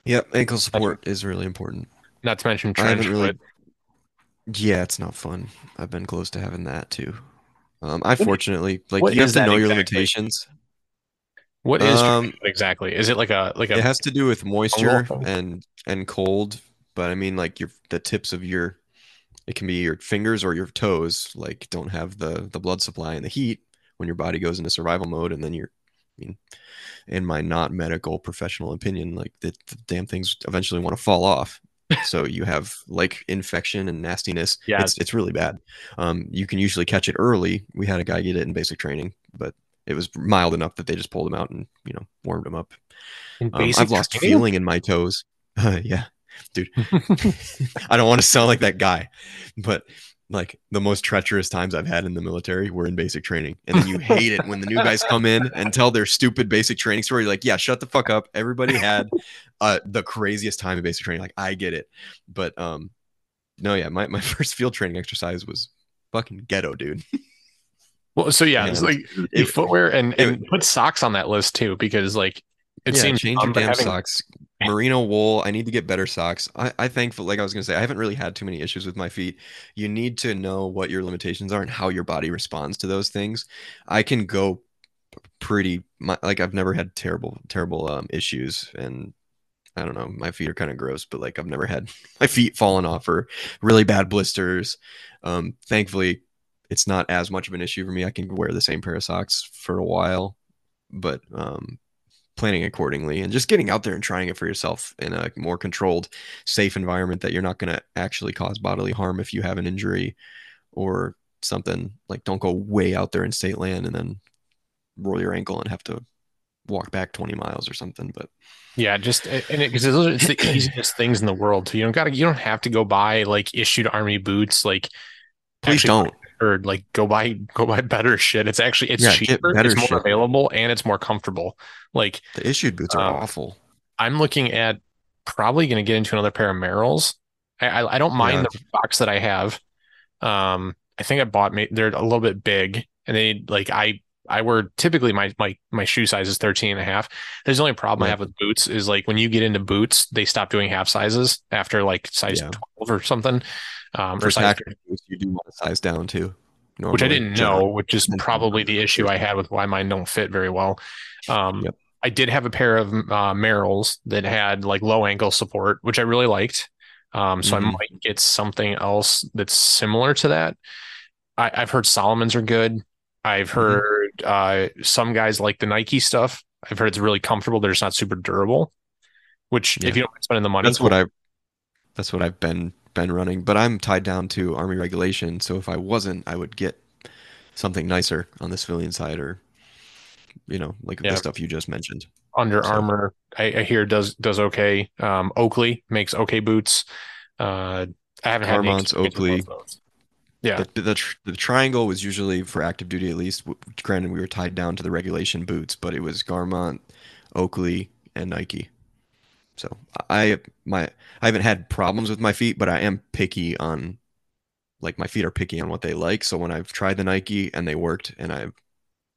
Yep. Yep, ankle support is really important. Not to mention trench foot. Yeah, it's not fun. I've been close to having that too. Um, I fortunately like you have to know your limitations. What is um, exactly? Is it like a like a? It has to do with moisture and and cold, but I mean like your the tips of your, it can be your fingers or your toes like don't have the the blood supply and the heat when your body goes into survival mode, and then you're, I mean, in my not medical professional opinion, like the, the damn things eventually want to fall off. So you have like infection and nastiness. Yeah, it's, it's really bad. Um, you can usually catch it early. We had a guy get it in basic training, but it was mild enough that they just pulled him out and, you know, warmed him up. Um, I've lost training? feeling in my toes. Uh, yeah, dude, I don't want to sound like that guy, but like the most treacherous times I've had in the military were in basic training. And then you hate it when the new guys come in and tell their stupid basic training story. You're like, yeah, shut the fuck up. Everybody had uh, the craziest time in basic training. Like, I get it. But um, no, yeah, my, my first field training exercise was fucking ghetto, dude. Well, so yeah, and it's like it, footwear and, it, and put socks on that list too, because like it yeah, seems change your damn having... socks. Merino wool. I need to get better socks. I, I thankfully, like I was going to say, I haven't really had too many issues with my feet. You need to know what your limitations are and how your body responds to those things. I can go pretty, my, like I've never had terrible, terrible um, issues. And I don't know, my feet are kind of gross, but like I've never had my feet falling off or really bad blisters. Um, thankfully, it's not as much of an issue for me. I can wear the same pair of socks for a while, but um, planning accordingly and just getting out there and trying it for yourself in a more controlled, safe environment that you're not going to actually cause bodily harm if you have an injury or something. Like, don't go way out there in state land and then roll your ankle and have to walk back twenty miles or something. But yeah, just and because it, it's the easiest things in the world. So you don't got to, you don't have to go buy like issued army boots. Like, please actually, don't. Or like go buy go buy better shit. It's actually it's yeah, cheaper, it's more shit. available, and it's more comfortable. Like the issued boots are um, awful. I'm looking at probably going to get into another pair of Merrells. I, I I don't mind yeah. the box that I have. Um, I think I bought. They're a little bit big, and they like I I wear typically my my my shoe size is thirteen and a half. There's the only problem yeah. I have with boots is like when you get into boots, they stop doing half sizes after like size yeah. twelve or something. Um, for or size boots, you do want to size down too, normally, which I didn't know, which is probably the issue I had with why mine don't fit very well. Um, yep. I did have a pair of uh, Merrells that had like low ankle support, which I really liked. Um, so mm-hmm. I might get something else that's similar to that. I, I've heard Solomon's are good. I've heard mm-hmm. uh, some guys like the Nike stuff. I've heard it's really comfortable. They're just not super durable. Which yeah. if you don't mind spending the money, that's what I. That's what I've been. been running, but I'm tied down to Army regulation, so if I wasn't, I would get something nicer on the civilian side, or you know, like yeah. the stuff you just mentioned. Under so. Armour, I, I hear does does okay. Um, Oakley makes okay boots. Uh, I haven't Carmont's, had any Oakley. Yeah, the, the, tr- the triangle was usually for active duty at least. Granted, we were tied down to the regulation boots, but it was Garmont, Oakley, and Nike. So I my I haven't had problems with my feet, but I am picky on, like my feet are picky on what they like. So when I've tried the Nike and they worked and I've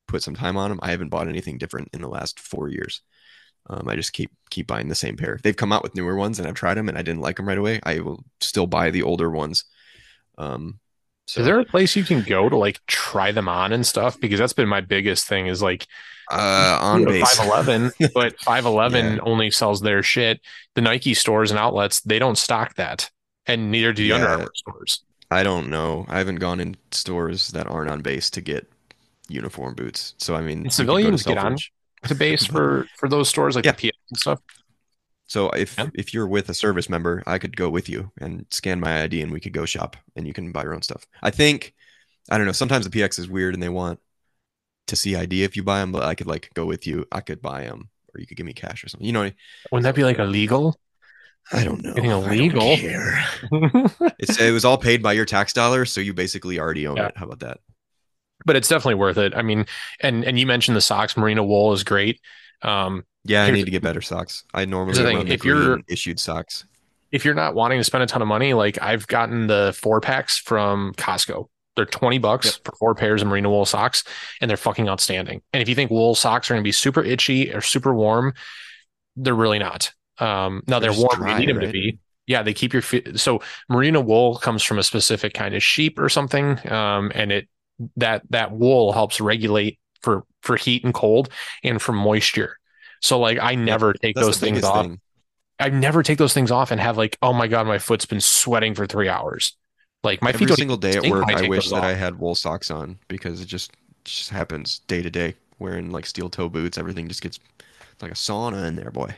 put some time on them, I haven't bought anything different in the last four years. Um, I just keep keep buying the same pair. They've come out with newer ones and I've tried them and I didn't like them right away. I will still buy the older ones. Um, so is there a place you can go to like try them on and stuff? Because that's been my biggest thing is like. Uh, on base. five eleven, but five eleven yeah. only sells their shit. The Nike stores and outlets, they don't stock that, and neither do the yeah. Under Armour stores. I don't know. I haven't gone in stores that aren't on base to get uniform boots. So I mean, civilians get on to base for for those stores like yeah. the P S and stuff. So if yeah. if you're with a service member, I could go with you and scan my I D, and we could go shop, and you can buy your own stuff. I think I don't know. Sometimes the P X is weird, and they want. To see I D if you buy them, but I could like go with you. I could buy them, or you could give me cash or something. You know, wouldn't that be like illegal? I don't know. Getting illegal. I don't care. It's it was all paid by your tax dollars, so you basically already own yeah. it. How about that? But it's definitely worth it. I mean, and and you mentioned the socks. Merino wool is great. Um, yeah, I need to get better socks. I normally the thing, if you're issued socks, if you're not wanting to spend a ton of money, like I've gotten the four packs from Costco. They're twenty bucks yep. for four pairs of merino wool socks, and they're fucking outstanding. And if you think wool socks are going to be super itchy or super warm, they're really not. Um, now they're, they're warm. Dry, you need them right? to be. Yeah, they keep your feet. So merino wool comes from a specific kind of sheep or something, um, and it that that wool helps regulate for for heat and cold and for moisture. So like I never take That's those things off. Thing. I never take those things off and have like, oh my God, my foot's been sweating for three hours. Like my every feet single day at work, I, I wish that off. I had wool socks on because it just just happens day to day. Wearing like steel toe boots, everything just gets like a sauna in there, boy.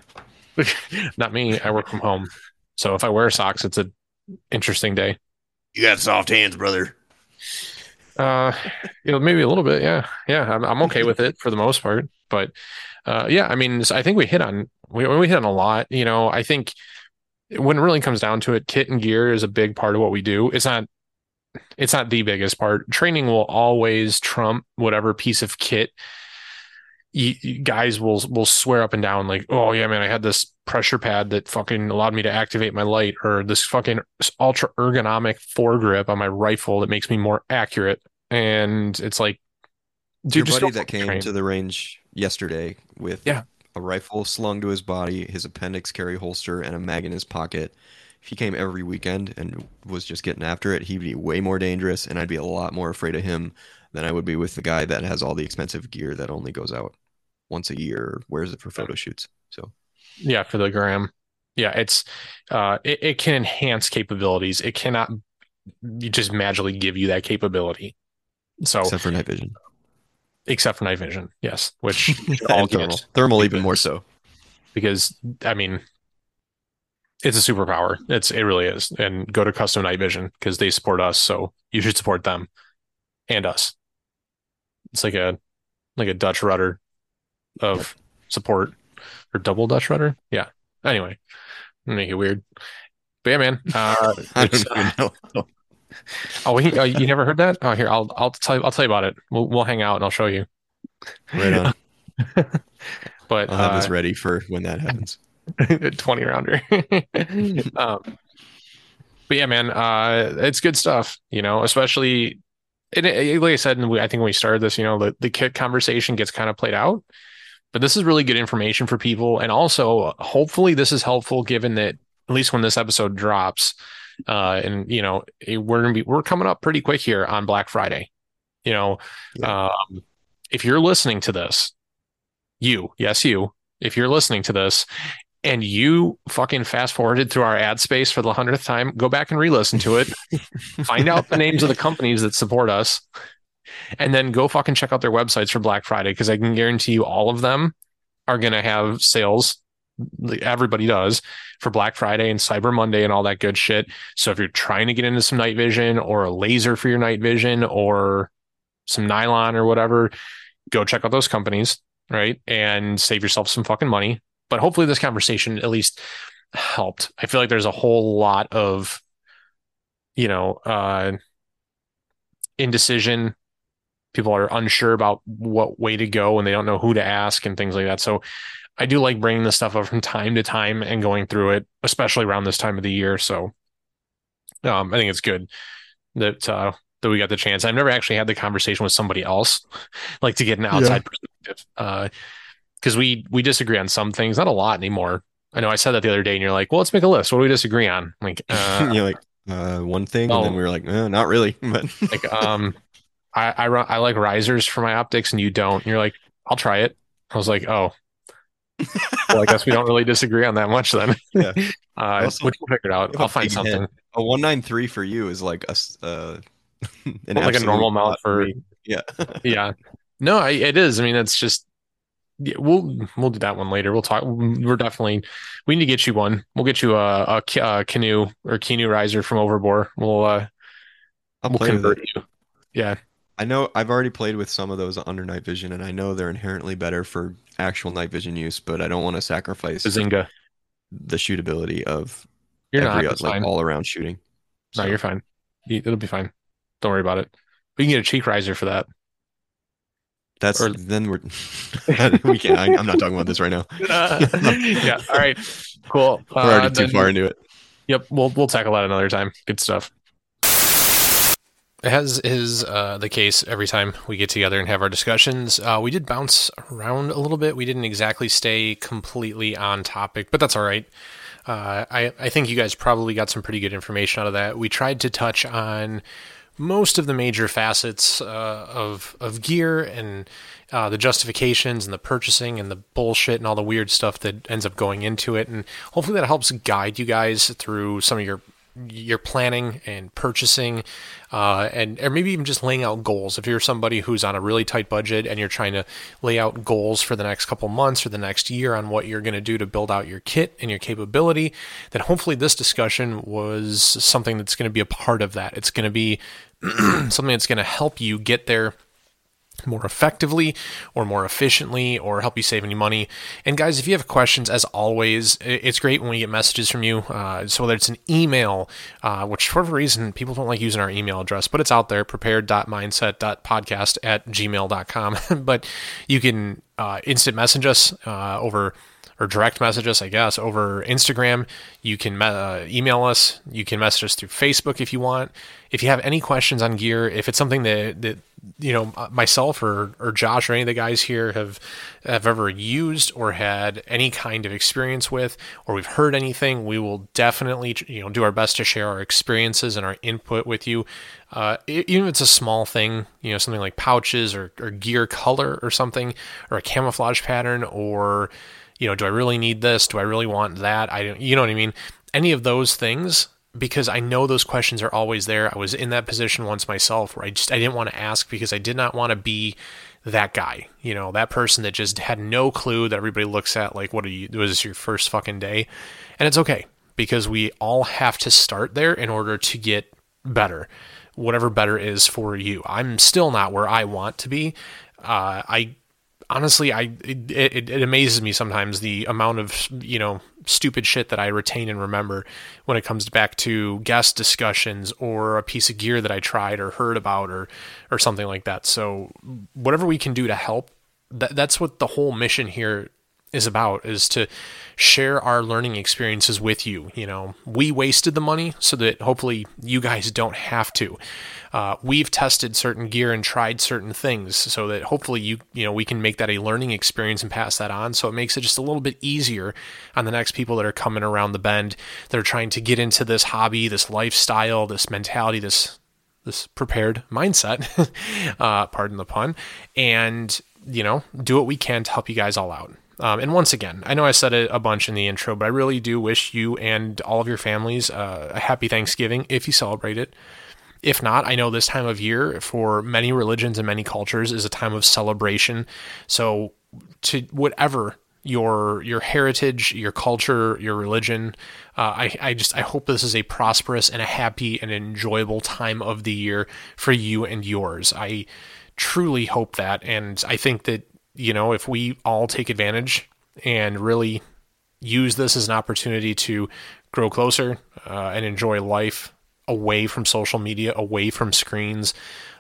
Not me. I work from home. So if I wear socks, it's an interesting day. You got soft hands, brother. Uh, you know, maybe a little bit. Yeah. Yeah. I'm, I'm okay with it for the most part, but uh, yeah, I mean, I think we hit on, we, we hit on a lot, you know. I think when it really comes down to it, kit and gear is a big part of what we do. It's not, it's not the biggest part. Training will always trump whatever piece of kit. You, you guys will, will swear up and down like, oh yeah, man, I had this pressure pad that fucking allowed me to activate my light, or this fucking ultra ergonomic foregrip on my rifle that makes me more accurate. And it's like, dude, your buddy that came train. to the range yesterday with yeah. a rifle slung to his body, his appendix carry holster, and a mag in his pocket. If he came every weekend and was just getting after it, he'd be way more dangerous, and I'd be a lot more afraid of him than I would be with the guy that has all the expensive gear that only goes out once a year, wears it for photo shoots. So yeah, for the gram. Yeah, it's uh it, it can enhance capabilities. It cannot you just magically give you that capability. So except for night vision. Except for night vision, yes. Which all thermal. Thermal even more so. Because I mean it's a superpower. It's it really is. And go to Custom Night Vision because they support us, so you should support them and us. It's like a like a Dutch rudder of support, or double Dutch rudder. Yeah. Anyway, make it weird. But yeah, man. Uh, I don't uh, even know. Oh, he, oh, you never heard that? Oh, here I'll I'll tell you, I'll tell you about it. We'll we'll hang out and I'll show you. Right on. But I'll have uh, this ready for when that happens. twenty rounder. um, but yeah, man. Uh, it's good stuff. You know, especially. It, it, like I said, and we, I think when we started this, you know, the, the kit conversation gets kind of played out, but this is really good information for people. And also hopefully this is helpful given that at least when this episode drops uh, and, you know, it, we're going to be, we're coming up pretty quick here on Black Friday. You know, yeah. um, if you're listening to this, you, yes, you, if you're listening to this and you fucking fast forwarded through our ad space for the hundredth time, go back and re-listen to it, find out the names of the companies that support us, and then go fucking check out their websites for Black Friday. Because I can guarantee you all of them are going to have sales. Everybody does for Black Friday and Cyber Monday and all that good shit. So if you're trying to get into some night vision or a laser for your night vision or some nylon or whatever, go check out those companies, right? And save yourself some fucking money. But hopefully this conversation at least helped. I feel like there's a whole lot of, you know, uh, indecision. People are unsure about what way to go and they don't know who to ask and things like that. So I do like bringing this stuff up from time to time and going through it, especially around this time of the year. So um, I think it's good that uh, that we got the chance. I've never actually had the conversation with somebody else, like to get an outside yeah. perspective. Uh Because we we disagree on some things, not a lot anymore. I know I said that the other day, and you're like, "Well, let's make a list. What do we disagree on?" I'm like, uh, you're like uh, one thing, well, and then we were like, eh, "Not really." But like, um, I, I I like risers for my optics, and you don't. And you're like, "I'll try it." I was like, "Oh, well, I guess we don't really disagree on that much then." Yeah, uh, also, which we'll figure it out. I'll find something. Head. A one nine three for you is like a uh, an well, like a normal amount for yeah yeah. No, I, it is. I mean, it's just. Yeah, we'll we'll do that one later. We'll talk. We're definitely we need to get you one. We'll get you a, a, a canoe or canoe riser from Overboard. We'll uh, I'll we'll play convert with you. Yeah, I know. I've already played with some of those under night vision, and I know they're inherently better for actual night vision use. But I don't want to sacrifice Bazinga. the shootability of you're every, not like all around shooting. So. No, you're fine. It'll be fine. Don't worry about it. We can get a cheek riser for that. That's or, then we're we can't. I, I'm not talking about this right now. uh, yeah. All right. Cool. We're already uh, too then, far into it. Yep. We'll we'll tackle that another time. Good stuff. As is uh, the case every time we get together and have our discussions, uh, we did bounce around a little bit. We didn't exactly stay completely on topic, but that's all right. Uh, I, I think you guys probably got some pretty good information out of that. We tried to touch on most of the major facets uh, of of gear and uh, the justifications and the purchasing and the bullshit and all the weird stuff that ends up going into it. And hopefully that helps guide you guys through some of your your planning and purchasing uh, and or maybe even just laying out goals. If you're somebody who's on a really tight budget and you're trying to lay out goals for the next couple months or the next year on what you're going to do to build out your kit and your capability, then hopefully this discussion was something that's going to be a part of that. It's going to be something that's going to help you get there more effectively or more efficiently or help you save any money. And guys, if you have questions, as always, it's great when we get messages from you. Uh, so whether it's an email, uh, which for whatever reason, people don't like using our email address, but it's out there, prepared dot mindset dot podcast at gmail dot com. But you can uh, instant message us uh, over or direct message us, I guess, over Instagram. You can uh, email us. You can message us through Facebook if you want. If you have any questions on gear, if it's something that, that you know, myself or, or Josh or any of the guys here have, have ever used or had any kind of experience with, or we've heard anything, we will definitely, you know, do our best to share our experiences and our input with you. Uh, even if it's a small thing, you know, something like pouches or, or gear color or something, or a camouflage pattern, or, you know, do I really need this? Do I really want that? I don't, you know what I mean? Any of those things, because I know those questions are always there. I was in that position once myself where I just, I didn't want to ask because I did not want to be that guy, you know, that person that just had no clue that everybody looks at like, what are you, was this your first fucking day? And it's okay because we all have to start there in order to get better, whatever better is for you. I'm still not where I want to be. Uh, I, Honestly, I it, it, it amazes me sometimes the amount of, you know, stupid shit that I retain and remember when it comes back to guest discussions or a piece of gear that I tried or heard about or or something like that. So whatever we can do to help, that, that's what the whole mission here is about, is to share our learning experiences with you. You know, we wasted the money so that hopefully you guys don't have to. Uh, we've tested certain gear and tried certain things so that hopefully you, you know, we can make that a learning experience and pass that on. So it makes it just a little bit easier on the next people that are coming around the bend, that are trying to get into this hobby, this lifestyle, this mentality, this, this prepared mindset, uh, pardon the pun, and, you know, do what we can to help you guys all out. Um, and once again, I know I said it a bunch in the intro, but I really do wish you and all of your families uh, a happy Thanksgiving if you celebrate it. If not, I know this time of year for many religions and many cultures is a time of celebration. So to whatever your your heritage, your culture, your religion, uh, I, I just I hope this is a prosperous and a happy and enjoyable time of the year for you and yours. I truly hope that, and I think that, you know, if we all take advantage and really use this as an opportunity to grow closer uh, and enjoy life away from social media, away from screens,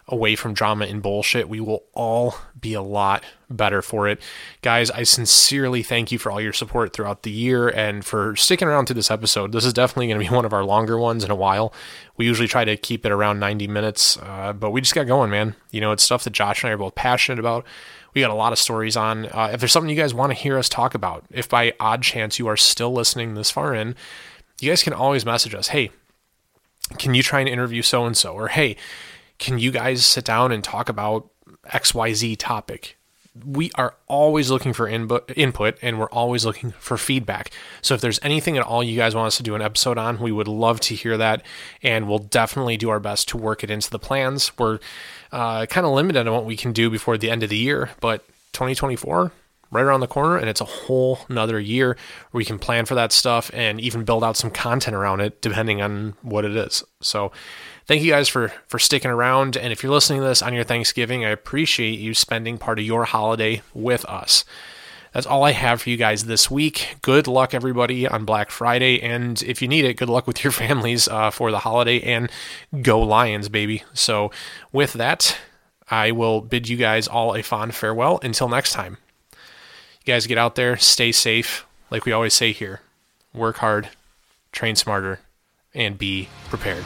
away from drama and bullshit, we will all be a lot better for it. Guys, I sincerely thank you for all your support throughout the year and for sticking around through this episode. This is definitely going to be one of our longer ones in a while. We usually try to keep it around ninety minutes, uh, but we just got going, man. You know, it's stuff that Josh and I are both passionate about. We got a lot of stories on. Uh, if there's something you guys want to hear us talk about, if by odd chance you are still listening this far in, you guys can always message us. Hey, can you try and interview so-and-so? Or hey, can you guys sit down and talk about X Y Z topic? We are always looking for input, input, and we're always looking for feedback. So if there's anything at all you guys want us to do an episode on, we would love to hear that, and we'll definitely do our best to work it into the plans. We're uh, kind of limited on what we can do before the end of the year, but twenty twenty-four, right around the corner, and it's a whole nother year where we can plan for that stuff and even build out some content around it, depending on what it is. So thank you guys for, for sticking around. And if you're listening to this on your Thanksgiving, I appreciate you spending part of your holiday with us. That's all I have for you guys this week. Good luck, everybody, on Black Friday. And if you need it, good luck with your families uh, for the holiday, and go Lions, baby. So with that, I will bid you guys all a fond farewell. Until next time, you guys get out there, stay safe. Like we always say here, work hard, train smarter, and be prepared.